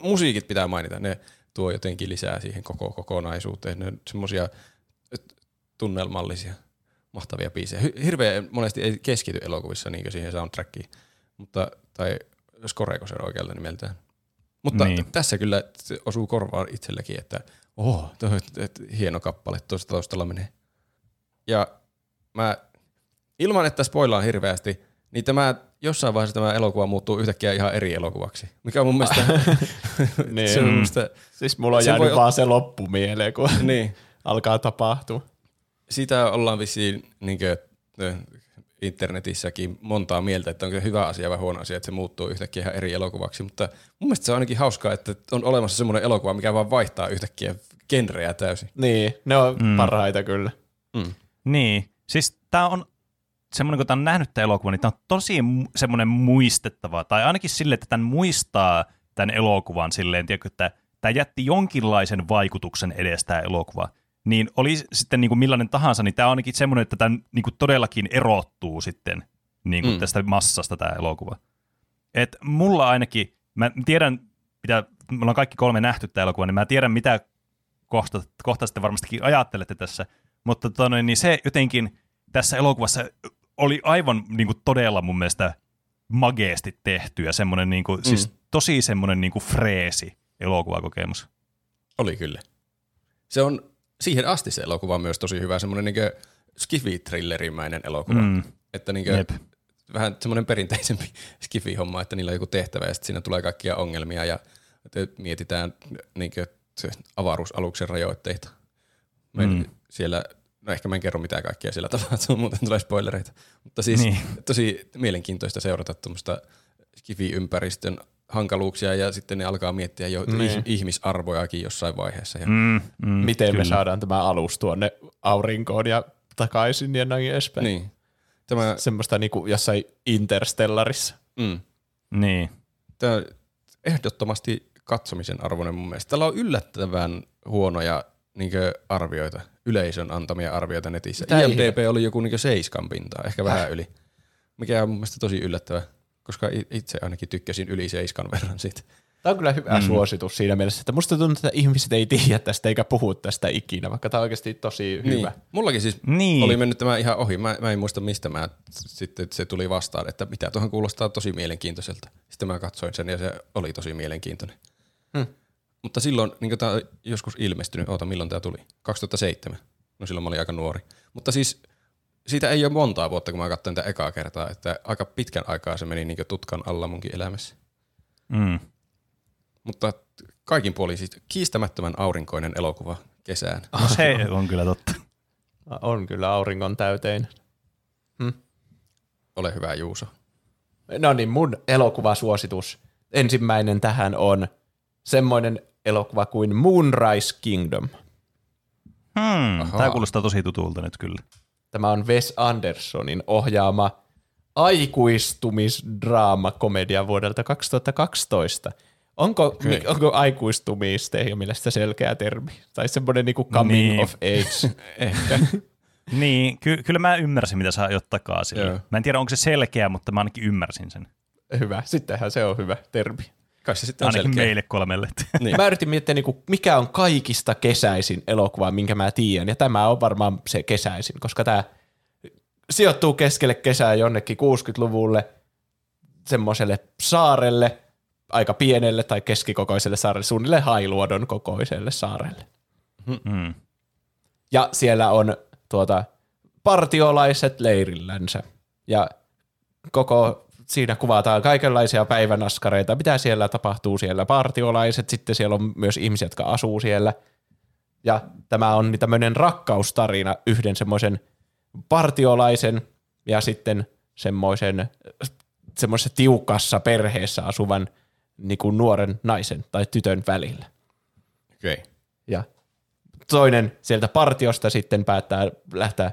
musiikit pitää mainita, ne tuo jotenkin lisää siihen koko kokonaisuuteen. Ne on semmoisia tunnelmallisia, mahtavia biisejä. Hirveän monesti ei keskity elokuvissa niinkö siihen soundtrackiin, mutta, tai scoreeko se on oikealta nimeltään. Mutta tässä kyllä osuu korvaan itselläkin, että hieno kappale tuosta taustalla menee. Ja mä ilman, että spoilaan hirveästi, niin tämä jossain vaiheessa tämä elokuva muuttuu yhtäkkiä ihan eri elokuvaksi, mikä on mun mielestä... se on musta, siis mulla on jäänyt vaan se loppu mieleen, kun alkaa tapahtua. Sitä ollaan vissiin niinkö... internetissäkin montaa mieltä, että onko se hyvä asia vai huono asia, että se muuttuu yhtäkkiä ihan eri elokuvaksi, mutta mun mielestä se on ainakin hauskaa, että on olemassa semmoinen elokuva, mikä vaan vaihtaa yhtäkkiä genrejä täysin. Niin, ne on parhaita kyllä. Mm. Niin, siis tää on semmoinen, kun tää on nähnyt tää elokuva, niin tää on tosi semmoinen muistettava, tai ainakin silleen, että tän muistaa tän elokuvan silleen, tiedätkö, että tää jätti jonkinlaisen vaikutuksen edes tää elokuva. Niin oli sitten niin kuin millainen tahansa, niin tämä on ainakin semmoinen, että tämä niin kuin todellakin erottuu sitten niin kuin tästä massasta tämä elokuva. Et mulla ainakin, mä tiedän, me ollaan kaikki kolme nähty tämä elokuva, niin mä tiedän, mitä kohta sitten varmastikin ajattelette tässä, mutta niin se jotenkin tässä elokuvassa oli aivan niin kuin todella mun mielestä mageesti tehty ja semmoinen niin kuin, siis tosi semmoinen niin kuin freesi elokuvakokemus. Oli kyllä. Se on... Siihen asti se elokuva on myös tosi hyvä, semmoinen niin skifi-thrillerimäinen elokuva. Että niin vähän semmoinen perinteisempi skifi-homma, että niillä on joku tehtävä ja sitten siinä tulee kaikkia ongelmia ja mietitään niin avaruusaluksen rajoitteita. Siellä, no ehkä mä en kerro mitään kaikkea siellä tapahtuu, muuten tulee spoilereita. Mutta siis tosi mielenkiintoista seurata tuommoista skifi-ympäristön hankaluuksia ja sitten ne alkaa miettiä jo ihmisarvojakin jossain vaiheessa. Ja miten me saadaan tämä alus tuonne aurinkoon ja takaisin ja näin edespäin. Niin. Tämä... Semmoista niin kuin jossain Interstellarissa. Niin. Tämä on ehdottomasti katsomisen arvoinen mun mielestä. Täällä on yllättävän huonoja niinkö arvioita, yleisön antamia arvioita netissä. IMDb oli joku niinkö 7 pintaa, ehkä vähän yli. Mikä on mun mielestä tosi yllättävää, koska itse ainakin tykkäsin yli 7 verran siitä. Tämä on kyllä hyvä suositus siinä mielessä, että musta tuntuu, että ihmiset ei tiedä tästä eikä puhu tästä ikinä, vaikka tämä on oikeasti tosi hyvä. Mullakin siis oli mennyt tämä ihan ohi. Mä en muista, mistä mä sitten se tuli vastaan, että mitä tuohon kuulostaa tosi mielenkiintoiselta. Sitten mä katsoin sen ja se oli tosi mielenkiintoinen. Mutta silloin, niin tämä on joskus ilmestynyt, milloin tämä tuli? 2007. No silloin mä olin aika nuori. Mutta siis siitä ei ole montaa vuotta, kun mä katsoin tätä ekaa kertaa, että aika pitkän aikaa se meni niin tutkan alla munkin elämässä. Mutta kaikin puolin siis kiistämättömän aurinkoinen elokuva kesään. Se on kyllä totta. On kyllä auringon täyteinen. Ole hyvä, Juuso. No niin, mun elokuvasuositus ensimmäinen tähän on semmoinen elokuva kuin Moonrise Kingdom. Tämä kuulostaa tosi tutulta nyt kyllä. Tämä on Wes Andersonin ohjaama aikuistumisdraama-komedia vuodelta 2012. Onko aikuistumisteihin mielestä selkeä termi? Tai semmoinen niinku coming of age ehkä. Kyllä mä ymmärsin, mitä sä aiot takaa sille. Mä en tiedä, onko se selkeä, mutta mä ainakin ymmärsin sen. Hyvä, sittenhän se on hyvä termi. Kai se sitten on ainakin selkeä. Meille 3. Niin. Mä yritin miettiä, mikä on kaikista kesäisin elokuva, minkä mä tiedän. Ja tämä on varmaan se kesäisin, koska tämä sijoittuu keskelle kesää jonnekin 60-luvulle semmoiselle saarelle, aika pienelle tai keskikokoiselle saarelle, suunnilleen Hailuodon kokoiselle saarelle. Ja siellä on partiolaiset leirillänsä. Ja siinä kuvataan kaikenlaisia päivänaskareita, mitä siellä tapahtuu siellä partiolaiset. Sitten siellä on myös ihmisiä, jotka asuu siellä. Ja tämä on tämmöinen rakkaustarina yhden semmoisen partiolaisen ja sitten semmoisessa tiukassa perheessä asuvan niin kuin nuoren naisen tai tytön välillä. Okay. Ja toinen sieltä partiosta sitten päättää lähteä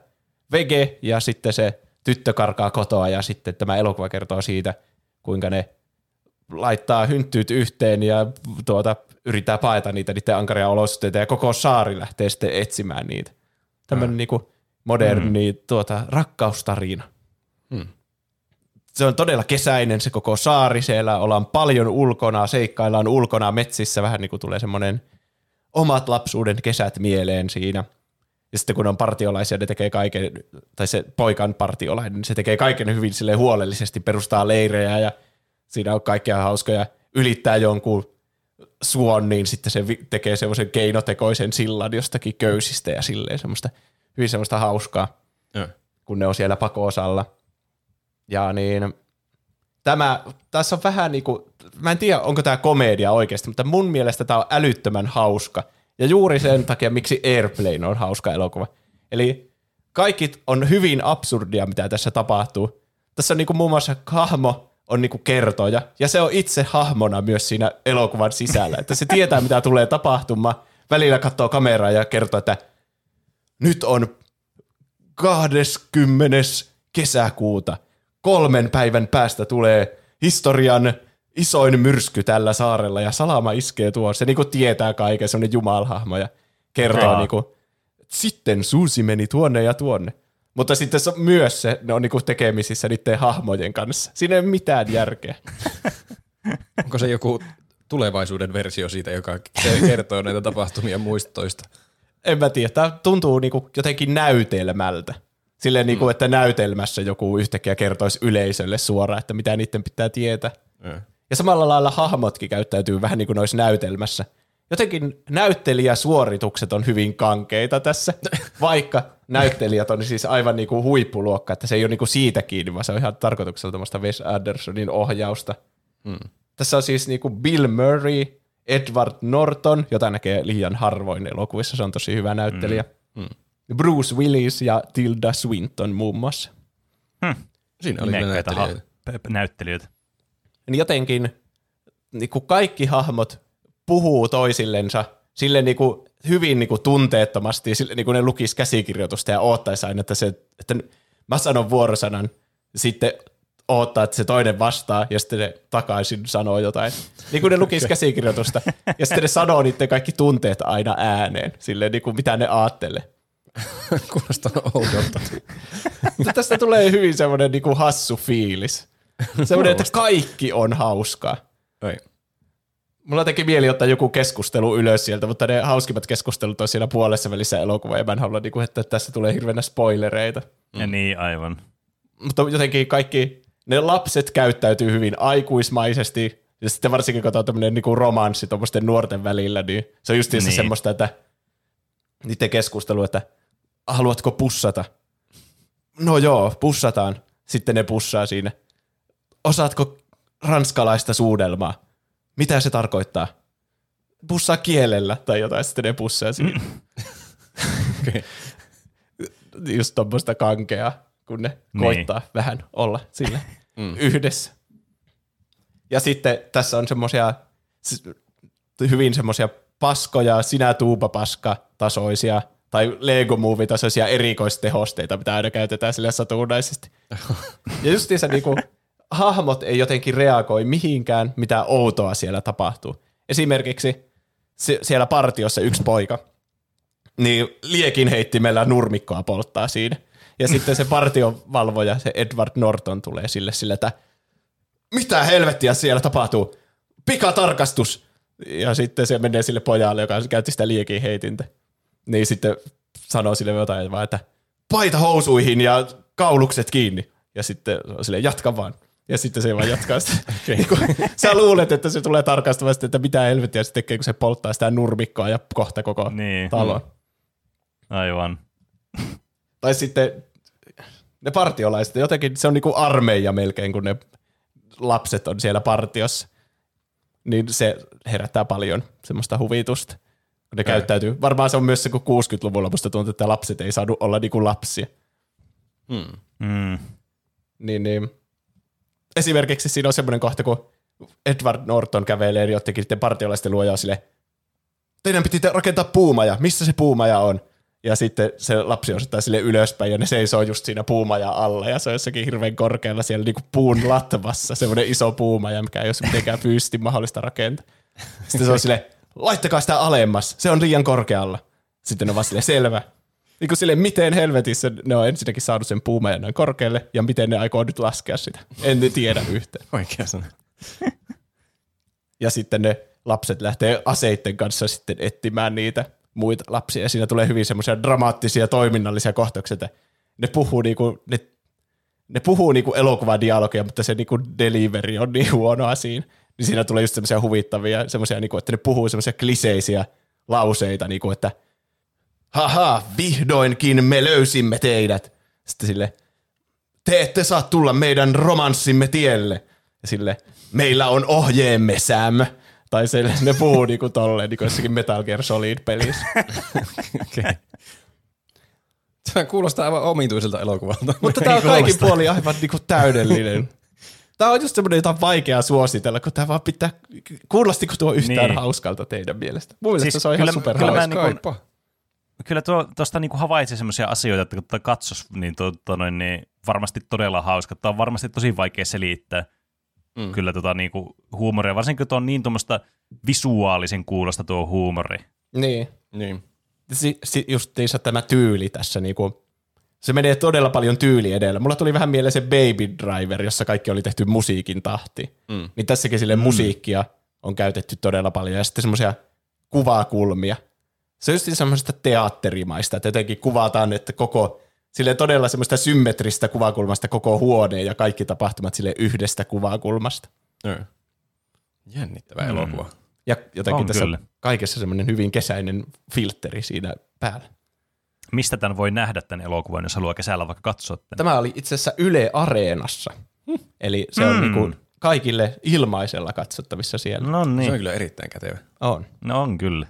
vege ja sitten se tyttö karkaa kotoa ja sitten tämä elokuva kertoo siitä, kuinka ne laittaa hynttyyt yhteen ja yrittää paeta niiden ankaria olosuhteita ja koko saari lähtee sitten etsimään niitä. Tämmöinen niin kuin moderni rakkaustarina. Se on todella kesäinen se koko saari, siellä ollaan paljon ulkona, seikkaillaan ulkona metsissä, vähän niin kuin tulee semmoinen omat lapsuuden kesät mieleen siinä. Ja sitten kun on partiolaisia, ne tekee kaiken, tai se poikan partiolainen, niin se tekee kaiken hyvin silleen huolellisesti, perustaa leirejä ja siinä on kaikkia hauskoja, ylittää jonkun suon, niin sitten se tekee semmoisen keinotekoisen sillan jostakin köysistä ja silleen semmoista, hyvin semmoista hauskaa, kun ne on siellä pako-osalla. Ja niin, tässä on vähän niinku, mä en tiedä onko tää komedia oikeesti, mutta mun mielestä tää on älyttömän hauska. Ja juuri sen takia, miksi Airplane on hauska elokuva. Eli kaikki on hyvin absurdia, mitä tässä tapahtuu. Tässä on niinku muun muassa hahmo on niinku kertoja, ja se on itse hahmona myös siinä elokuvan sisällä. Että se tietää, mitä tulee tapahtumaan. Välillä katsoo kameraa ja kertoo, että nyt on 20. kesäkuuta. 3 päivän päästä tulee historian isoin myrsky tällä saarella ja salama iskee tuossa. Se niinku tietää kaiken, semmoinen jumalhahmo ja kertoo niinku, sitten Suusi meni tuonne ja tuonne. Mutta sitten se on myös se, ne on niinku tekemisissä niiden hahmojen kanssa. Siinä ei ole mitään järkeä. Onko se joku tulevaisuuden versio siitä, joka kertoo näitä tapahtumia muistoista? En mä tiedä. Tämä tuntuu niinku jotenkin näytelmältä. Silleen niin kuin, että näytelmässä joku yhtäkkiä kertoisi yleisölle suoraan, että mitä niiden pitää tietää. Ja samalla lailla hahmotkin käyttäytyy vähän niin kuin noissa näytelmässä. Jotenkin näyttelijäsuoritukset on hyvin kankeita tässä, vaikka näyttelijät on siis aivan niin kuin huippuluokka, että se ei ole niin kuin siitä kiinni, vaan se on ihan tarkoituksella tämmöistä Wes Andersonin ohjausta. Tässä on siis niin kuin Bill Murray, Edward Norton, jota näkee liian harvoin elokuvissa, se on tosi hyvä näyttelijä. Bruce Willis ja Tilda Swinton muun muassa. Siinä oli näyttelijöitä. Jotenkin niin kuin kaikki hahmot puhuu toisillensa silleen niin kuin hyvin niin kuin tunteettomasti, silleen niin kuin ne lukisi käsikirjoitusta ja oottaisi aina, että, että mä sanon vuorosanan, sitten oottaa, että se toinen vastaa ja sitten ne takaisin sanoo jotain. Niin kuin ne lukisi käsikirjoitusta ja sitten ne sanoo niiden kaikki tunteet aina ääneen, silleen niin kuin mitä ne aattelee. Kuulostaa oudolta. Tästä tulee hyvin semmoinen niin kuin hassu fiilis. Semmoinen, että kaikki on hauskaa. Oi. Mulla teki mieli ottaa joku keskustelu ylös sieltä, mutta ne hauskimmat keskustelut on siellä puolessa välissä elokuvaa, ja mä en halua, että tässä tulee hirveänä spoilereita. Ja niin, aivan. Mutta jotenkin kaikki, ne lapset käyttäytyy hyvin aikuismaisesti, ja sitten varsinkin, kun on tämmöinen niin romanssi tuommoisten nuorten välillä, niin se on justiinsa niin semmoista, että niiden keskustelu, että haluatko pussata? No joo, pussataan. Sitten ne pussaa siinä. Osaatko ranskalaista suudelmaa? Mitä se tarkoittaa? Pussaa kielellä tai jotain, sitten ne pussaa siinä. Okay. Just tommoista kankeaa, kun ne koittaa vähän olla sille yhdessä. Ja sitten tässä on semmoisia hyvin semmoisia paskoja, sinä tuupapaska tasoisia tai Lego Movie tasoisia erikoistehosteita, mitä aina käytetään sille satunnaisesti. Ja justiinsa niinku hahmot ei jotenkin reagoi mihinkään, mitä outoa siellä tapahtuu. Esimerkiksi siellä partiossa yksi poika, niin liekinheittimellä nurmikkoa polttaa siinä. Ja sitten se partiovalvoja, se Edward Norton, tulee sille, että mitä helvettiä siellä tapahtuu? Pikatarkastus! Ja sitten se menee sille pojalle, joka käytti sitä liekinheitintä. Niin sitten sanoo sille jotain vaan, että paita housuihin ja kaulukset kiinni. Ja sitten sille jatka vaan. Ja sitten se vaan jatkaa sitä. Sä luulet, että se tulee tarkastamaan sitä, että mitä helvettiä se tekee, kun se polttaa sitä nurmikkoa ja kohta koko talon. Aivan. Tai sitten ne partiolaiset, jotenkin se on niinku armeija melkein, kun ne lapset on siellä partiossa. Niin se herättää paljon semmoista huvitusta, kun ne käyttäytyy. Varmaan se on myös se, kun 60-luvulla musta tuntuu, että lapset ei saanut olla niinku lapsia. Niin. Esimerkiksi siinä on semmoinen kohta, kun Edward Norton kävelee jotenkin partiolaisten luojaa sille, teidän piti rakentaa puumaja, missä se puumaja on? Ja sitten se lapsi osoittaa sille ylöspäin ja ne seisoo just siinä puumaja alla ja se on jossakin hirveän korkealla siellä niinku puun latvassa, semmoinen iso puumaja, mikä ei ole mitenkään fyysisesti mahdollista rakentaa. Sitten se on sille, laittakaa sitä alemmas, se on liian korkealla. Sitten on vaan sille, selvä. Niin kuin silleen, miten helvetissä ne on ensinnäkin saanut sen puumajan näin korkealle, ja miten ne aikoo nyt laskea sitä. En tiedä yhtään. Oikea sana. Ja sitten ne lapset lähtee aseitten kanssa sitten etsimään niitä muita lapsia, ja siinä tulee hyvin semmoisia dramaattisia toiminnallisia kohtauksia, että ne puhuu niinku elokuvadialogia, mutta se niinku delivery on niin huonoa siinä. Niin siinä tulee just semmoisia huvittavia, semmoisia, niinku, että ne puhuu semmoisia kliseisiä lauseita, niinku, että haha, vihdoinkin me löysimme teidät. Sitten sille, te ette saa tulla meidän romanssimme tielle. Ja sille, meillä on ohjeemme, Sam. Tai sille, ne puhuu niinku tolleen, niinku jossakin Metal Gear Solid-pelissä. Okay. Tämä kuulostaa aivan omituiselta elokuvalta. Mutta tämä on kaikin puolin aivan niinku täydellinen. Tämä on just semmoinen jotain vaikeaa suositella, kun tämä vaan pitää, kuulostiko tuo yhtään hauskalta teidän mielestä? Mun mielestä siis se on ihan superhauska. Kyllä tuosta niinku havaitsi semmoisia asioita, että kun katsos, niin, niin varmasti todella hauska. Tämä on varmasti tosi vaikea selittää kyllä niinku huumoria, varsinkin tuo on niin tuommoista visuaalisen kuulosta tuo huumori. Niin. Just niissä tämä tyyli tässä, niinku, se menee todella paljon tyyli edellä. Mulla tuli vähän mieleen se Baby Driver, jossa kaikki oli tehty musiikin tahti. Niin tässäkin sille musiikkia on käytetty todella paljon ja sitten semmoisia kuvakulmia. Se on just semmoista teatterimaista, että jotenkin kuvataan, että koko silleen todella semmoista symmetristä kuvakulmasta koko huoneen ja kaikki tapahtumat sille yhdestä kuvakulmasta. Jännittävä elokuva. Ja jotenkin on tässä kyllä kaikessa semmoinen hyvin kesäinen filteri siinä päällä. Mistä tämän voi nähdä tämän elokuvan, jos haluaa kesällä vaikka katsoa tämän? Tämä oli itse asiassa Yle Areenassa, eli se on niinku kaikille ilmaisella katsottavissa siellä. No niin. Se on kyllä erittäin kätevä. On. No on kyllä.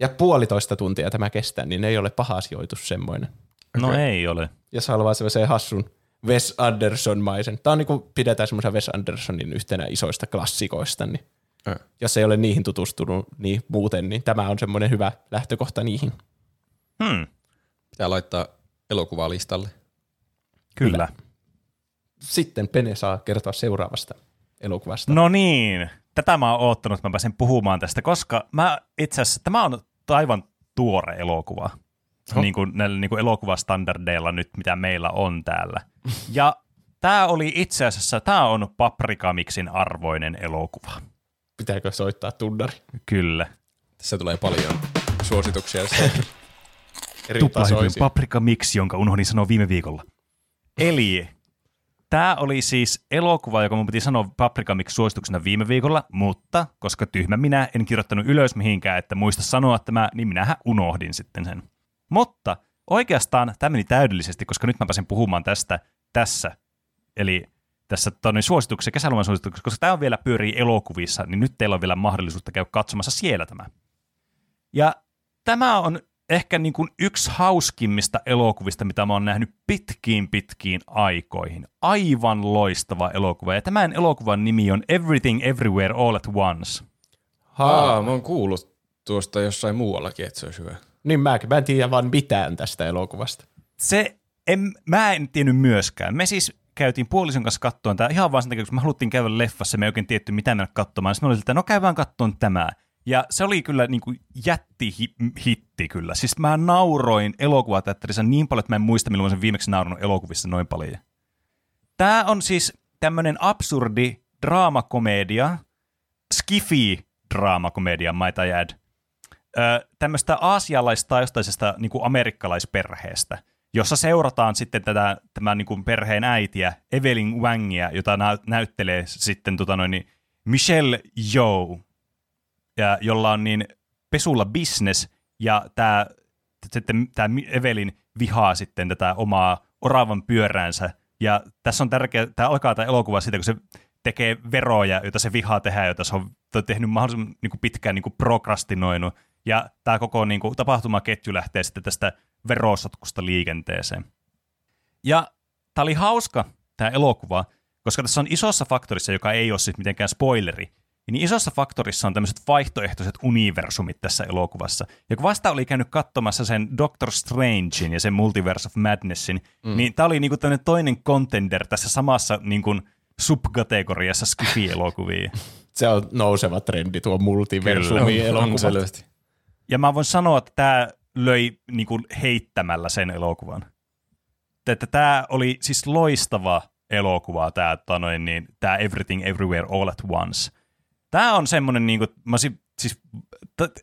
Ja 1,5 tuntia tämä kestää, niin ei ole paha sijoitus semmoinen. No okay. Ei ole. Ja salvaa sellaiseen hassun Wes Anderson-maisen. Tämä on niin kuin pidetään semmoisen Wes Andersonin yhtenä isoista klassikoista, niin jos ei ole niihin tutustunut niin muuten, niin tämä on semmoinen hyvä lähtökohta niihin. Pitää laittaa elokuvaa listalle. Kyllä. Sitten Pene saa kertoa seuraavasta elokuvasta. No niin, tätä mä oon oottanut, mä pääsen puhumaan tästä, koska mä itse asiassa, tämä on aivan tuore elokuva. Niin kuin näillä niin kuin elokuvastandardeilla nyt, mitä meillä on täällä. Ja tämä oli itse asiassa, tämä on Paprikamixin arvoinen elokuva. Pitääkö soittaa tunnari? Kyllä. Tässä tulee paljon suosituksia. Tuplahypyn Paprikamix, jonka unohdin sanoa viime viikolla. Eli tämä oli siis elokuva, joka mun piti sanoa Paprikamix-suosituksena viime viikolla, mutta koska tyhmä minä en kirjoittanut ylös mihinkään, että muista sanoa tämä, niin minähän unohdin sitten sen. Mutta oikeastaan tämä meni täydellisesti, koska nyt mä pääsen puhumaan tästä tässä, eli tässä suosituksen, kesäloman suosituksen, koska tämä on vielä pyörii elokuvissa, niin nyt teillä on vielä mahdollisuutta käydä katsomassa siellä tämä. Ja tämä on ehkä niin kuin yksi hauskimmista elokuvista, mitä mä oon nähnyt pitkiin aikoihin. Aivan loistava elokuva, ja tämän elokuvan nimi on Everything Everywhere All at Once. Haa, mä oon kuullut tuosta jossain muuallakin, että se olisi hyvä. Niin mä en tiedä vaan mitään tästä elokuvasta. Mä en tiennyt myöskään. Me siis käytiin puolison kanssa kattoon tämä ihan vaan sen takia, kun me haluttiin käydä leffassa, me ei oikein tietty mitä mennä katsomaan. Sitten me oli siltä, no käy vaan kattoon tämä. Ja se oli kyllä niin kuin jättihitti kyllä. Siis mä nauroin elokuvateatterissa niin paljon, että mä en muista, milloin mä sen viimeksi naurannut elokuvissa noin paljon. Tämä on siis tämmöinen absurdi draamakomedia, skifi-draamakomedia, might I add. Tämmöistä aasialaistaistaisesta niin kuin amerikkalaisperheestä, jossa seurataan sitten tätä, tämän niin kuin perheen äitiä, Evelyn Wangia, jota näyttelee sitten Michelle Yeoh, jolla on niin pesulla business, ja tämä Evelyn vihaa sitten tätä omaa oravan pyöräänsä, ja tässä on tärkeää, tämä alkaa tämä elokuva siitä, kun se tekee veroja, joita se vihaa tehdä, joita se on tehnyt mahdollisimman niin kuin pitkään niin kuin prokrastinoinut. Ja tämä koko niin kuin tapahtumaketju lähtee sitten tästä verosotkusta liikenteeseen. Ja tämä oli hauska, tämä elokuva, koska tässä on isossa faktorissa, joka ei ole siis mitenkään spoileri, niin isossa faktorissa on tämmöiset vaihtoehtoiset universumit tässä elokuvassa. Ja kun vasta oli käynyt katsomassa sen Doctor Strangein ja sen Multiverse of Madnessin, niin tämä oli niin kuin tämmöinen toinen contender tässä samassa niin kuin subkategoriassa skifi-elokuvia. Se on nouseva trendi tuo multiversumi-elokuvat. Ja mä voin sanoa, että tämä löi niin kuin heittämällä sen elokuvan. Että tämä oli siis loistava elokuva, tämä Everything Everywhere All at Once. Tämä on semmoinen, niin kuin,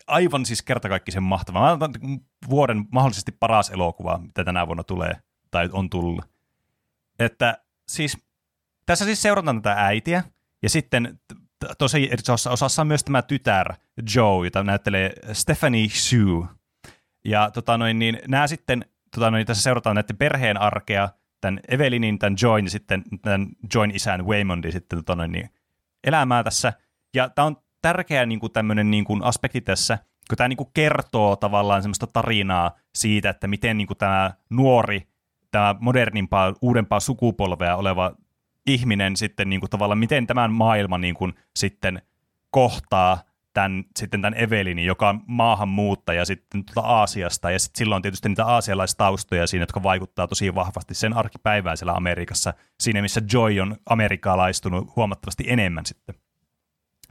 aivan siis kertakaikkisen mahtava. Vuoden mahdollisesti paras elokuva, mitä tänä vuonna tulee, tai on tullut. Että siis tässä siis seurataan tätä äitiä, ja sitten tosi erityisessä osassa on myös tämä tytär, Joe, jota näyttelee Stephanie Hsu. Ja nämä sitten, tässä seurataan näiden perheen arkea, tämän Evelynin, tämän Join ja sitten tämän Join-isän Waymondin sitten, elämää tässä. Ja tämä on tärkeä niin kuin tämmöinen niin kuin aspekti tässä, kun tämä niin kuin kertoo tavallaan semmoista tarinaa siitä, että miten niin kuin tämä nuori, tämä modernimpaa, uudempaa sukupolvea oleva ihminen sitten niin kuin tavallaan, miten tämän maailma niin kuin sitten kohtaa tämän Evelynin, joka on maahanmuuttaja sitten Aasiasta, ja sitten sillä on tietysti niitä aasialaistaustoja siinä, jotka vaikuttaa tosi vahvasti sen arkipäivään siellä Amerikassa, siinä missä Joy on amerikkalaistunut huomattavasti enemmän sitten,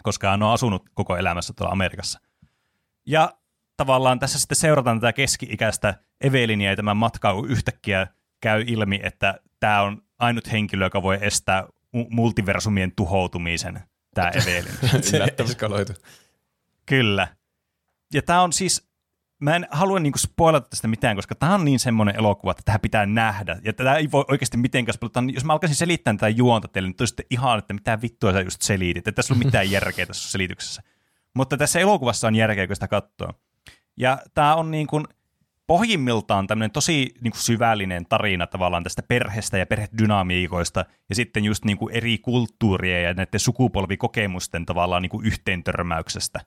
koska hän on asunut koko elämässä tuolla Amerikassa. Ja tavallaan tässä sitten seurataan tätä keski-ikäistä Evelynia, ja tämän matkaa yhtäkkiä käy ilmi, että tämä on ainut henkilö, joka voi estää multiversumien tuhoutumisen, tämä Evelyn. Kyllä. Ja tämä on siis, mä en halua niinku spoilata tästä mitään, koska tämä on niin semmoinen elokuva, että tämä pitää nähdä. Ja tämä ei voi oikeasti mitenkään spoilata. Jos mä alkaisin selittää tätä juonta teille, niin toisitte ihan, että mitä vittua sä just selitit. Että tässä on mitään järkeä tässä selityksessä. Mutta tässä elokuvassa on järkeä, kun sitä katsoo. Ja tämä on niin kuin pohjimmiltaan tämmöinen tosi niin kuin syvällinen tarina tavallaan tästä perheestä ja perhedynamiikoista ja sitten just niin kuin eri kulttuurien ja näiden sukupolvikokemusten tavallaan niin kuin yhteentörmäyksestä.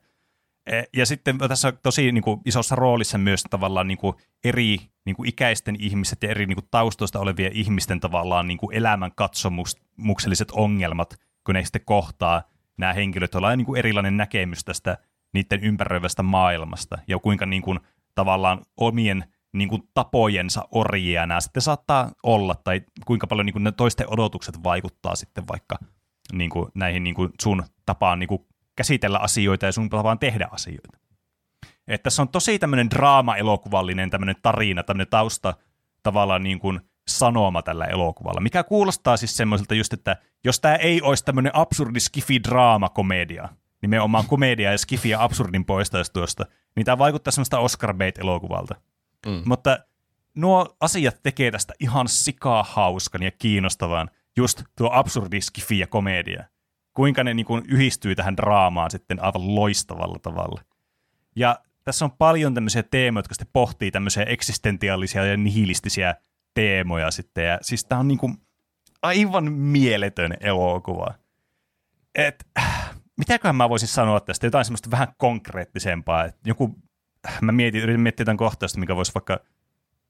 Ja sitten tässä on tosi niin kuin isossa roolissa myös tavallaan niin kuin eri niin kuin ikäisten ihmiset ja eri niin kuin taustoista olevien ihmisten tavallaan niin kuin elämän katsomukselliset ongelmat, kun ne sitten kohtaa nämä henkilöt, joilla on niin kuin erilainen näkemys tästä niiden ympäröivästä maailmasta ja kuinka niin kuin tavallaan omien niin kuin tapojensa orjia nämä sitten saattaa olla tai kuinka paljon niin kuin ne toisten odotukset vaikuttaa sitten vaikka niin kuin näihin niin kuin sun tapaan niin kuin käsitellä asioita ja sun vaan tehdä asioita. Että tässä on tosi tämmöinen draama-elokuvallinen tämmöinen tarina, tämmöinen tausta tavallaan niin kuin sanoma tällä elokuvalla, mikä kuulostaa siis semmoiselta just, että jos tämä ei olisi tämmöinen absurdi skifi-draama-komedia, nimenomaan komedia ja skifi ja absurdin poistaisi tuosta, niin tämä vaikuttaa semmoista Oscar Bait-elokuvalta. Mm. Mutta nuo asiat tekee tästä ihan sikaa hauskan ja kiinnostavan just tuo absurdi skifi ja komedia. Kuinka ne niin kuin yhdistyy tähän draamaan sitten aivan loistavalla tavalla. Ja tässä on paljon tämmöisiä teemoja, jotka sitten pohtii tämmöisiä eksistentiaalisia ja nihilistisiä teemoja sitten. Ja siis tämä on niin kuin aivan mieletön elokuva. Et, mitäköhän mä voisin sanoa tästä? Jotain semmoista vähän konkreettisempaa. Et joku, mä yritin miettiä tämän kohtausta, mikä voisi vaikka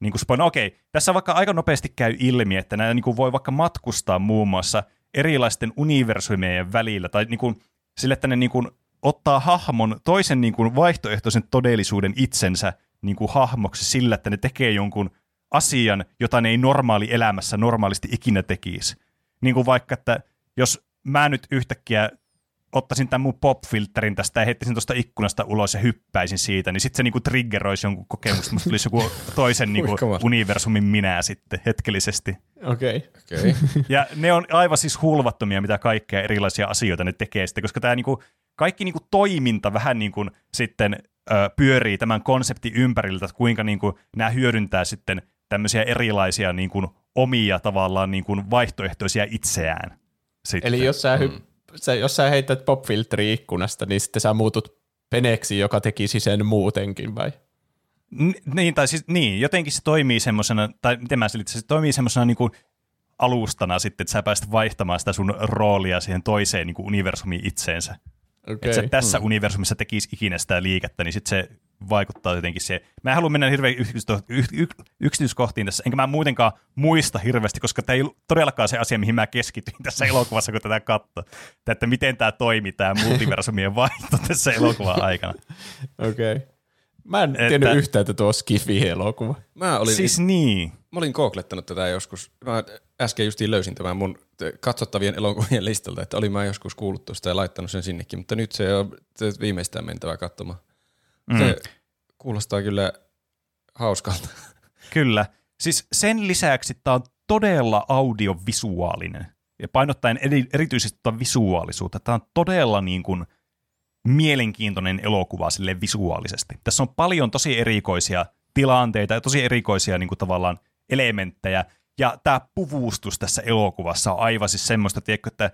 niin kuin spoina. Okei, tässä vaikka aika nopeasti käy ilmi, että nämä niin kuin voi vaikka matkustaa muun muassa erilaisten universumien välillä, tai niin kuin sille, että ne niin kuin ottaa hahmon toisen niin kuin vaihtoehtoisen todellisuuden itsensä niin kuin hahmoksi sillä, että ne tekee jonkun asian, jota ne ei normaali elämässä normaalisti ikinä tekisi. Niin kuin vaikka, että jos mä nyt yhtäkkiä ottaisin tämän mun pop-filterin tästä ja heittäisin tuosta ikkunasta ulos ja hyppäisin siitä, niin sitten se niin kuin triggeroisi jonkun kokemusta, mutta tulisi joku toisen niin kuin universumin minä sitten hetkellisesti. Okei. Ja ne on aivan siis hulvattomia, mitä kaikkea erilaisia asioita ne tekee sitten, koska tämä niin kuin, kaikki niin kuin toiminta vähän niin kuin sitten pyörii tämän konseptin ympäriltä, kuinka niin kuin nämä hyödyntää sitten tämmöisiä erilaisia niin kuin omia tavallaan niin kuin vaihtoehtoisia itseään. Sitten. Eli jos sä jos sä heität popfilteri ikkunasta, niin sitten sä muutut peneksi, joka tekisi sen muutenkin, vai? Niin, tai siis niin, jotenkin se toimii semmoisena, tai miten mä selitin, se toimii semmoisena niin kuin alustana sitten, että sä pääset vaihtamaan sitä sun roolia siihen toiseen niin kuin universumiin itseensä. Okay. Että sä tässä universumissa tekisi ikinä sitä liikettä, niin sitten se vaikuttaa jotenkin siihen. Mä en halua mennä hirveän yksityiskohtiin tässä, enkä mä muutenkaan muista hirveästi, koska tämä ei todellakaan se asia, mihin mä keskityin tässä elokuvassa, kun tätä katsoi. Että miten tämä toimii, tämä multiversumien vaihto tässä elokuvan aikana. Okei. Okay. Mä en tiennyt yhtään, että tuo Skifi-elokuva. Mä olin googlettanut tätä joskus. Mä äsken justiin löysin tämän mun katsottavien elokuvien listalta, että olin mä joskus kuullut tuosta ja laittanut sen sinnekin, mutta nyt se on viimeistään mentävä katsomaan. Mm. Se kuulostaa kyllä hauskalta. Kyllä. Siis sen lisäksi tämä on todella audiovisuaalinen. Ja painottaen erityisesti tuota visuaalisuutta. Tämä on todella niin kuin mielenkiintoinen elokuva sille visuaalisesti. Tässä on paljon tosi erikoisia tilanteita ja tosi erikoisia niin kuin tavallaan elementtejä. Ja tämä puvustus tässä elokuvassa on aivan siis semmoista, tiedätkö, että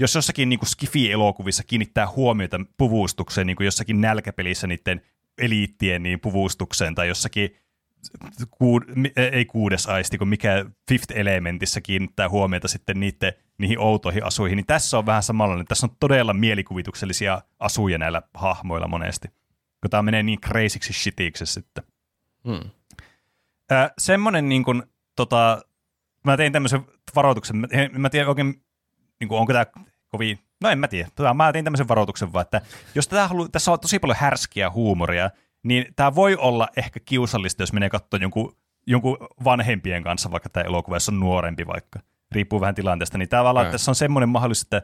jos jossakin niin kuin Skifi-elokuvissa kiinnittää huomiota puvustukseen, niin kuin jossakin nälkäpelissä niiden eliittien niin puvustukseen, tai jossakin kuudes aisti, kun mikä Fifth Elementissä kiinnittää huomiota sitten niihin outoihin asuihin, niin tässä on vähän samanlainen. Tässä on todella mielikuvituksellisia asuja näillä hahmoilla monesti, kun tämä menee niin crazyksi shitiksi sitten. Hmm. Semmoinen niin kuin, mä tein tämmöisen varoituksen, mä tiedän oikein, niin kuin, onko tämä kovin, no en mä tiedä, mä tein tämmöisen varoituksen vaan, että jos tässä on tosi paljon härskiä huumoria, niin tämä voi olla ehkä kiusallista, jos menee katsomaan jonkun vanhempien kanssa, vaikka tämä elokuva, jos on nuorempi vaikka, riippuu vähän tilanteesta, niin tavallaan tässä on semmoinen mahdollisuus, että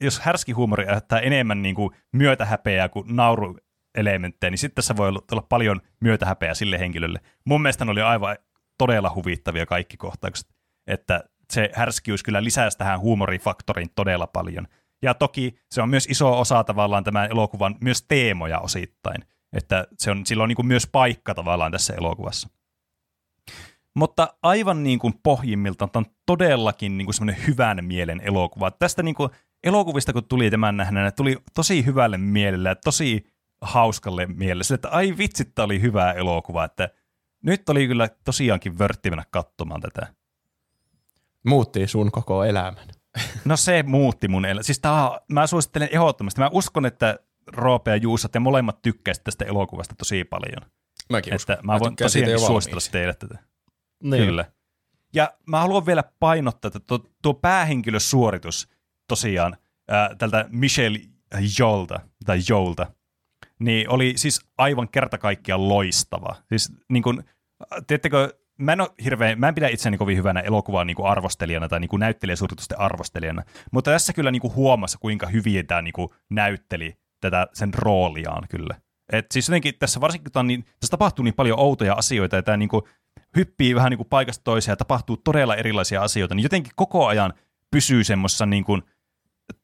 jos härski huumori aiheuttaa enemmän niin kuin myötähäpeää kuin nauruelementtejä, niin sitten tässä voi olla paljon myötähäpeää sille henkilölle. Mun mielestä ne oli aivan todella huvittavia kaikki kohtaukset, että se härskiys kyllä lisäisi tähän huumorifaktoriin todella paljon. Ja toki se on myös iso osa tavallaan tämän elokuvan myös teemoja osittain, että sillä on niin kuin myös paikka tavallaan tässä elokuvassa. Mutta aivan niin kuin pohjimmiltaan tämä on todellakin niin kuin semmoinen hyvän mielen elokuva. Tästä niin kuin elokuvista, kun tuli tämän nähdään, tuli tosi hyvälle mielelle, tosi hauskalle mielelle, sillä, että ai vitsi, tämä oli hyvä elokuva, että nyt oli kyllä tosiaankin vörtti mennä katsomaan tätä. Muutti sun koko elämän. No se muutti mun elämän. Siis mä suosittelen ehdottomasti. Mä uskon, että Roope ja Juusa, te molemmat tykkäsit tästä elokuvasta tosi paljon. Mäkin uskon. Että mä voin tosiaankin suositella teille tätä. Niin. Kyllä. Ja mä haluan vielä painottaa, että tuo päähenkilösuoritus tosiaan tältä Michelle Yeolta, niin oli siis aivan kertakaikkiaan loistava. Siis niin kuin, tiedättekö, mä en pidä itseäni kovin hyvänä elokuvaa niin kuin arvostelijana tai niin kuin näyttelijäsuoritusten arvostelijana, mutta tässä kyllä niin kuin huomasi, kuinka hyvin tämä niin kuin näytteli tätä sen rooliaan kyllä. Et siis jotenkin tässä varsinkin, kun niin, tässä tapahtuu niin paljon outoja asioita ja tämä niin kuin hyppii vähän niin kuin paikasta toiseen ja tapahtuu todella erilaisia asioita, niin jotenkin koko ajan pysyy semmoisessa niin kuin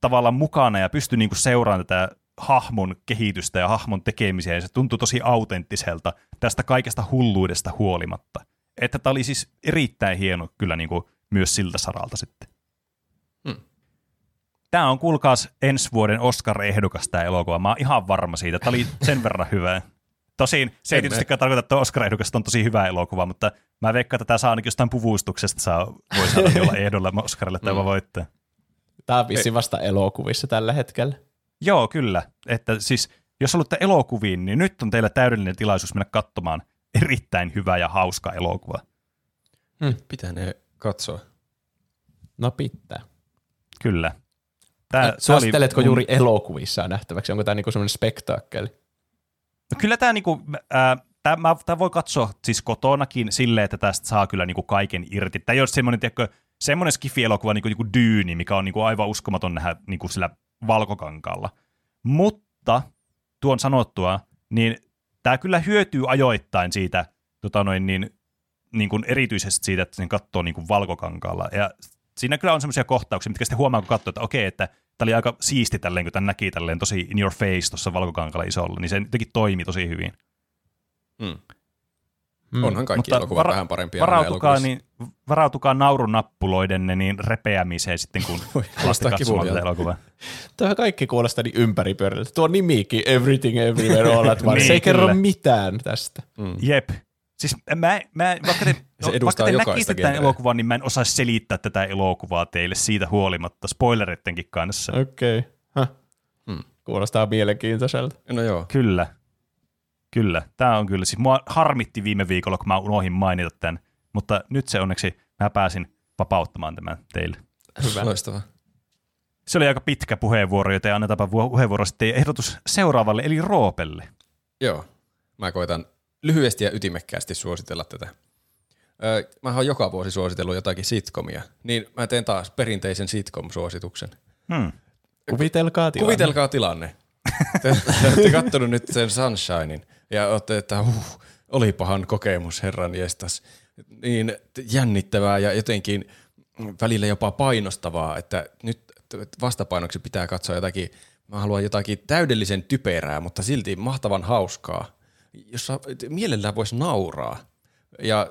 tavallaan mukana ja pystyy niin kuin seuraamaan tätä hahmon kehitystä ja hahmon tekemisiä, ja se tuntuu tosi autenttiselta tästä kaikesta hulluudesta huolimatta. Että tämä oli siis erittäin hieno kyllä niin kuin myös siltä saralta sitten. Hmm. Tämä on, kuulkaas, ensi vuoden Oscar-ehdokas tämä elokuva. Mä oon ihan varma siitä. Tämä oli sen verran hyvää. Tosin se ei tietystikään tarkoita, että Oscar-ehdokas on tosi hyvä elokuva, mutta mä veikkaan, että tämä saa ainakin jostain puvustuksesta. Voi saada jollain ehdolla Oscarille tämä voittaa. Tämä on vissiin vasta elokuvissa tällä hetkellä. Joo, kyllä. Että siis, jos olette elokuviin, niin nyt on teillä täydellinen tilaisuus mennä katsomaan erittäin hyvä ja hauska elokuva. Pitää ne katsoa. No pitää. Kyllä. Suositteletko juuri elokuvissa nähtäväksi? Onko tämä niinku semmoinen spektaakkeli? No kyllä tämä niinku, tää voi katsoa siis kotonakin silleen, että tästä saa kyllä niinku kaiken irti. Tämä ei ole semmoinen skifielokuva niinku Dyyni, mikä on niinku aivan uskomaton nähdä niinku sillä valkokankaalla. Mutta tuon sanottua, niin tämä kyllä hyötyy ajoittain siitä, niin kuin erityisesti siitä, että sen katsoo niin kuin valkokankaalla. Ja siinä kyllä on semmoisia kohtauksia, mitkä sitten huomaa, kun katsoo, että okei, että tämä oli aika siisti tälleen, kun tämän näki tälleen tosi in your face tuossa valkokankaalla isolla, niin se jotenkin toimi tosi hyvin. Onhan kaikki elokuvat vähän parempia. Varautukaa naurunappuloidenne niin repeämiseen sitten, kun lasten katsomaan elokuvaa. Tämähän kaikki kuulostaa niin ympäripyöriltä. Tuo nimikin Everything Everywhere All at Once. Se ei kerro mitään tästä. Jep. Siis vaikka te näkisitte tämän elokuvan, niin mä en osaisi selittää tätä elokuvaa teille siitä huolimatta spoilerittenkin kanssa. Okei. Kuulostaa mielenkiintoiselta. No joo. Kyllä. Kyllä, tämä on kyllä. Siis mua harmitti viime viikolla, kun mä unohdin mainita tämän, mutta nyt se onneksi mä pääsin vapauttamaan tämän teille. Hyvä. Loistavaa. Se oli aika pitkä puheenvuoro, joten annetaanpa puheenvuoro sitten ehdotus seuraavalle, eli Roopelle. Joo, mä koitan lyhyesti ja ytimekkäästi suositella tätä. Mä oon joka vuosi suositellut jotakin sitcomia, niin mä teen taas perinteisen sitcom-suosituksen. Kuvitelkaa tilanne. Te olette kattonut nyt sen Sunshinein ja olette, että olipahan kokemus, herran jestas. Niin jännittävää ja jotenkin välillä jopa painostavaa, että nyt vastapainoksi pitää katsoa jotakin, mä haluan jotakin täydellisen typerää, mutta silti mahtavan hauskaa, jossa mielellään voisi nauraa. Ja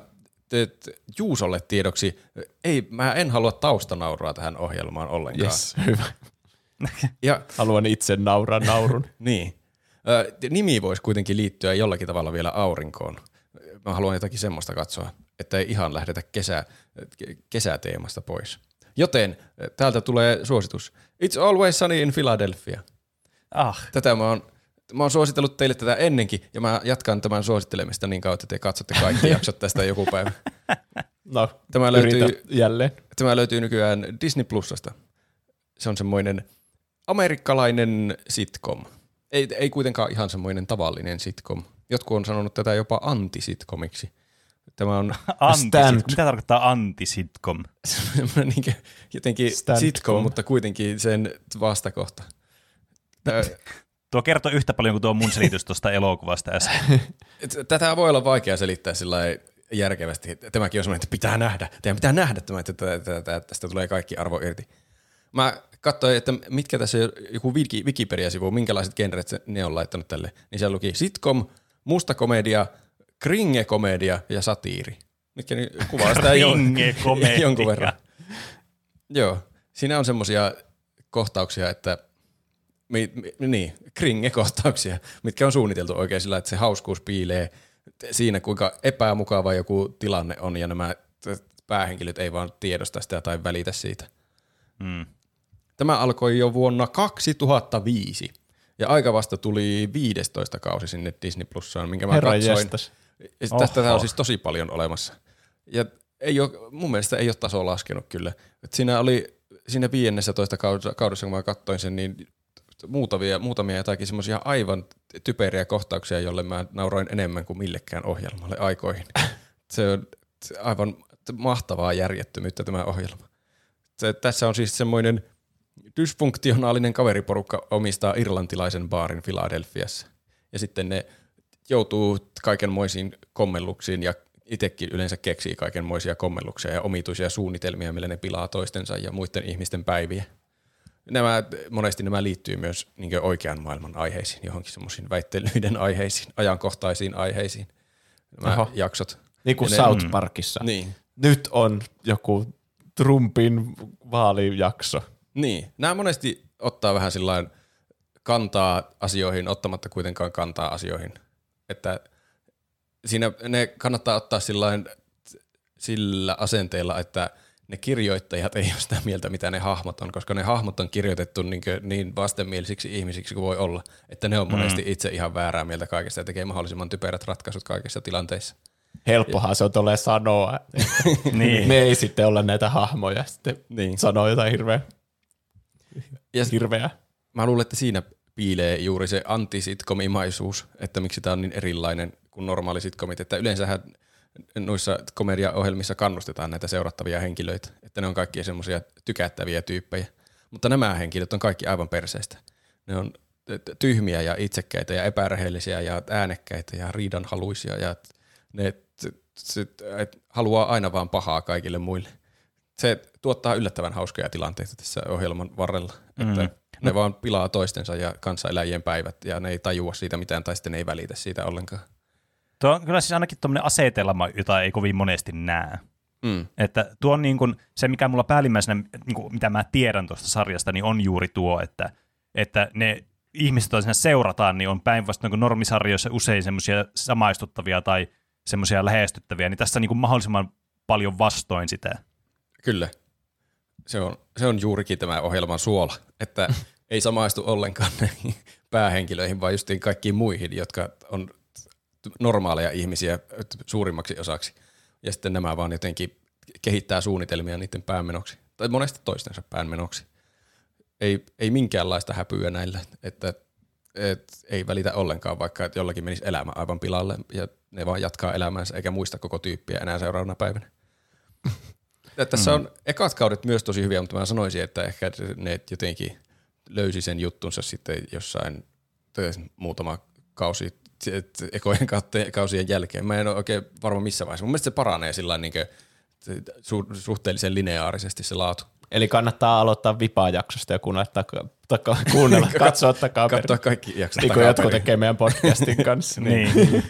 Juusolle tiedoksi, mä en halua taustanauraa tähän ohjelmaan ollenkaan. Yes, hyvä. Ja, haluan itse nauraa naurun. Niin. Nimi voisi kuitenkin liittyä jollakin tavalla vielä aurinkoon. Mä haluan jotakin semmoista katsoa, että ei ihan lähdetä kesäteemasta pois. Joten täältä tulee suositus. It's Always Sunny in Philadelphia. Tätä mä oon suositellut teille tätä ennenkin, ja mä jatkan tämän suosittelemista niin kautta, että te katsotte kaikki jaksot tästä joku päivä. No, tämä löytyy nykyään Disney Plusasta. Se on semmoinen amerikkalainen sitcom. Ei kuitenkaan ihan semmoinen tavallinen sitcom. Jotkut on sanonut tätä jopa antisitcomiksi. Tämä on Mitä tarkoittaa antisitcom? Jotenkin sitcom, mutta kuitenkin sen vastakohta. Tuo kertoo yhtä paljon kuin tuo mun selitys tuosta elokuvasta äsken. Tätä voi olla vaikea selittää sillä järkevästi. Tämäkin on semmoinen, että pitää nähdä. Teidän pitää nähdä tämä, että tästä tulee kaikki arvo irti. Mä katsoin, että mitkä tässä joku Wikipedia-sivu, minkälaiset genret ne on laittanut tälle. Niin siellä luki sitcom, mustakomedia, kringekomedia ja satiiri. Mitkä niin kuvaa sitä jonkun verran. Joo, siinä on semmoisia kohtauksia, että kringekohtauksia, mitkä on suunniteltu oikein sillä, että se hauskuus piilee siinä, kuinka epämukava joku tilanne on ja nämä päähenkilöt ei vaan tiedosta sitä tai välitä siitä. Tämä alkoi jo vuonna 2005 Ja aika vasta tuli 15 kausi sinne Disney Plussaan, minkä mä katsoin. Tästä on siis tosi paljon olemassa. Ja ei ole, mun mielestä ei ole taso laskenut kyllä. Et siinä oli siinä 15 kaudessa, kun mä katsoin sen, niin muutamia jotakin semmoisia aivan typeriä kohtauksia, jolle mä nauroin enemmän kuin millekään ohjelmalle aikoihin. Se on aivan mahtavaa järjettömyyttä tämä ohjelma. Tässä on siis semmoinen dysfunktionaalinen kaveriporukka omistaa irlantilaisen baarin Philadelphiassa. Ja sitten ne joutuu kaikenmoisiin kommelluksiin ja itsekin yleensä keksii kaikenmoisia kommelluksia ja omituisia suunnitelmia, millä ne pilaa toistensa ja muiden ihmisten päiviä. Monesti nämä liittyy myös niin oikean maailman aiheisiin, johonkin semmoisiin väittelyiden aiheisiin, ajankohtaisiin aiheisiin. Nämä jaksot. Niin kuin South Parkissa. Niin. Nyt on joku Trumpin vaalijakso. Niin. Nämä monesti ottaa vähän sillain kantaa asioihin, ottamatta kuitenkaan kantaa asioihin. Että siinä ne kannattaa ottaa sillä asenteella, että ne kirjoittajat ei ole sitä mieltä, mitä ne hahmot on, koska ne hahmot on kirjoitettu niin vastenmielisiksi ihmisiksi kuin voi olla, että ne on monesti itse ihan väärää mieltä kaikesta ja tekee mahdollisimman typerät ratkaisut kaikissa tilanteissa. Helppohan se on tolleen sanoa. Niin. Me ei sitten olla näitä hahmoja, sitten niin. Sanoo jotain hirveää. Mä luulen, että siinä piilee juuri se antisitkomimaisuus, että miksi tää on niin erilainen kuin normaali sitkomit, että yleensähän noissa komediaohjelmissa kannustetaan näitä seurattavia henkilöitä, että ne on kaikki semmoisia tykättäviä tyyppejä, mutta nämä henkilöt on kaikki aivan perseistä. Ne on tyhmiä ja itsekkäitä ja epärehellisiä ja äänekkäitä ja riidanhaluisia ja ne haluaa aina vaan pahaa kaikille muille. Se tuottaa yllättävän hauskoja tilanteita tässä ohjelman varrella, että ne vaan pilaa toistensa ja kansaneläjien päivät ja ne ei tajua siitä mitään tai sitten ne ei välitä siitä ollenkaan. Tuo on kyllä siis ainakin tuommoinen asetelma, jota ei kovin monesti näe. Että tuo on niin kuin se, mikä mulla päällimmäisenä, niin kuin mitä mä tiedän tuosta sarjasta, niin on juuri tuo, että ne ihmiset, joita siinä seurataan, niin on päinvastoin kuin normisarjoissa usein semmoisia samaistuttavia tai semmoisia lähestyttäviä, niin tässä niin kuin mahdollisimman paljon vastoin sitä. Kyllä. Se on juurikin tämä ohjelman suola, että ei samaistu ollenkaan näihin päähenkilöihin, vaan justiin kaikkiin muihin, jotka on normaaleja ihmisiä suurimmaksi osaksi. Ja sitten nämä vaan jotenkin kehittää suunnitelmia niiden päänmenoksi. Tai monesti toistensa päänmenoksi. Ei minkäänlaista häpyä näillä, että ei välitä ollenkaan, vaikka jollakin menisi elämä aivan pilalle ja ne vaan jatkaa elämäänsä eikä muista koko tyyppiä enää seuraavana päivänä. Tässä on ekat kaudet myös tosi hyviä, mutta mä sanoisin, että ehkä ne jotenkin löysi sen juttunsa sitten jossain muutama kausi ekojen kausien jälkeen. Mä en ole oikein varma missä vaiheessa. Mun mielestä se paranee sillain niin kuin suhteellisen lineaarisesti se laatu. Eli kannattaa aloittaa vipaajaksosta ja kuunnella, katsoa takaperin. Katsoa kaikki jaksot takaperin. Niin kuin jotkut tekee meidän podcastin kanssa. Niin.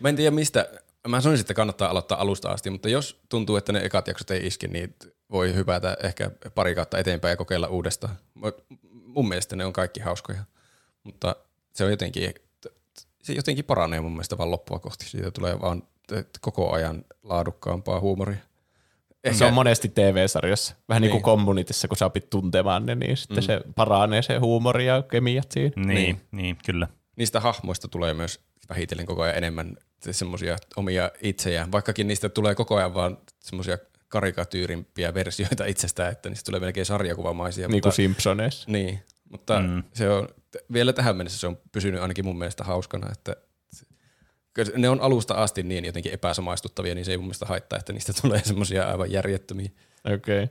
Mä en tiedä mistä. Mä sanoisin, että kannattaa aloittaa alusta asti, mutta jos tuntuu, että ne ekat jaksot ei iski, niin voi hypätä ehkä pari kautta eteenpäin ja kokeilla uudestaan. Mun mielestä ne on kaikki hauskoja, mutta se jotenkin paranee mun mielestä vaan loppua kohti. Siitä tulee vaan koko ajan laadukkaampaa huumoria. Ehkä. Se on monesti TV-sarjassa. Vähän niin kuin Communityssä, kun sä opit tuntemaan ne, niin sitten se paranee se huumori ja kemiat siinä. Niin, kyllä. Niistä hahmoista tulee myös vähitellen koko ajan enemmän semmoisia omia itsejään, vaikkakin niistä tulee koko ajan vaan semmoisia karikatyyrimpiä versioita itsestään, että niistä tulee melkein sarjakuvamaisia. Niin kuin Simpsoneissa. Niin, mutta se on, vielä tähän mennessä se on pysynyt ainakin mun mielestä hauskana, että ne on alusta asti niin jotenkin epäsamaistuttavia, niin se ei mun mielestä haittaa, että niistä tulee semmoisia aivan järjettömiä. Okei.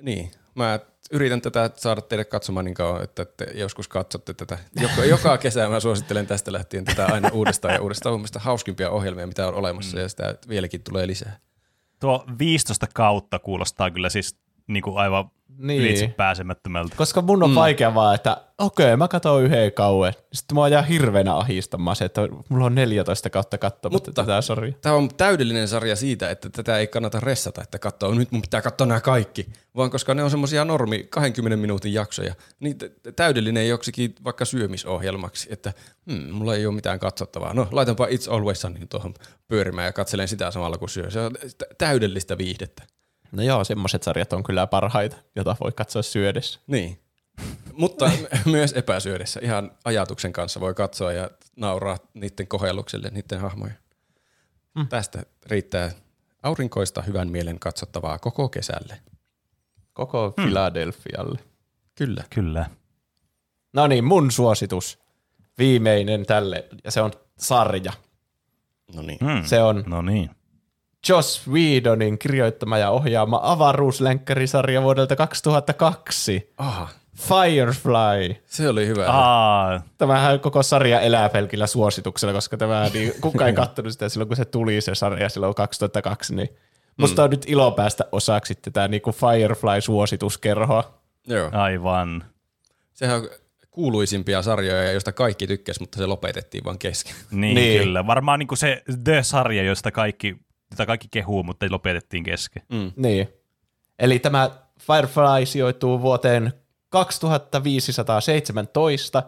Niin, mä yritän tätä saada teille katsomaan niin kauan, että te joskus katsotte tätä. Joka kesä mä suosittelen tästä lähtien tätä aina uudestaan ja uudestaan. Mun hauskimpia ohjelmia, mitä on olemassa, ja sitä vieläkin tulee lisää. Tuo 15 kautta kuulostaa kyllä siis niin kuin aivan ylitse pääsemättömältä. Koska mun on vaikea vaan, että okei, mä katson yhden kauan. Sitten mä jää hirveänä ahistamaan se, että mulla on 14 kautta katsomatta tätä sarjaa. Tämä on täydellinen sarja siitä, että tätä ei kannata ressata, että katsoa. Nyt mun pitää katsoa nämä kaikki, vaan koska ne on semmoisia normi 20 minuutin jaksoja. Niin täydellinen joksikin vaikka syömisohjelmaksi, että mulla ei ole mitään katsottavaa. No laitanpa It's Always Sunny tuohon pyörimään ja katselen sitä samalla kun syö. Se on täydellistä viihdettä. No joo, semmoiset sarjat on kyllä parhaita, jota voi katsoa syödessä. Niin. Mutta myös epäsyödessä. Ihan ajatuksen kanssa voi katsoa ja nauraa niiden kohellukselle, niiden hahmoja. Mm. Tästä riittää aurinkoista hyvän mielen katsottavaa koko kesälle. Koko Philadelphialle. Kyllä. Kyllä. No niin, mun suositus. Viimeinen tälle. Ja se on sarja. No niin. Se on Joss Whedonin kirjoittama ja ohjaama avaruuslänkkärisarja vuodelta 2002. Aha. Firefly. Se oli hyvä. Tämähän koko sarja elää pelkillä suosituksella, koska tämä, niin, kukaan ei katsonut sitä silloin, kun se tuli se sarja silloin 2002. Niin musta on nyt ilo päästä osaksi tätä niin kuin Firefly-suosituskerhoa. Joo. Aivan. Sehän on kuuluisimpia sarjoja, joista kaikki tykkäs, mutta se lopetettiin vaan kesken. Niin, kyllä. Varmaan niin kuin se The-sarja, jota kaikki kehuu, mutta lopetettiin kesken. Mm. Niin. Eli tämä Firefly sijoittuu vuoteen 2517.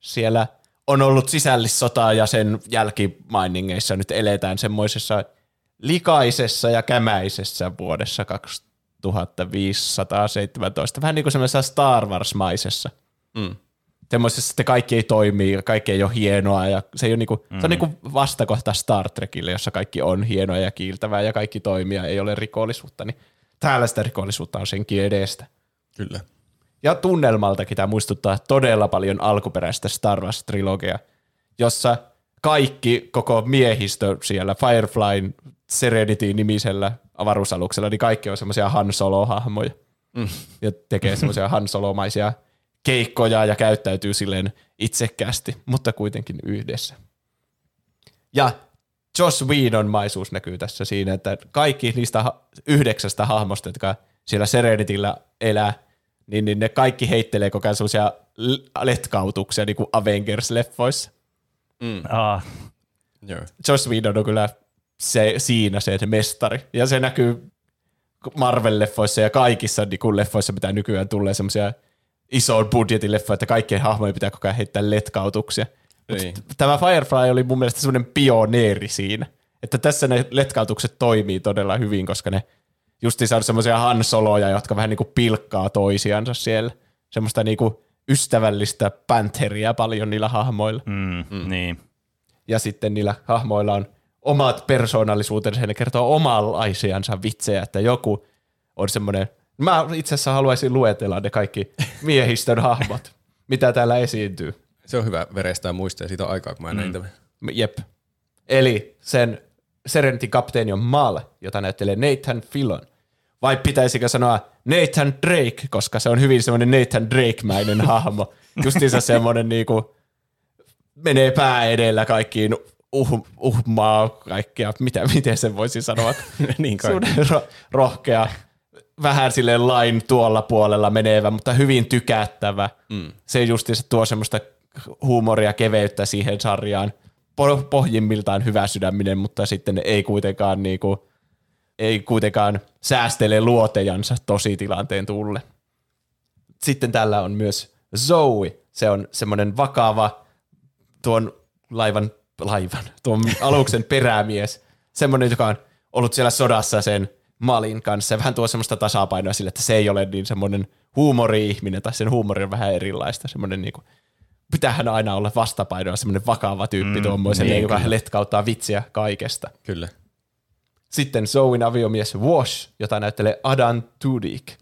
Siellä on ollut sisällissotaa ja sen jälkimainingeissa nyt eletään semmoisessa likaisessa ja kämäisessä vuodessa 2517. Vähän niin kuin semmoisessa Star Wars-maisessa. Mm. Semmoisessa, että kaikki ei toimi ja kaikki ei ole hienoa. Ja se, ei ole niinku, se on niinku vastakohta Star Trekille, jossa kaikki on hienoa ja kiiltävää ja kaikki toimii ja ei ole rikollisuutta. Niin täällä sitä rikollisuutta on senkin edestä. Kyllä. Ja tunnelmaltakin tämä muistuttaa todella paljon alkuperäistä Star Wars-trilogiaa, jossa kaikki, koko miehistö siellä Fireflyn Serenity-nimisellä avaruusaluksella, niin kaikki on semmoisia Han Solo-hahmoja. Mm. Ja tekee semmoisia Han Solo-maisia keikkoja ja käyttäytyy silleen itsekkäästi, mutta kuitenkin yhdessä. Ja Joss Whedon-maisuus näkyy tässä siinä, että kaikki niistä 9 hahmosta, jotka siellä Serenityllä elää, niin ne kaikki heittelee koko ajan semmoisia letkautuksia niin kuin Avengers-leffoissa. Mm. Joss Whedon on kyllä se mestari. Ja se näkyy Marvel-leffoissa ja kaikissa niin kuin leffoissa, mitä nykyään tulee semmoisia ison budjetin leffoja, että kaikkien hahmojen pitää koko ajan heittää letkautuksia. Niin. Tämä Firefly oli mun mielestä semmoinen pioneeri siinä, että tässä ne letkautukset toimii todella hyvin, koska ne justiin saanut semmoisia Han Soloja, jotka vähän niinku pilkkaa toisiansa siellä. Semmoista niinku ystävällistä pantheria paljon niillä hahmoilla. Niin. Ja sitten niillä hahmoilla on omat persoonallisuutensa, ne kertoo omanlaisiansa vitsejä, että joku on semmoinen. Mä itse asiassa haluaisin luetella ne kaikki miehistön hahmot, mitä täällä esiintyy. Se on hyvä verestää muistaa siitä aikaa, kun mä näin tämän. Jep. Eli sen Serenityn kapteeni on Mal, jota näyttelee Nathan Fillon. Vai pitäisikö sanoa Nathan Drake, koska se on hyvin semmoinen Nathan Drake-mäinen hahmo. Justiinsa semmoinen niinku, menee pää edellä kaikkiin uhmaa kaikkea. Miten sen voisi sanoa? Niin rohkea, vähän silleen lain tuolla puolella menevä, mutta hyvin tykättävä. Se justiinsa tuo semmoista huumoria, keveyttä siihen sarjaan. Pohjimmiltaan hyvä sydäminen, mutta sitten ei kuitenkaan säästele luotejansa tositilanteen tulle. Sitten täällä on myös Zoe. Se on semmoinen vakava tuon aluksen perämies. Semmoinen, joka on ollut siellä sodassa sen Malin kanssa. Vähän tuo semmoista tasapainoa sille, että se ei ole niin semmoinen huumori-ihminen, tai sen huumori on vähän erilaista. Semmoinen niinku pitäähän aina olla vastapainoa semmoinen vakava tyyppi tuommoiselle, niin, joka letkauttaa vitsiä kaikesta. Kyllä. Sitten Zoen aviomies Wash, jota näyttelee Adan Tudyk,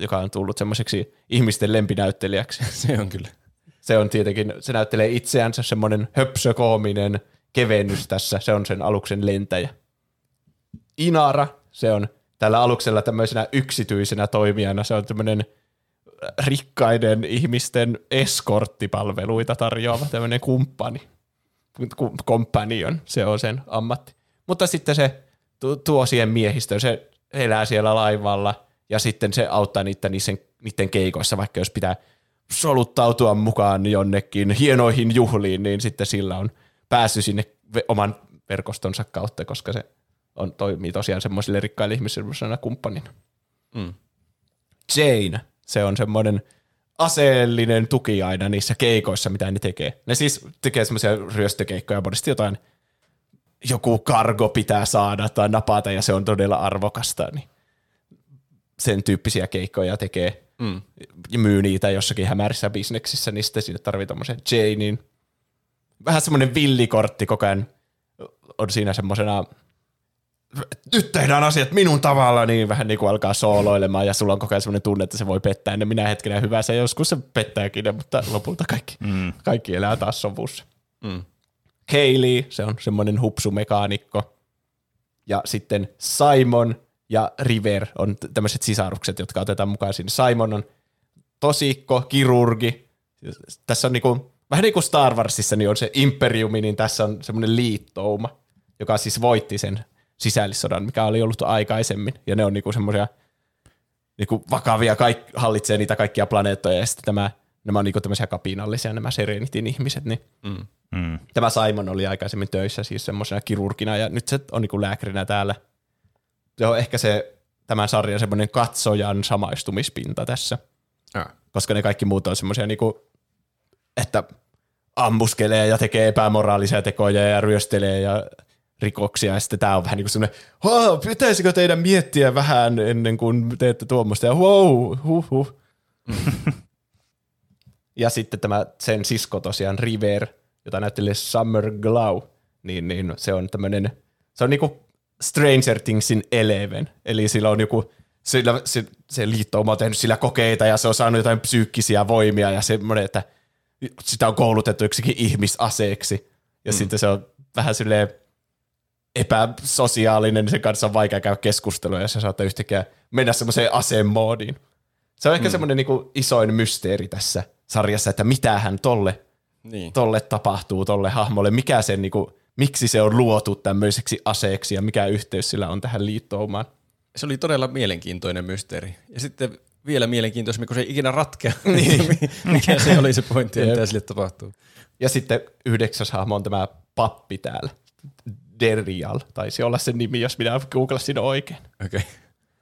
joka on tullut semmoiseksi ihmisten lempinäyttelijäksi. Se on kyllä. Se on tietenkin, se näyttelee itseänsä semmoinen höpsökoominen kevennys tässä. Se on sen aluksen lentäjä. Inara, se on tällä aluksella tämmöisenä yksityisenä toimijana. Se on tämmöinen rikkaiden ihmisten eskorttipalveluita tarjoava tämmöinen kumppani. Companion, se on sen ammatti. Mutta sitten se tuo siihen miehistöön, se elää siellä laivalla ja sitten se auttaa niiden keikoissa, vaikka jos pitää soluttautua mukaan jonnekin hienoihin juhliin, niin sitten sillä on päässyt sinne oman verkostonsa kautta, koska se toimii tosiaan semmoisille rikkaille ihmisille kumppanina. Jane. Se on semmoinen aseellinen tuki aina niissä keikoissa, mitä ne tekee. Ne siis tekee semmoisia ryöstökeikkoja, monesti jotain, joku kargo pitää saada tai napata, ja se on todella arvokasta. Niin sen tyyppisiä keikkoja tekee ja myy niitä jossakin hämärissä bisneksissä, niin sitten sinne tarvii tommoisen chainin. Vähän semmoinen villikortti koko ajan on siinä semmoisena, nyt tehdään asiat minun tavalla, niin vähän niin kuin alkaa sooloilemaan ja sulla on koko ajan semmoinen tunne, että se voi pettää ennen minä hetkenä hyvää, se joskus se pettääkin, mutta lopulta kaikki elää taas sovussa. Mm. Hayley, se on semmoinen hupsumekaanikko. Ja sitten Simon ja River on tämmöiset sisarukset, jotka otetaan mukaan sinne. Simon on tosikko, kirurgi. Tässä on niinku, vähän niin kuin Star Warsissa niin on se imperiumi, niin tässä on semmoinen liittouma, joka siis voitti sen sisällissodan, mikä oli ollut aikaisemmin. Ja ne on niinku semmoisia niinku vakavia, hallitsee niitä kaikkia planeettoja. Ja sitten nämä on niinku tämmöisiä kapinallisia, nämä Serenitin ihmiset. Niin. Mm. Tämä Simon oli aikaisemmin töissä siis semmoisena kirurgina ja nyt se on niinku lääkärinä täällä. Se on ehkä se tämän sarjan semmoinen katsojan samaistumispinta tässä. Koska ne kaikki muut on semmoisia niinku, että ammuskelee ja tekee epämoraalisia tekoja ja ryöstelee ja rikoksia. Ja sitten tää on vähän niinku semmoinen, pitäisikö teidän miettiä vähän ennen kuin teette tuommoista ja Ja sitten tämä sen sisko tosiaan River, jota näyttelee Summer Glau, niin se on tämmöinen, se on niinku Stranger Thingsin Eleven, eli sillä on joku, se liittouma on tehnyt sillä kokeita ja se on saanut jotain psyykkisiä voimia ja semmoinen, että sitä on koulutettu yksikin ihmisaseeksi ja sitten se on vähän silleen epäsosiaalinen, sen kanssa on vaikea käydä keskustelua ja se saattaa yhtäkkiä mennä semmoiseen asemoodiin. Se on ehkä semmoinen niinku isoin mysteeri tässä sarjassa, että mitähän tolle tapahtuu, tolle hahmolle, mikä sen niinku, miksi se on luotu tämmöiseksi aseeksi ja mikä yhteys sillä on tähän liittoumaan. Se oli todella mielenkiintoinen mysteeri. Ja sitten vielä mielenkiintoisemmin, kun se ei ikinä ratkea, mikä se oli se pointti, mitä sille tapahtuu. Ja sitten 9. hahmo on tämä pappi täällä, Derial, taisi olla sen nimi, jos minä googlasin oikein. Okay.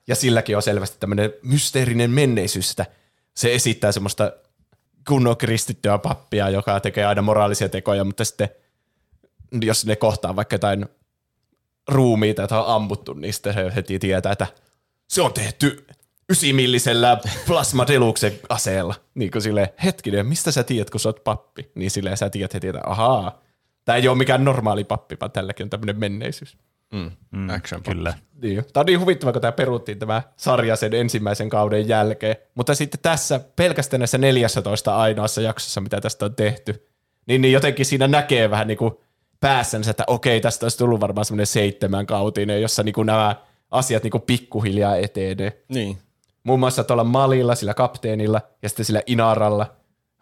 Ja silläkin on selvästi tämmöinen mysteerinen menneisyys, että se esittää semmoista kunnon kristittyä pappia, joka tekee aina moraalisia tekoja, mutta sitten jos ne kohtaa vaikka jotain ruumiita, jota on ammuttu, niin sitten se heti tietää, että se on tehty 9-millisellä plasmadeluksen aseella. Niin kuin silleen, hetkinen, mistä sä tiedät, kun sä oot pappi? Niin silleen sä tiedät heti, että ahaa, tää ei ole mikään normaali pappi, vaan tälläkin on tämmöinen menneisyys. Action kyllä. Niin. Tämä on niin huvittava, kun tämä peruttiin tämä sarja sen ensimmäisen kauden jälkeen. Mutta sitten tässä pelkästään näissä 14 ainoassa jaksossa, mitä tästä on tehty, niin jotenkin siinä näkee vähän niin kuin päässänsä, että okei, tästä olisi tullut varmaan semmoinen 7-kautinen, jossa niin kuin nämä asiat niin kuin pikkuhiljaa etenee. Niin. Muun muassa tuolla Malilla, sillä kapteenilla ja sitten sillä Inaralla,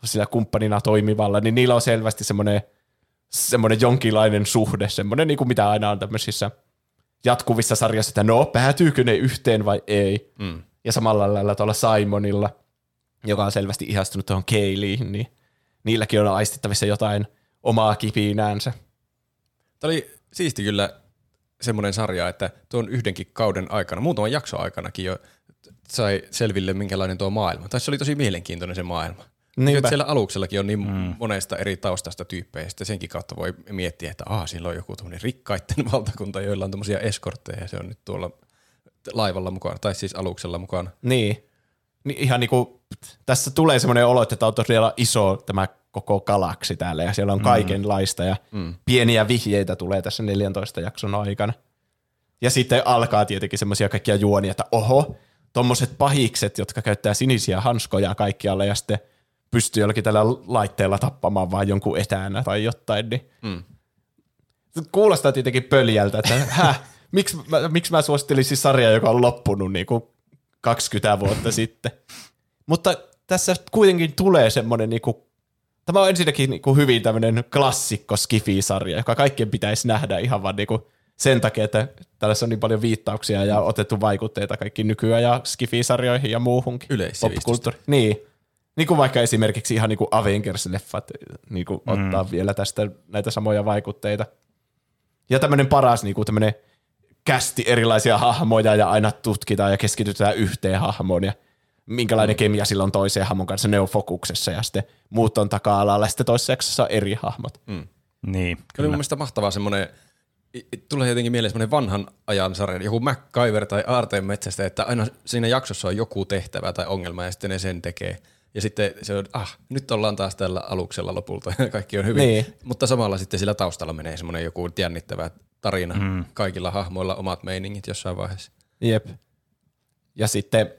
sillä kumppanina toimivalla, niin niillä on selvästi semmoinen jonkinlainen suhde, semmoinen niin kuin mitä aina on tämmöisissä jatkuvissa sarjoissa, että no, päätyykö ne yhteen vai ei. Ja samalla lailla tuolla Simonilla, joka on selvästi ihastunut tuohon Keiliin, niin niilläkin on aistittavissa jotain omaa kipinäänsä. Tämä oli siisti kyllä semmoinen sarja, että tuon yhdenkin kauden aikana, muutaman jakson aikanakin jo sai selville, minkälainen tuo maailma. Tai se oli tosi mielenkiintoinen se maailma. Niinpä. Siellä aluksellakin on niin monesta eri taustasta tyyppejä, ja senkin kautta voi miettiä, että siellä on joku tämmöinen rikkaitten valtakunta, joilla on tämmöisiä eskortteja, ja se on nyt tuolla laivalla mukana, tai siis aluksella mukana. Niin. Ihan niinku, tässä tulee semmoinen olo, että tämä on tosiaan iso tämä koko galaksi täällä, ja siellä on kaikenlaista, ja pieniä vihjeitä tulee tässä 14 jakson aikana. Ja sitten alkaa tietenkin semmoisia kaikkia juonia, että tommoset pahikset, jotka käyttää sinisiä hanskoja kaikkialla, ja sitten pystyy jollakin tällä laitteella tappamaan vaan jonkun etänä tai jotain, niin kuulostaa tietenkin pöljältä, että miksi mä suosittelisin siis sarjaa, joka on loppunut niin kuin 20 vuotta sitten. Mutta tässä kuitenkin tulee semmoinen, niin kuin, tämä on ensinnäkin niin kuin hyvin tämmöinen klassikko Skifi-sarja, joka kaikkien pitäisi nähdä ihan vaan niin kuin sen takia, että tällaisessa on niin paljon viittauksia ja otettu vaikutteita kaikki nykyään ja Skifi-sarjoihin ja muuhunkin. Yleissivistys. Niin. Niin kuin vaikka esimerkiksi ihan niin kuin Avengers-leffat niin kuin ottaa vielä tästä näitä samoja vaikutteita. Ja tämmöinen paras niin kuin tämmöinen kästi erilaisia hahmoja ja aina tutkitaan ja keskitytään yhteen hahmoon ja minkälainen kemia sillä on toiseen hahmon kanssa, ne on fokuksessa ja sitten muut on taka-alalla ja sitten toisessa jaksossa on eri hahmot. Niin. Kyllä mun mielestä mahtavaa semmoinen Tulee jotenkin mieleen semmoinen vanhan ajan sarjan, joku MacGyver tai aarteen metsästä, että aina siinä jaksossa on joku tehtävä tai ongelma ja sitten ne sen tekee. Ja sitten se on, nyt ollaan taas tällä aluksella lopulta ja kaikki on hyvin. Niin. Mutta samalla sitten sillä taustalla menee semmoinen joku jännittävä tarina. Mm. Kaikilla hahmoilla omat meiningit jossain vaiheessa. Jep. Ja sitten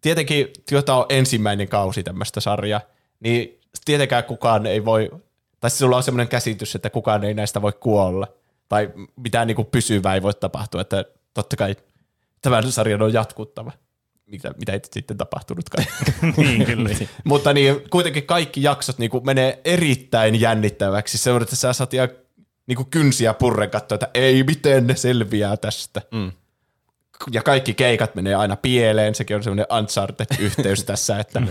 tietenkin, jota on ensimmäinen kausi tämmöistä sarjaa, niin tietenkään kukaan ei voi... Tai sulla on semmoinen käsitys, että kukaan ei näistä voi kuolla. Tai mitään niin kuin pysyvää ei voi tapahtua. Että totta kai tämän sarjan on jatkuttava. Mitä ei sitten tapahtunutkaan. Mutta niin, kuitenkin kaikki jaksot niin kuin menee erittäin jännittäväksi. Se on, että sä saat ihan niin kuin kynsiä purren katsoa, että ei, miten ne selviää tästä. Mm. Ja kaikki keikat menee aina pieleen. Sekin on semmoinen Uncharted-yhteys tässä, että...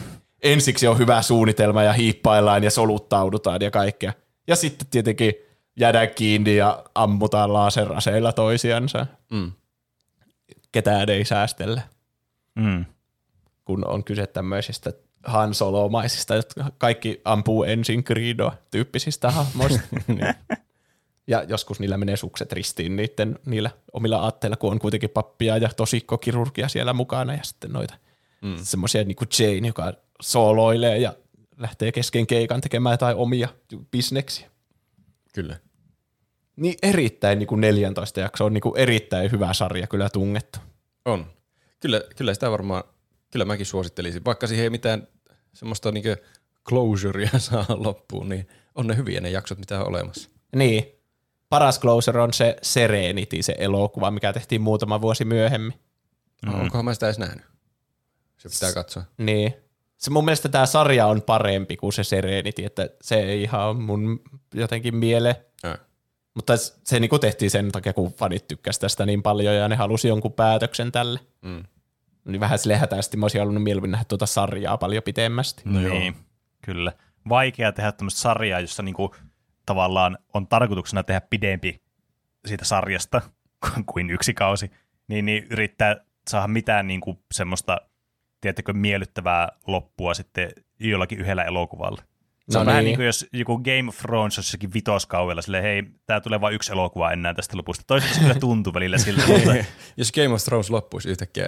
Ensiksi on hyvä suunnitelma ja hiippaillaan ja soluttaudutaan ja kaikkea. Ja sitten tietenkin jäädään kiinni ja ammutaan laaseraseilla toisiansa. Mm. Ketään ei säästellä, kun on kyse tämmöisistä Han Solo-maisista, jotka kaikki ampuu ensin Greedo-tyyppisistä hahmoista. Ja joskus niillä menee sukset ristiin niillä omilla aatteilla, kun on kuitenkin pappia ja tosikkokirurgia siellä mukana ja sitten noita semmoisia niin kuin Jane, joka sooloilee ja lähtee kesken keikan tekemään jotain omia bisneksiä. Kyllä. Niin erittäin niin kuin 14 jakso on niin kuin erittäin hyvä sarja kyllä tungettu. On. Kyllä sitä varmaan, kyllä mäkin suosittelisin. Vaikka siihen ei mitään semmoista niin kuin closurea saa loppuun, niin on ne hyviä ne jaksot, mitä on olemassa. Niin. Paras closure on se Serenity, se elokuva, mikä tehtiin muutama vuosi myöhemmin. Onkohan mä sitä edes nähnyt? Se pitää katsoa. Niin. Se mun mielestä tämä sarja on parempi kuin se Serenity, että se ei ihan ole mun jotenkin mieleen. Mutta se niinku tehtiin sen takia, kun fanit tykkäsivät tästä niin paljon ja ne halusi jonkun päätöksen tälle. Mm. Niin vähän silleen hätäisesti mä olisin halunnut mieluummin nähdä tuota sarjaa paljon pitemmästi. No niin, kyllä. Vaikea tehdä tämmöistä sarjaa, jossa niinku tavallaan on tarkoituksena tehdä pidempi siitä sarjasta kuin yksi kausi. Niin yrittää saada mitään niinku semmoista... Tiedättekö miellyttävää loppua sitten jollakin yhdellä elokuvalla. Se on vähän niin kuin jos joku Game of Thrones jossakin vitoskaudella silleen, hei, tää tulee vain yksi elokuva enää tästä lopusta. Toisaalta kyllä tuntuu välillä siltä. Mutta... Jos Game of Thrones loppuisi yhtäkkiä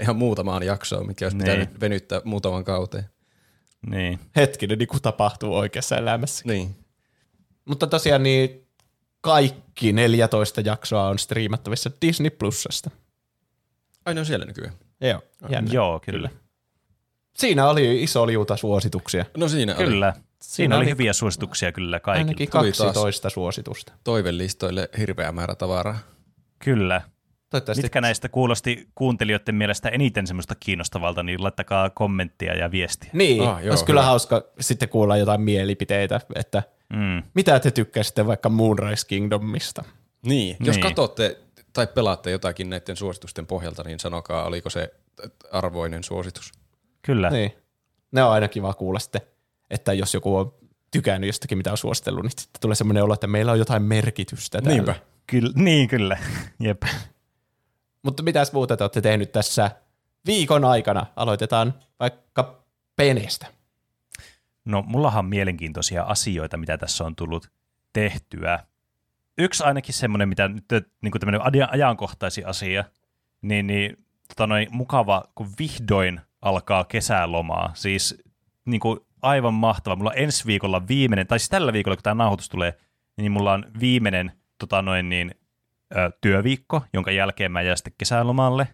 ihan muutamaan jaksoon, mikä olisi pitänyt venyttää muutaman kauteen. Niin. Hetkinen, niin kuin tapahtuu oikeassa elämässä. Niin. Mutta tosiaan niin kaikki 14 jaksoa on striimattavissa Disney Plusasta. Ai ne on siellä nykyään. Joo, joo, kyllä. Siinä oli iso liuta suosituksia. No siinä oli. Kyllä, siinä oli hyviä suosituksia kyllä kaikille. Ainakin 12 suositusta. Toivelistoille hirveä määrä tavaraa. Kyllä. Mitkä näistä kuulosti kuuntelijoiden mielestä eniten semmoista kiinnostavalta, niin laittakaa kommenttia ja viestiä. Niin, olisi kyllä hauska sitten kuulla jotain mielipiteitä, että mitä te tykkäsitte vaikka Moonrise Kingdomista. Niin, jos katsotte... Tai pelaatte jotakin näiden suositusten pohjalta, niin sanokaa, oliko se arvoinen suositus. Kyllä. Niin. Ne on aina kiva kuulla sitten, että jos joku on tykännyt jostakin, mitä on suositellut, niin sitten tulee semmoinen olo, että meillä on jotain merkitystä täällä. Niinpä. Kyllä. Jep. Mutta mitäs muuta te olette tehnyt tässä viikon aikana? Aloitetaan vaikka peneestä. No, mullahan on mielenkiintoisia asioita, mitä tässä on tullut tehtyä. Yksi ainakin semmoinen, mitä nyt niin kuin tämmöinen ajankohtaisin asia, niin mukava, kun vihdoin alkaa kesälomaa. Siis niin kuin aivan mahtava. Mulla on ensi viikolla viimeinen, tai siis tällä viikolla, kun tämä nauhoitus tulee, niin mulla on viimeinen työviikko, jonka jälkeen mä jään sitten kesälomalle.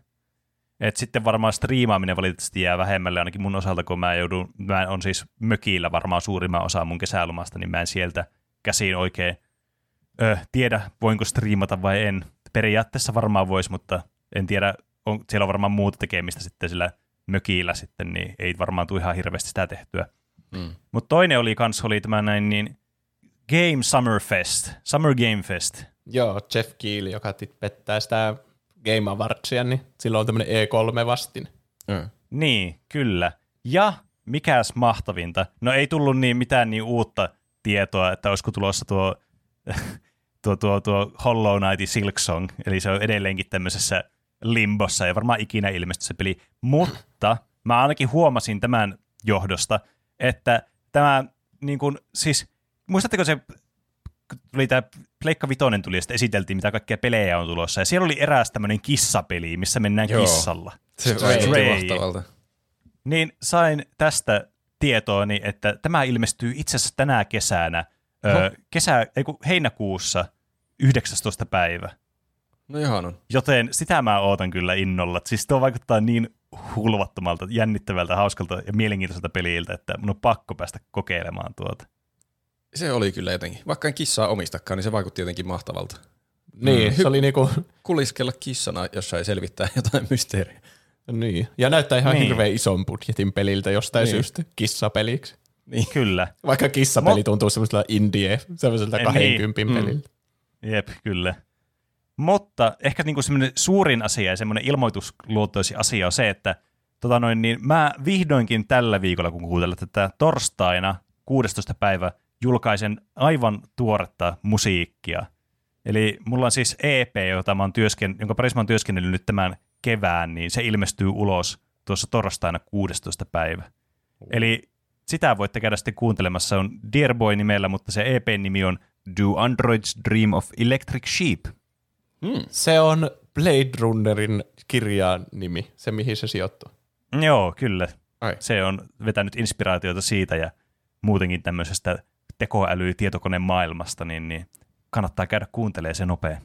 Et sitten varmaan striimaaminen valitettavasti jää vähemmälle ainakin mun osalta, kun mä on siis mökillä varmaan suurimman osa mun kesälomasta, niin mä en sieltä käsiin oikein tiedä, voinko striimata vai en. Periaatteessa varmaan voisi, mutta en tiedä, siellä on varmaan muuta tekemistä sitten sillä mökillä sitten, niin ei varmaan tule ihan hirveästi sitä tehtyä. Mm. Mutta toinen oli tämä Game Summer Fest, Summer Game Fest. Joo, Jeff Keighley, joka pettää sitä Game Awardsia, niin sillä on tämmöinen E3-vastin. Mm. Niin, kyllä. Ja mikäs mahtavinta, no ei tullut mitään niin uutta tietoa, että olisiko tulossa tuo Hollow Knightin Silksong, eli se on edelleenkin tämmöisessä limbossa, ja varmaan ikinä ilmesty se peli, mutta mä ainakin huomasin tämän johdosta, että tämä, muistatteko se tuli tämä Pleikka Vitoinen tuli ja sitten esiteltiin, mitä kaikkia pelejä on tulossa. Ja siellä oli eräs tämmöinen kissapeli, missä mennään kissalla. Se vaikutti mahtavalta. Niin sain tästä tietooni, että tämä ilmestyy itse asiassa tänä kesänä, heinäkuussa 19. päivä. No ihan on. Joten sitä mä ootan kyllä innolla. Siis tuo vaikuttaa niin hulvattomalta, jännittävältä, hauskalta ja mielenkiintoiselta peliltä, että mun on pakko päästä kokeilemaan tuota. Se oli kyllä jotenkin. Vaikka en kissaa omistakaan, niin se vaikutti jotenkin mahtavalta. Niin, se oli niinku... Kuliskella kissana, jos ei selvittää jotain mysteeriä. Niin, ja näyttää ihan hirveän ison budjetin peliltä jostain syystä kissapeliksi. Niin. Kyllä. Vaikka kissapeli tuntuu semmoisella indie, semmoiselta 20 peliltä. Jep, kyllä. Mutta ehkä niinku semmoinen suurin asia ja semmoinen ilmoitusluontoisin asia on se, että mä vihdoinkin tällä viikolla, kun kuuntelen tätä torstaina 16. päivä, julkaisen aivan tuoretta musiikkia. Eli mulla on siis EP, jonka parissa mä oon työskennellyt nyt tämän kevään, niin se ilmestyy ulos tuossa torstaina 16. päivä. Eli sitä voitte käydä sitten kuuntelemassa. Se on Dear Boy -nimellä, mutta se EP-nimi on Do Androids Dream of Electric Sheep? Se on Blade Runnerin kirjan nimi, se mihin se sijoittuu. Joo, kyllä. Ai. Se on vetänyt inspiraatiota siitä ja muutenkin tämmöisestä tekoäly-tietokonemaailmasta, niin kannattaa käydä kuuntelemaan se nopea.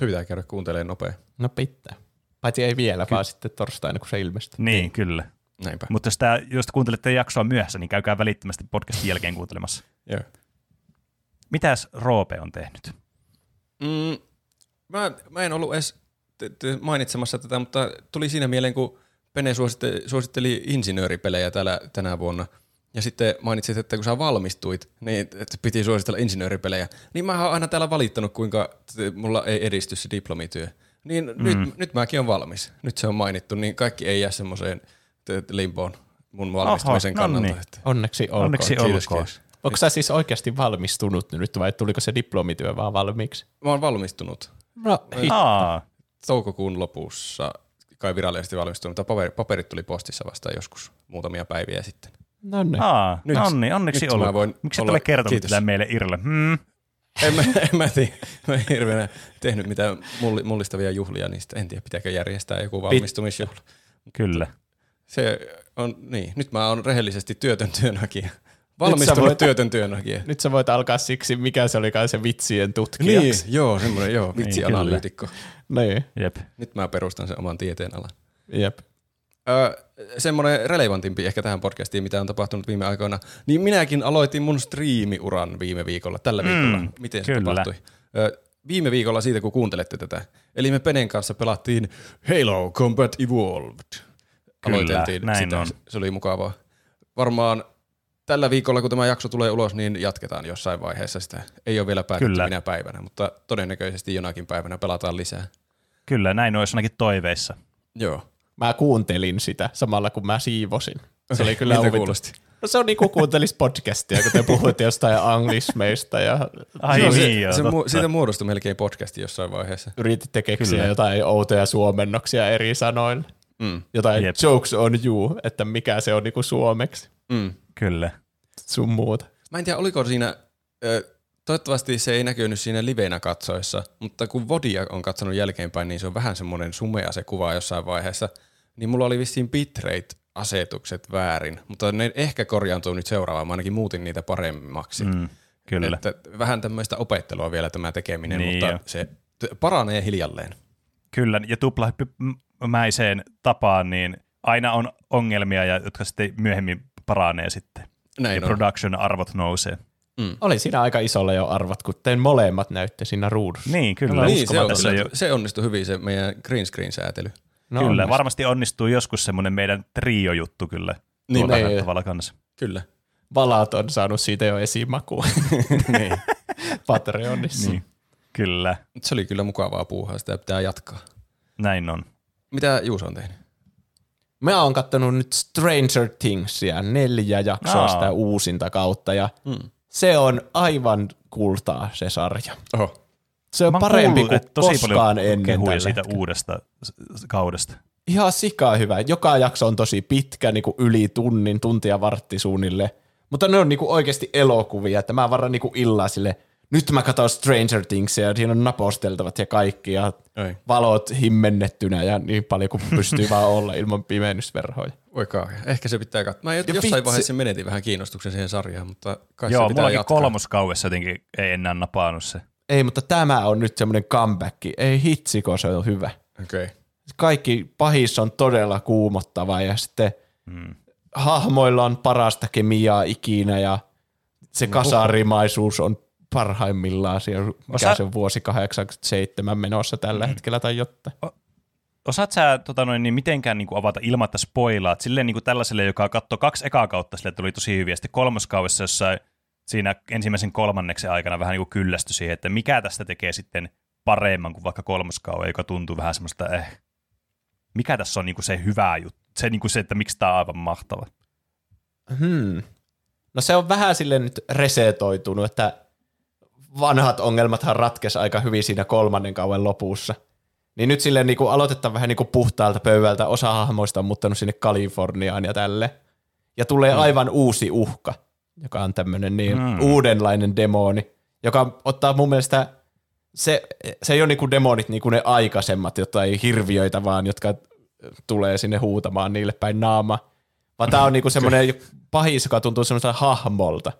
Hyvä käydä kuuntelemaan nopea. No pitää. Paitsi ei vielä, vaan sitten torstaina, kun se ilmestyy. Niin, kyllä. Näinpä. Mutta jos kuuntelette jaksoa myöhässä, niin käykää välittömästi podcastin jälkeen kuuntelemassa. Joo. Mitäs Roope on tehnyt? Mä en ollut edes mainitsemassa tätä, mutta tuli siinä mieleen, kun Pene suositteli insinööripelejä täällä tänä vuonna. Ja sitten mainitsit, että kun sä valmistuit, niin piti suositella insinööripelejä. Niin mä oon aina täällä valittanut, kuinka mulla ei edisty se diplomityö. Niin nyt mäkin on valmis. Nyt se on mainittu, niin kaikki ei jää semmoiseen limboon mun valmistumisen kannalta. Onneksi olkoon. Onko sä siis oikeasti valmistunut nyt vai tuliko se diplomityö vaan valmiiksi? Mä oon valmistunut. No, toukokuun lopussa kai virallisesti valmistunut, mutta paperit tuli postissa vasta joskus muutamia päiviä sitten. Onneksi ollut. Miksi et ole kertonut tätä meille Irille? En mä tiedä. Mä en hirveänä tehnyt mitään mullistavia juhlia, niin en tiedä pitääkö järjestää joku valmistumisjuhla. Kyllä. Se on, niin. Nyt mä oon rehellisesti työtön työnhakija. Valmistunut työtön työnhakija. Nyt sä voit alkaa siksi, mikä se olikaan se vitsien tutkijaksi. Niin, joo, semmoinen vitsianalyytikko. Niin. Jep. Nyt mä perustan sen oman tieteenalan. Jep. Semmoinen relevantimpi ehkä tähän podcastiin, mitä on tapahtunut viime aikoina, niin minäkin aloitin mun striimiuran viime viikolla, tällä viikolla. Miten se tapahtui? Viime viikolla siitä, kun kuuntelette tätä. Eli me Penen kanssa pelattiin Halo Combat Evolved. Aloiteltiin sitä. Se oli mukavaa. Varmaan tällä viikolla, kun tämä jakso tulee ulos, niin jatketaan jossain vaiheessa sitä. Ei ole vielä päätetty minä päivänä, mutta todennäköisesti jonakin päivänä pelataan lisää. Kyllä, näin olisi ainakin toiveissa. Joo. Mä kuuntelin sitä samalla, kun mä siivosin. Se oli kyllä kuulosti? No, se on niin kuin kuuntelis podcastia, kun te puhuitte jostain anglismeista. Ja... Siitä muodostui melkein podcasti jossain vaiheessa. Yrititte keksiä jotain outoja suomennoksia eri sanoilla. Jotain jokes on you, että mikä se on niin kuin suomeksi. Kyllä. Sun muuta. Mä en tiedä, oliko siinä... Toivottavasti se ei näkynyt siinä liveenä katsoessa, mutta kun Vodia on katsonut jälkeenpäin, niin se on vähän semmoinen sumea se kuva jossain vaiheessa, niin mulla oli vissiin bitrate-asetukset väärin, mutta ne ehkä korjaantuu nyt seuraavaan, mä ainakin muutin niitä paremmaksi. Kyllä. Että vähän tämmöistä opettelua vielä tämä tekeminen, niin mutta se paranee hiljalleen. Kyllä, ja tuplahyppimäiseen tapaan, niin aina on ongelmia, jotka sitten myöhemmin paranee sitten. Näin ja production-arvot nousee. Oli siinä aika isolla jo arvat, kun tein molemmat näytte siinä ruudussa. Niin, kyllä. Se onnistui hyvin se meidän green screen säätely. No, kyllä, varmasti onnistuu joskus semmoinen meidän trio-juttu kyllä tuolla kannattavalla kanssa. Kyllä. Valat on saanut siitä jo esimakua. Niin. Patreonissa. Niin. Kyllä. Se oli kyllä mukavaa puuhaa, sitä pitää jatkaa. Näin on. Mitä Juuso on tehnyt? Mä oon kattonut nyt Stranger Thingsia 4 jaksoa sitä uusinta kautta ja se on aivan kultaa se sarja. Oho. Se on parempi kuin koskaan ennen tällä siitä uudesta kaudesta. Ihan sikaa hyvä. Joka jakso on tosi pitkä, niin kuin yli tuntia vartti suunnilleen. Mutta ne on niin kuin oikeasti elokuvia, että mä varan niin kuin illalla sille. nyt mä katson Stranger Thingsia ja siinä on naposteltavat ja kaikki ja valot himmennettynä ja niin paljon kuin pystyy vaan olla ilman pimennysverhoja. Oikaa, ehkä se pitää katsoa. Mä jossain vaiheessa menetin vähän kiinnostuksen siihen sarjaan, mutta kai joo, se pitää jatkaa. Joo, kolmoskaudessa jotenkin ei enää napaanut se. Ei, mutta tämä on nyt semmoinen comeback. Ei hitsiko, se on hyvä. Okei. Okay. Kaikki pahis on todella kuumottava ja sitten hahmoilla on parasta kemiaa ikinä ja se kasarimaisuus on parhaimmillaan siellä, mikä se vuosi 87 menossa tällä hetkellä tai jotta. Osaat sä niin mitenkään niin avata ilmatta spoilaat silleen niin tällaiselle, joka katsoi 2 ekaa kautta, sille tuli tosi hyviä. Sitten kolmoskaudessa jossain siinä ensimmäisen kolmanneksen aikana vähän niin kyllästyi siihen, että mikä tästä tekee sitten paremman kuin vaikka kolmoskauden, joka tuntuu vähän semmoista, mikä tässä on niin se hyvä juttu, se, niin se, että miksi tämä on aivan mahtava. No se on vähän silleen nyt resetoitunut, että vanhat ongelmathan ratkesi aika hyvin siinä 3. kauden lopussa. Niin nyt silleen niin aloitetaan vähän niin puhtaalta pöydältä, osa hahmoista on muuttanut sinne Kaliforniaan ja tälle. Ja tulee aivan uusi uhka, joka on tämmöinen niin uudenlainen demoni, joka ottaa mun mielestä, se ei ole niin kuin demonit niin kuin ne aikaisemmat, jotain hirviöitä vaan, jotka tulee sinne huutamaan niille päin naama. Vaan tää on niin kuin semmoinen pahis, joka tuntuu semmoista hahmolta.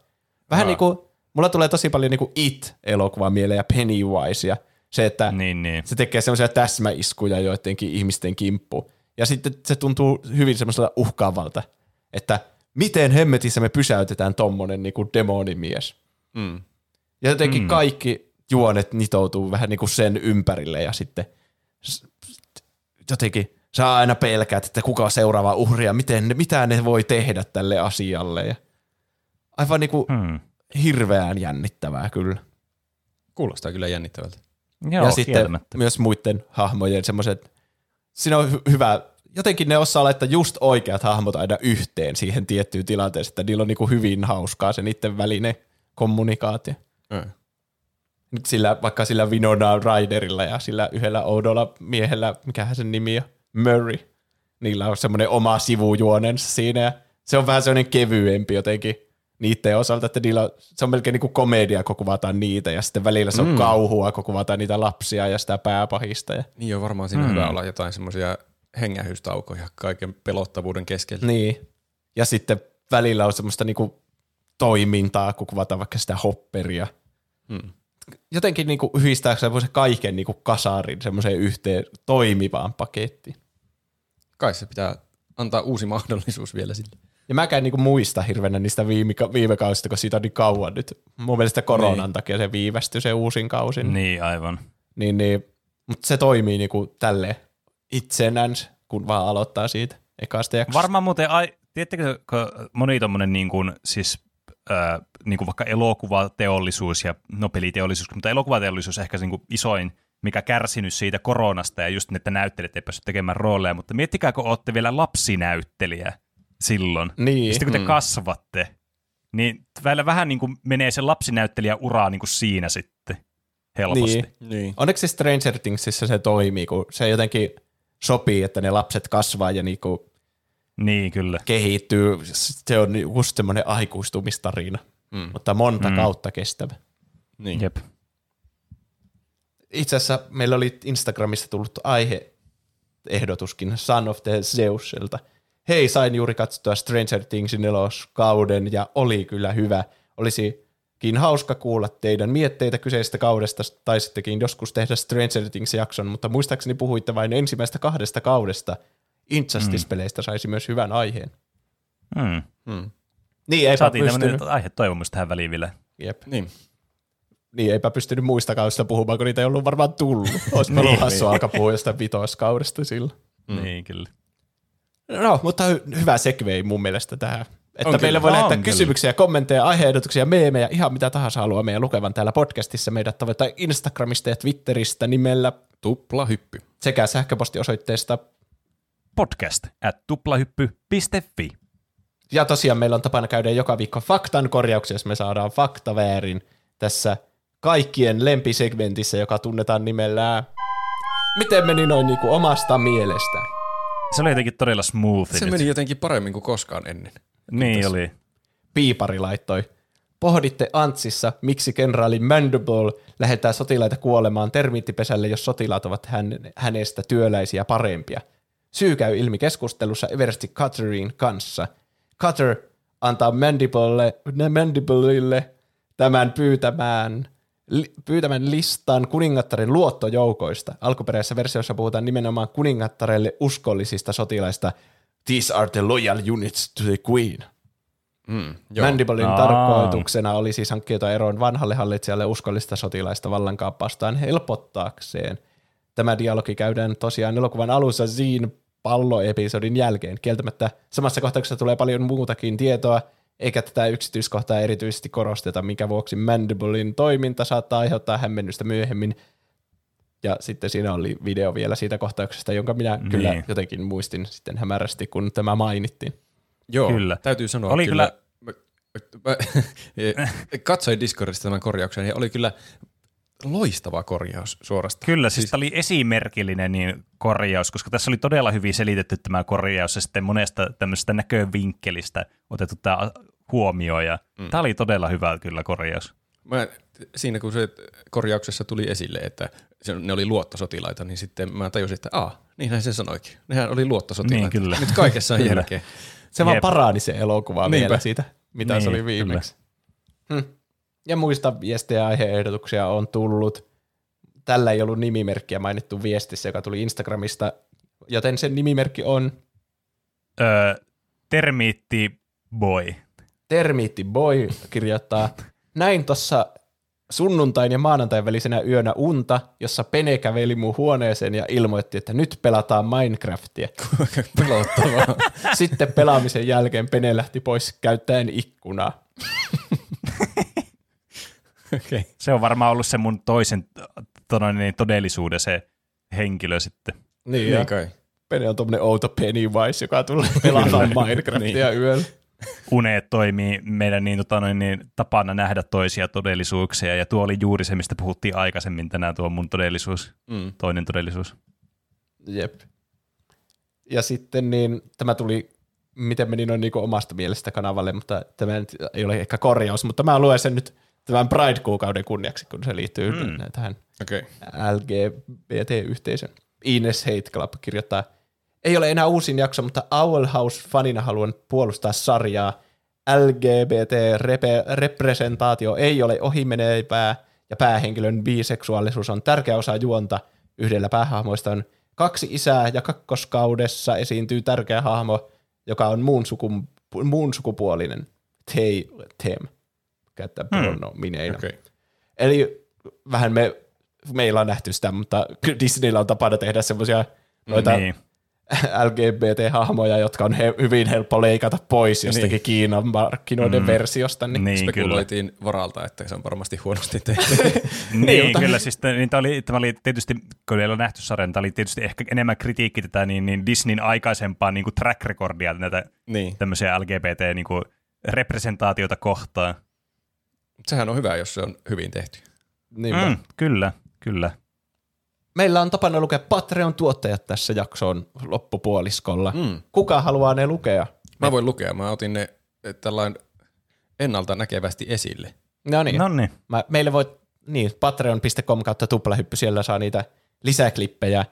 Vähän niin kuin mulla tulee tosi paljon niinku It-elokuvaa mieleen ja Pennywise ja se, että se tekee semmoisia täsmäiskuja joidenkin ihmisten kimppuun. Ja sitten se tuntuu hyvin semmoisella uhkaavalta, että miten hemmetissä me pysäytetään tommonen niinku demonimies. Ja jotenkin kaikki juonet nitoutuu vähän niinku sen ympärille ja sitten jotenkin saa aina pelkää, että kuka on seuraava uhri ja mitä ne voi tehdä tälle asialle. Ja aivan niinku... Hirveän jännittävää kyllä. Kuulostaa kyllä jännittävältä. Joo, ja sitten myös muiden hahmojen semmoiset, siinä on hyvä, jotenkin ne osaa laittaa just oikeat hahmot aina yhteen siihen tiettyyn tilanteeseen, että niillä on niinku hyvin hauskaa se niiden välinen kommunikaatio. Vaikka sillä Winona Ryderilla ja sillä yhdellä oudolla miehellä, mikähän sen nimi on, Murray, niillä on semmoinen oma sivujuonensa siinä ja se on vähän semmoinen kevyempi jotenkin. Niiden osalta, että se on melkein niin kuin komedia, kun kuvataan niitä, ja sitten välillä se on kauhua, kun kuvataan niitä lapsia ja sitä pääpahista. Ja... Niin on varmaan siinä hyvä olla jotain semmoisia hengähyystaukoja kaiken pelottavuuden keskellä. Niin, ja sitten välillä on semmoista niin kuin toimintaa, kun kuvataan vaikka sitä hopperia. Jotenkin niin kuin yhdistää semmoisen kaiken niin kuin kasarin semmoiseen yhteen toimivaan pakettiin. Kai se pitää antaa uusi mahdollisuus vielä sille. Ja mäkään niinku muista hirveänä niistä viime kausista, kun siitä on niin kauan nyt. Mun mielestä koronan takia se viivästyi se uusin kausi. Niin, aivan. Niin. Mutta se toimii niinku tälleen itsenänsä, kun vaan aloittaa siitä ekasta jaksosta. Varmaan muuten, tiedättekö, moni tommonen niinku, siis, niinku vaikka elokuvateollisuus ja peliteollisuus, mutta elokuvateollisuus ehkä se niinku isoin, mikä kärsinyt siitä koronasta ja just että näyttelijät ei päässyt tekemään rooleja, mutta miettikää, kun ootte vielä lapsinäyttelijä. Silloin. Niin. Sitten kun te kasvatte, niin vähän niin kuin menee se lapsinäyttelijän uraa niin kuin siinä sitten helposti. Niin. Onneksi Stranger Thingsissä se toimii, kun se jotenkin sopii, että ne lapset kasvaa ja niin kuin kyllä. Kehittyy. Se on just semmoinen aikuistumistarina, mutta monta kautta kestävä. Niin. Jep. Itse asiassa meillä oli Instagramissa tullut aiheehdotuskin Son of the Zeusilta. Hei, sain juuri katsottua Stranger Thingsin 4. kauden ja oli kyllä hyvä. Olisikin hauska kuulla teidän mietteitä kyseisestä kaudesta, taisittekin joskus tehdä Stranger Things-jakson, mutta muistaakseni puhuitte vain ensimmäistä 2 kaudesta. Injustice-peleistä saisi myös hyvän aiheen. Niin, eipä saatiin pystynyt. Aihe toivomus tähän väliin vielä. Jep. Niin, eipä pystynyt muista kaudesta puhumaan, kun niitä ei ollut varmaan tullut. Olisi me ollut hassua alkaa puhua jostain 5. kaudesta sillä. Niin, kyllä. No, mutta hyvä segway mun mielestä tähän. Että meillä voi lähettää kysymyksiä, kommentteja, aiheehdotuksia, meemejä, ihan mitä tahansa haluaa meidän lukevan täällä podcastissa. Meidät tavoittaa Instagramista ja Twitteristä nimellä Tuplahyppy. Sekä sähköpostiosoitteesta podcast@tuplahyppy.fi. Ja tosiaan meillä on tapana käydä joka viikko faktan korjauksia, jos me saadaan fakta väärin tässä kaikkien lempisegmentissä, joka tunnetaan nimellä Miten meni noin niin kuin omasta mielestä? Se oli jotenkin todella smooth. Se meni jotenkin paremmin kuin koskaan ennen. Niin oli. Piipari laittoi. Pohditte Antsissa, miksi kenraali Mandible lähettää sotilaita kuolemaan termiittipesälle, jos sotilaat ovat hänestä työläisiä parempia. Syy käy ilmi keskustelussa eversti Cutterin kanssa. Cutter antaa Mandiblelle tämän pyytämän listan kuningattaren luottojoukoista. Alkuperäisessä versiossa puhutaan nimenomaan kuningattarelle uskollisista sotilaista. These are the loyal units to the queen. Mandiblein tarkoituksena oli siis hankkia eroon vanhalle hallitsijalle uskollista sotilaista vallankaappastaan helpottaakseen. Tämä dialogi käydään tosiaan elokuvan alussa Zin palloepisodin jälkeen. Kieltämättä samassa kohtauksessa tulee paljon muutakin tietoa, eikä tätä yksityiskohtaa erityisesti korosteta, minkä vuoksi Mandiblein toiminta saattaa aiheuttaa hämmennystä myöhemmin. Ja sitten siinä oli video vielä siitä kohtauksesta, jonka minä kyllä jotenkin muistin sitten hämärästi, kun tämä mainittiin. Joo, kyllä. Täytyy sanoa, oli kyllä. Katsoin Discordista tämän korjauksen ja oli kyllä loistava korjaus suorastaan. Kyllä, siis tämä oli esimerkillinen korjaus, koska tässä oli todella hyvin selitetty tämä korjaus ja sitten monesta tämmöisestä näkövinkkelistä otettu tämä huomioon. Ja tämä oli todella hyvä kyllä korjaus. Siinä kun se korjauksessa tuli esille, että ne oli luottosotilaita, niin sitten mä tajusin, että niinhän se sanoikin. Nehän oli luottosotilaita. Niin, nyt kaikessa on järkeä. Se vaan parani se elokuva vielä siitä, mitä se oli viimeksi. Ja muista viestejä ja aihe-ehdotuksia on tullut. Tällä ei ollut nimimerkkiä mainittu viestissä, joka tuli Instagramista, joten sen nimimerkki on... Termiitti Boy. Termiitti Boy kirjoittaa, näin tuossa sunnuntain ja maanantain välisenä yönä unta, jossa Pene käveli mun huoneeseen ja ilmoitti, että nyt pelataan Minecraftia. Pelottavaa. Sitten pelaamisen jälkeen Pene lähti pois käyttäen ikkunaa. Okay. Se on varmaan ollut se mun toisen todellisuuden se henkilö sitten. Niin kai. Pene on tommonen outo Pennywise, joka tulee pelaamaan Minecraftia yöllä. Uneet toimii meidän tapana nähdä toisia todellisuuksia, ja tuo oli juuri se, mistä puhuttiin aikaisemmin tänään, tuo mun todellisuus, toinen todellisuus. Jep. Ja sitten tämä tuli, miten meni noin omasta mielestä kanavalle, mutta tämä ei ole ehkä korjaus, mutta mä luen sen nyt tämän Pride-kuukauden kunniaksi, kun se liittyy tähän LGBT-yhteisön. Ines Hate Club kirjoittaa, ei ole enää uusin jakso, mutta Owl House-fanina haluan puolustaa sarjaa. LGBT-representaatio ei ole ohimenevää ja päähenkilön biseksuaalisuus on tärkeä osa juonta. Yhdellä päähahmoista on kaksi isää ja kakkoskaudessa esiintyy tärkeä hahmo, joka on muun sukupuolinen. Tem. Käyttää pronomineina. Okay. Eli vähän meillä on nähty sitä, mutta Disneyllä on tapana tehdä semmoisia noita... LGBT-hahmoja, jotka on hyvin helppo leikata pois jostakin Kiinan markkinoiden versiosta, niin spekuloitiin varalta, että se on varmasti huonosti tehty. Kyllä, siis tämä oli tietysti, kun ei ole nähty sarjan, tämä oli tietysti ehkä enemmän kritiikki tätä niin Disneyn aikaisempaa niin kuin track-rekordia näitä tämmöisiä LGBT-representaatioita kohtaan. Sehän on hyvä, jos se on hyvin tehty. Kyllä. Meillä on tapana lukea Patreon-tuottajat tässä jakson loppupuoliskolla. Kuka haluaa ne lukea? Mä voin lukea. Mä otin ne tällainen ennalta näkevästi esille. No niin. Meille voi, patreon.com/tuplahyppy, siellä saa niitä lisäklippejä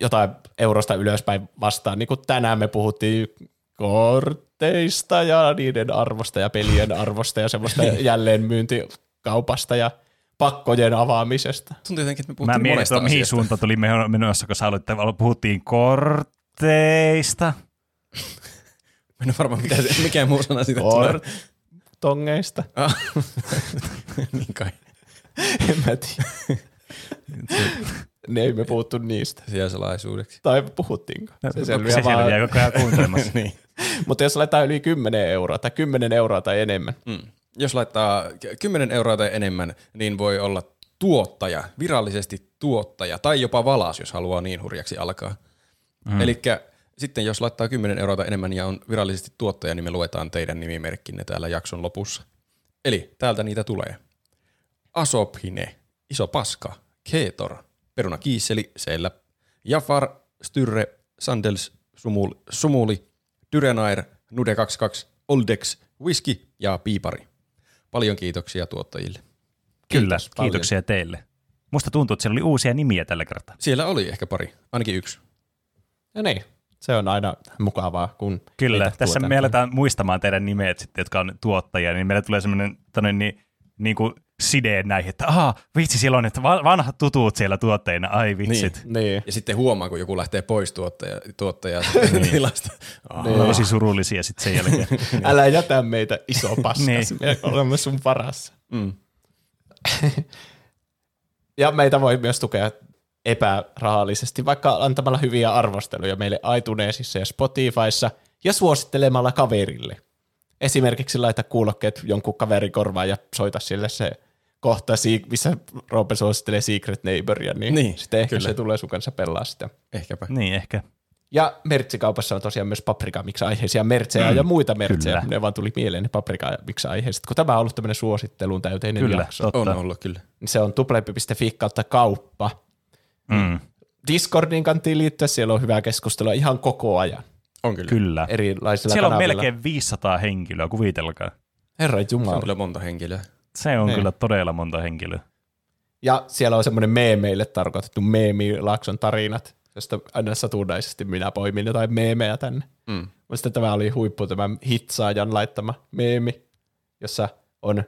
jotain eurosta ylöspäin vastaan. Niin kuin tänään me puhuttiin korteista ja niiden arvosta ja pelien arvosta ja semmoista jälleenmyyntikaupasta ja pakkojen avaamisesta. Tuntuu jotenkin, että me puhuttiin monesta asiasta. Mihin suuntaan tuli menossa, kun sä aloit, puhuttiin korteista. Mä en ole varmaan mikään muu sana siitä. Tongeista. Niin kai. En mä tiedä. Ne ei me puhuttu niistä. Sijaisalaisuudeksi. Tai puhuttiinko? Se selviää koko ajan kuuntelemassa. Niin. Mutta jos laitetaan yli 10 euroa tai 10 euroa tai enemmän. Jos laittaa 10 euroa tai enemmän, niin voi olla tuottaja, virallisesti tuottaja, tai jopa valas, jos haluaa niin hurjaksi alkaa. Elikkä sitten jos laittaa 10 euroa tai enemmän ja on virallisesti tuottaja, niin me luetaan teidän nimimerkkinne täällä jakson lopussa. Eli täältä niitä tulee. Asophine, Iso Paska, Keetor, Peruna Kiisseli, Seillä, Jafar, Styrre, Sandels, Sumuli, Dyrenair, Nude22, Oldex, Whisky ja Piipari. Paljon kiitoksia tuottajille. Kyllä, kiitoksia teille. Musta tuntuu, että siellä oli uusia nimiä tällä kertaa. Siellä oli ehkä pari, ainakin yksi. Ja niin, se on aina mukavaa. Kun kyllä, tässä me aletaan muistamaan teidän nimet, sitten, jotka on tuottajia, niin meillä tulee sellainen niin kuin sideen näihin, että vitsi, siellä on että vanhat tutut siellä tuottajina, ai vitsit. Niin. Ja sitten huomaa, kun joku lähtee pois tuottajaa tilasta. Ne on tosi surullisia sitten sen jälkeen. Älä jätä meitä iso paskas, me olemme sun varassa. Mm. Ja meitä voi myös tukea epärahallisesti, vaikka antamalla hyviä arvosteluja meille iTunesissa ja Spotifyssa ja suosittelemalla kaverille. Esimerkiksi laita kuulokkeet jonkun kaverin korvaan ja soita sille se kohta, missä Roope suosittelee Secret Neighboria, niin sitten ehkä kyllä. Se tulee sun kanssa pelaa sitä. Ehkäpä. Niin, ehkä. Ja mertsikaupassa on tosiaan myös paprikamix-aiheisia mertsejä ja muita mertsejä. Kyllä. Ne vaan tuli mieleen ne paprikamix-aiheiset, kun tämä on ollut tämmöinen suositteluun täyteinen kyllä, jakso. Totta. On ollut, kyllä. Se on tuplahyppi.fi kautta kauppa. Mm. Discordin kantiin liittyä, siellä on hyvää keskustelua ihan koko ajan. On kyllä. Erilaisilla siellä kanavilla. On melkein 500 henkilöä, kuvitelkaa. Herra jumala. Se on kyllä monta henkilöä. Se on kyllä todella monta henkilöä. Ja siellä on semmoinen meemeille tarkoitettu meemilaakson tarinat, josta aina satunnaisesti minä poimin jotain meemejä tänne. Mm. Sitten tämä oli huippu, tämä hitsaajan laittama meemi, jossa on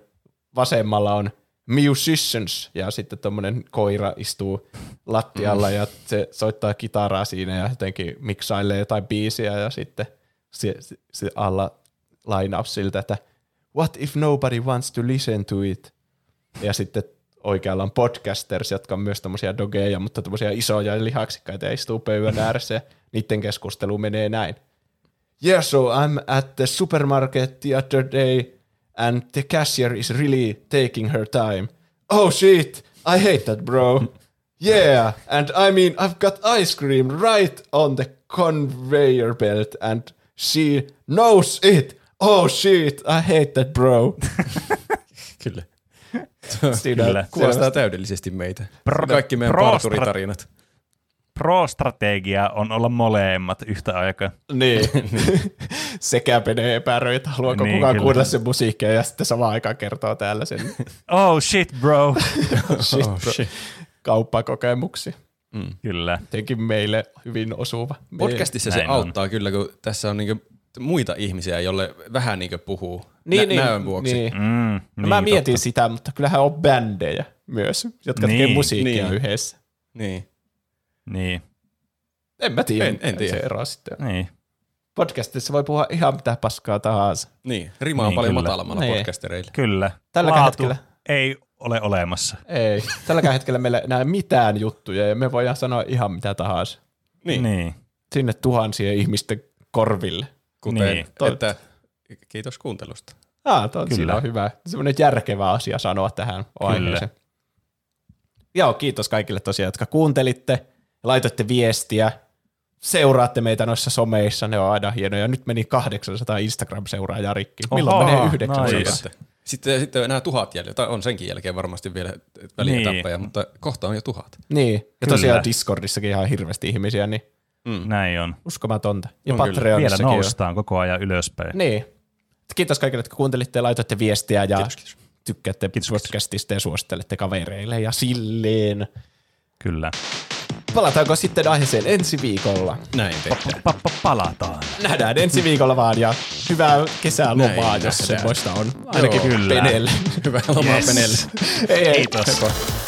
vasemmalla on musicians ja sitten tommonen koira istuu lattialla ja se soittaa kitaraa siinä ja jotenkin miksailee jotain biisiä ja sitten se alla lainaus siltä, että what if nobody wants to listen to it? Ja sitten oikealla on podcasters, jotka on myös tommosia dogeja, mutta tommosia isoja lihaksikkaita ja istuu pöydän ääressä ja niiden keskustelu menee näin. Yeah, so I'm at the supermarket the other day. And the cashier is really taking her time. Oh shit, I hate that, bro. Yeah, and I mean, I've got ice cream right on the conveyor belt and she knows it. Oh shit, I hate that, bro. Kyllä. Kyllä. Kuvastaa täydellisesti meitä. Kaikki meidän parturitarinat. Pro-strategia on olla molemmat yhtä aikaa. Niin. Sekä penee epäröi, että haluaako kukaan kuunnella sen musiikkia ja sitten samaan aikaan kertoo täällä sen. Oh shit bro. Shit. Kauppakokemuksia. Mm. Kyllä. Jotenkin meille hyvin osuva. Podcastissa näin se auttaa kyllä, kun tässä on niinku muita ihmisiä, jolle vähän niinku puhuu näön vuoksi. Niin. Mm, no mä mietin sitä, mutta kyllähän on bändejä myös, jotka tekee musiikkia yhdessä. Niin. Niin. En mä tiedä, en tiedä. Se eroa sitten. Niin. Podcastissa voi puhua ihan mitä paskaa tahansa. Niin, rima on paljon matalammalla podcastereille. Kyllä. Tälläkään hetkellä ei ole olemassa. Ei. Tälläkään hetkellä meillä ei enää mitään juttuja ja me voidaan sanoa ihan mitä tahansa. Niin. Sinne tuhansien ihmisten korville. Kuten, että kiitos kuuntelusta. Siinä on hyvä. Sellainen järkevä asia sanoa tähän aiheeseen. Joo, kiitos kaikille tosiaan, jotka kuuntelitte, laitoitte viestiä, seuraatte meitä noissa someissa, ne on aina hienoja. Nyt meni 800 Instagram-seuraajaa rikki. Milloin menee 900? Sitten on enää 1000 jäljellä, tai on senkin jälkeen varmasti vielä välietappeja, mutta kohta on jo 1000. Niin, ja tosiaan Discordissakin ihan hirveästi ihmisiä, niin näin on. Uskomatonta. Ja on Patreonissakin vielä noustaan koko ajan ylöspäin. Niin. Kiitos kaikille, jotka kuuntelitte ja laitoitte viestiä ja tykkäätte podcastista ja suosittelette kavereille ja silleen. Kyllä. Palataanko sitten aiheeseen ensi viikolla? Näin tehdään. Palataan. Nähdään ensi viikolla vaan ja hyvää kesälomaa, jos semmoista on. Ainakin peneelle. Hyvää lomaa peneelle. Kiitos.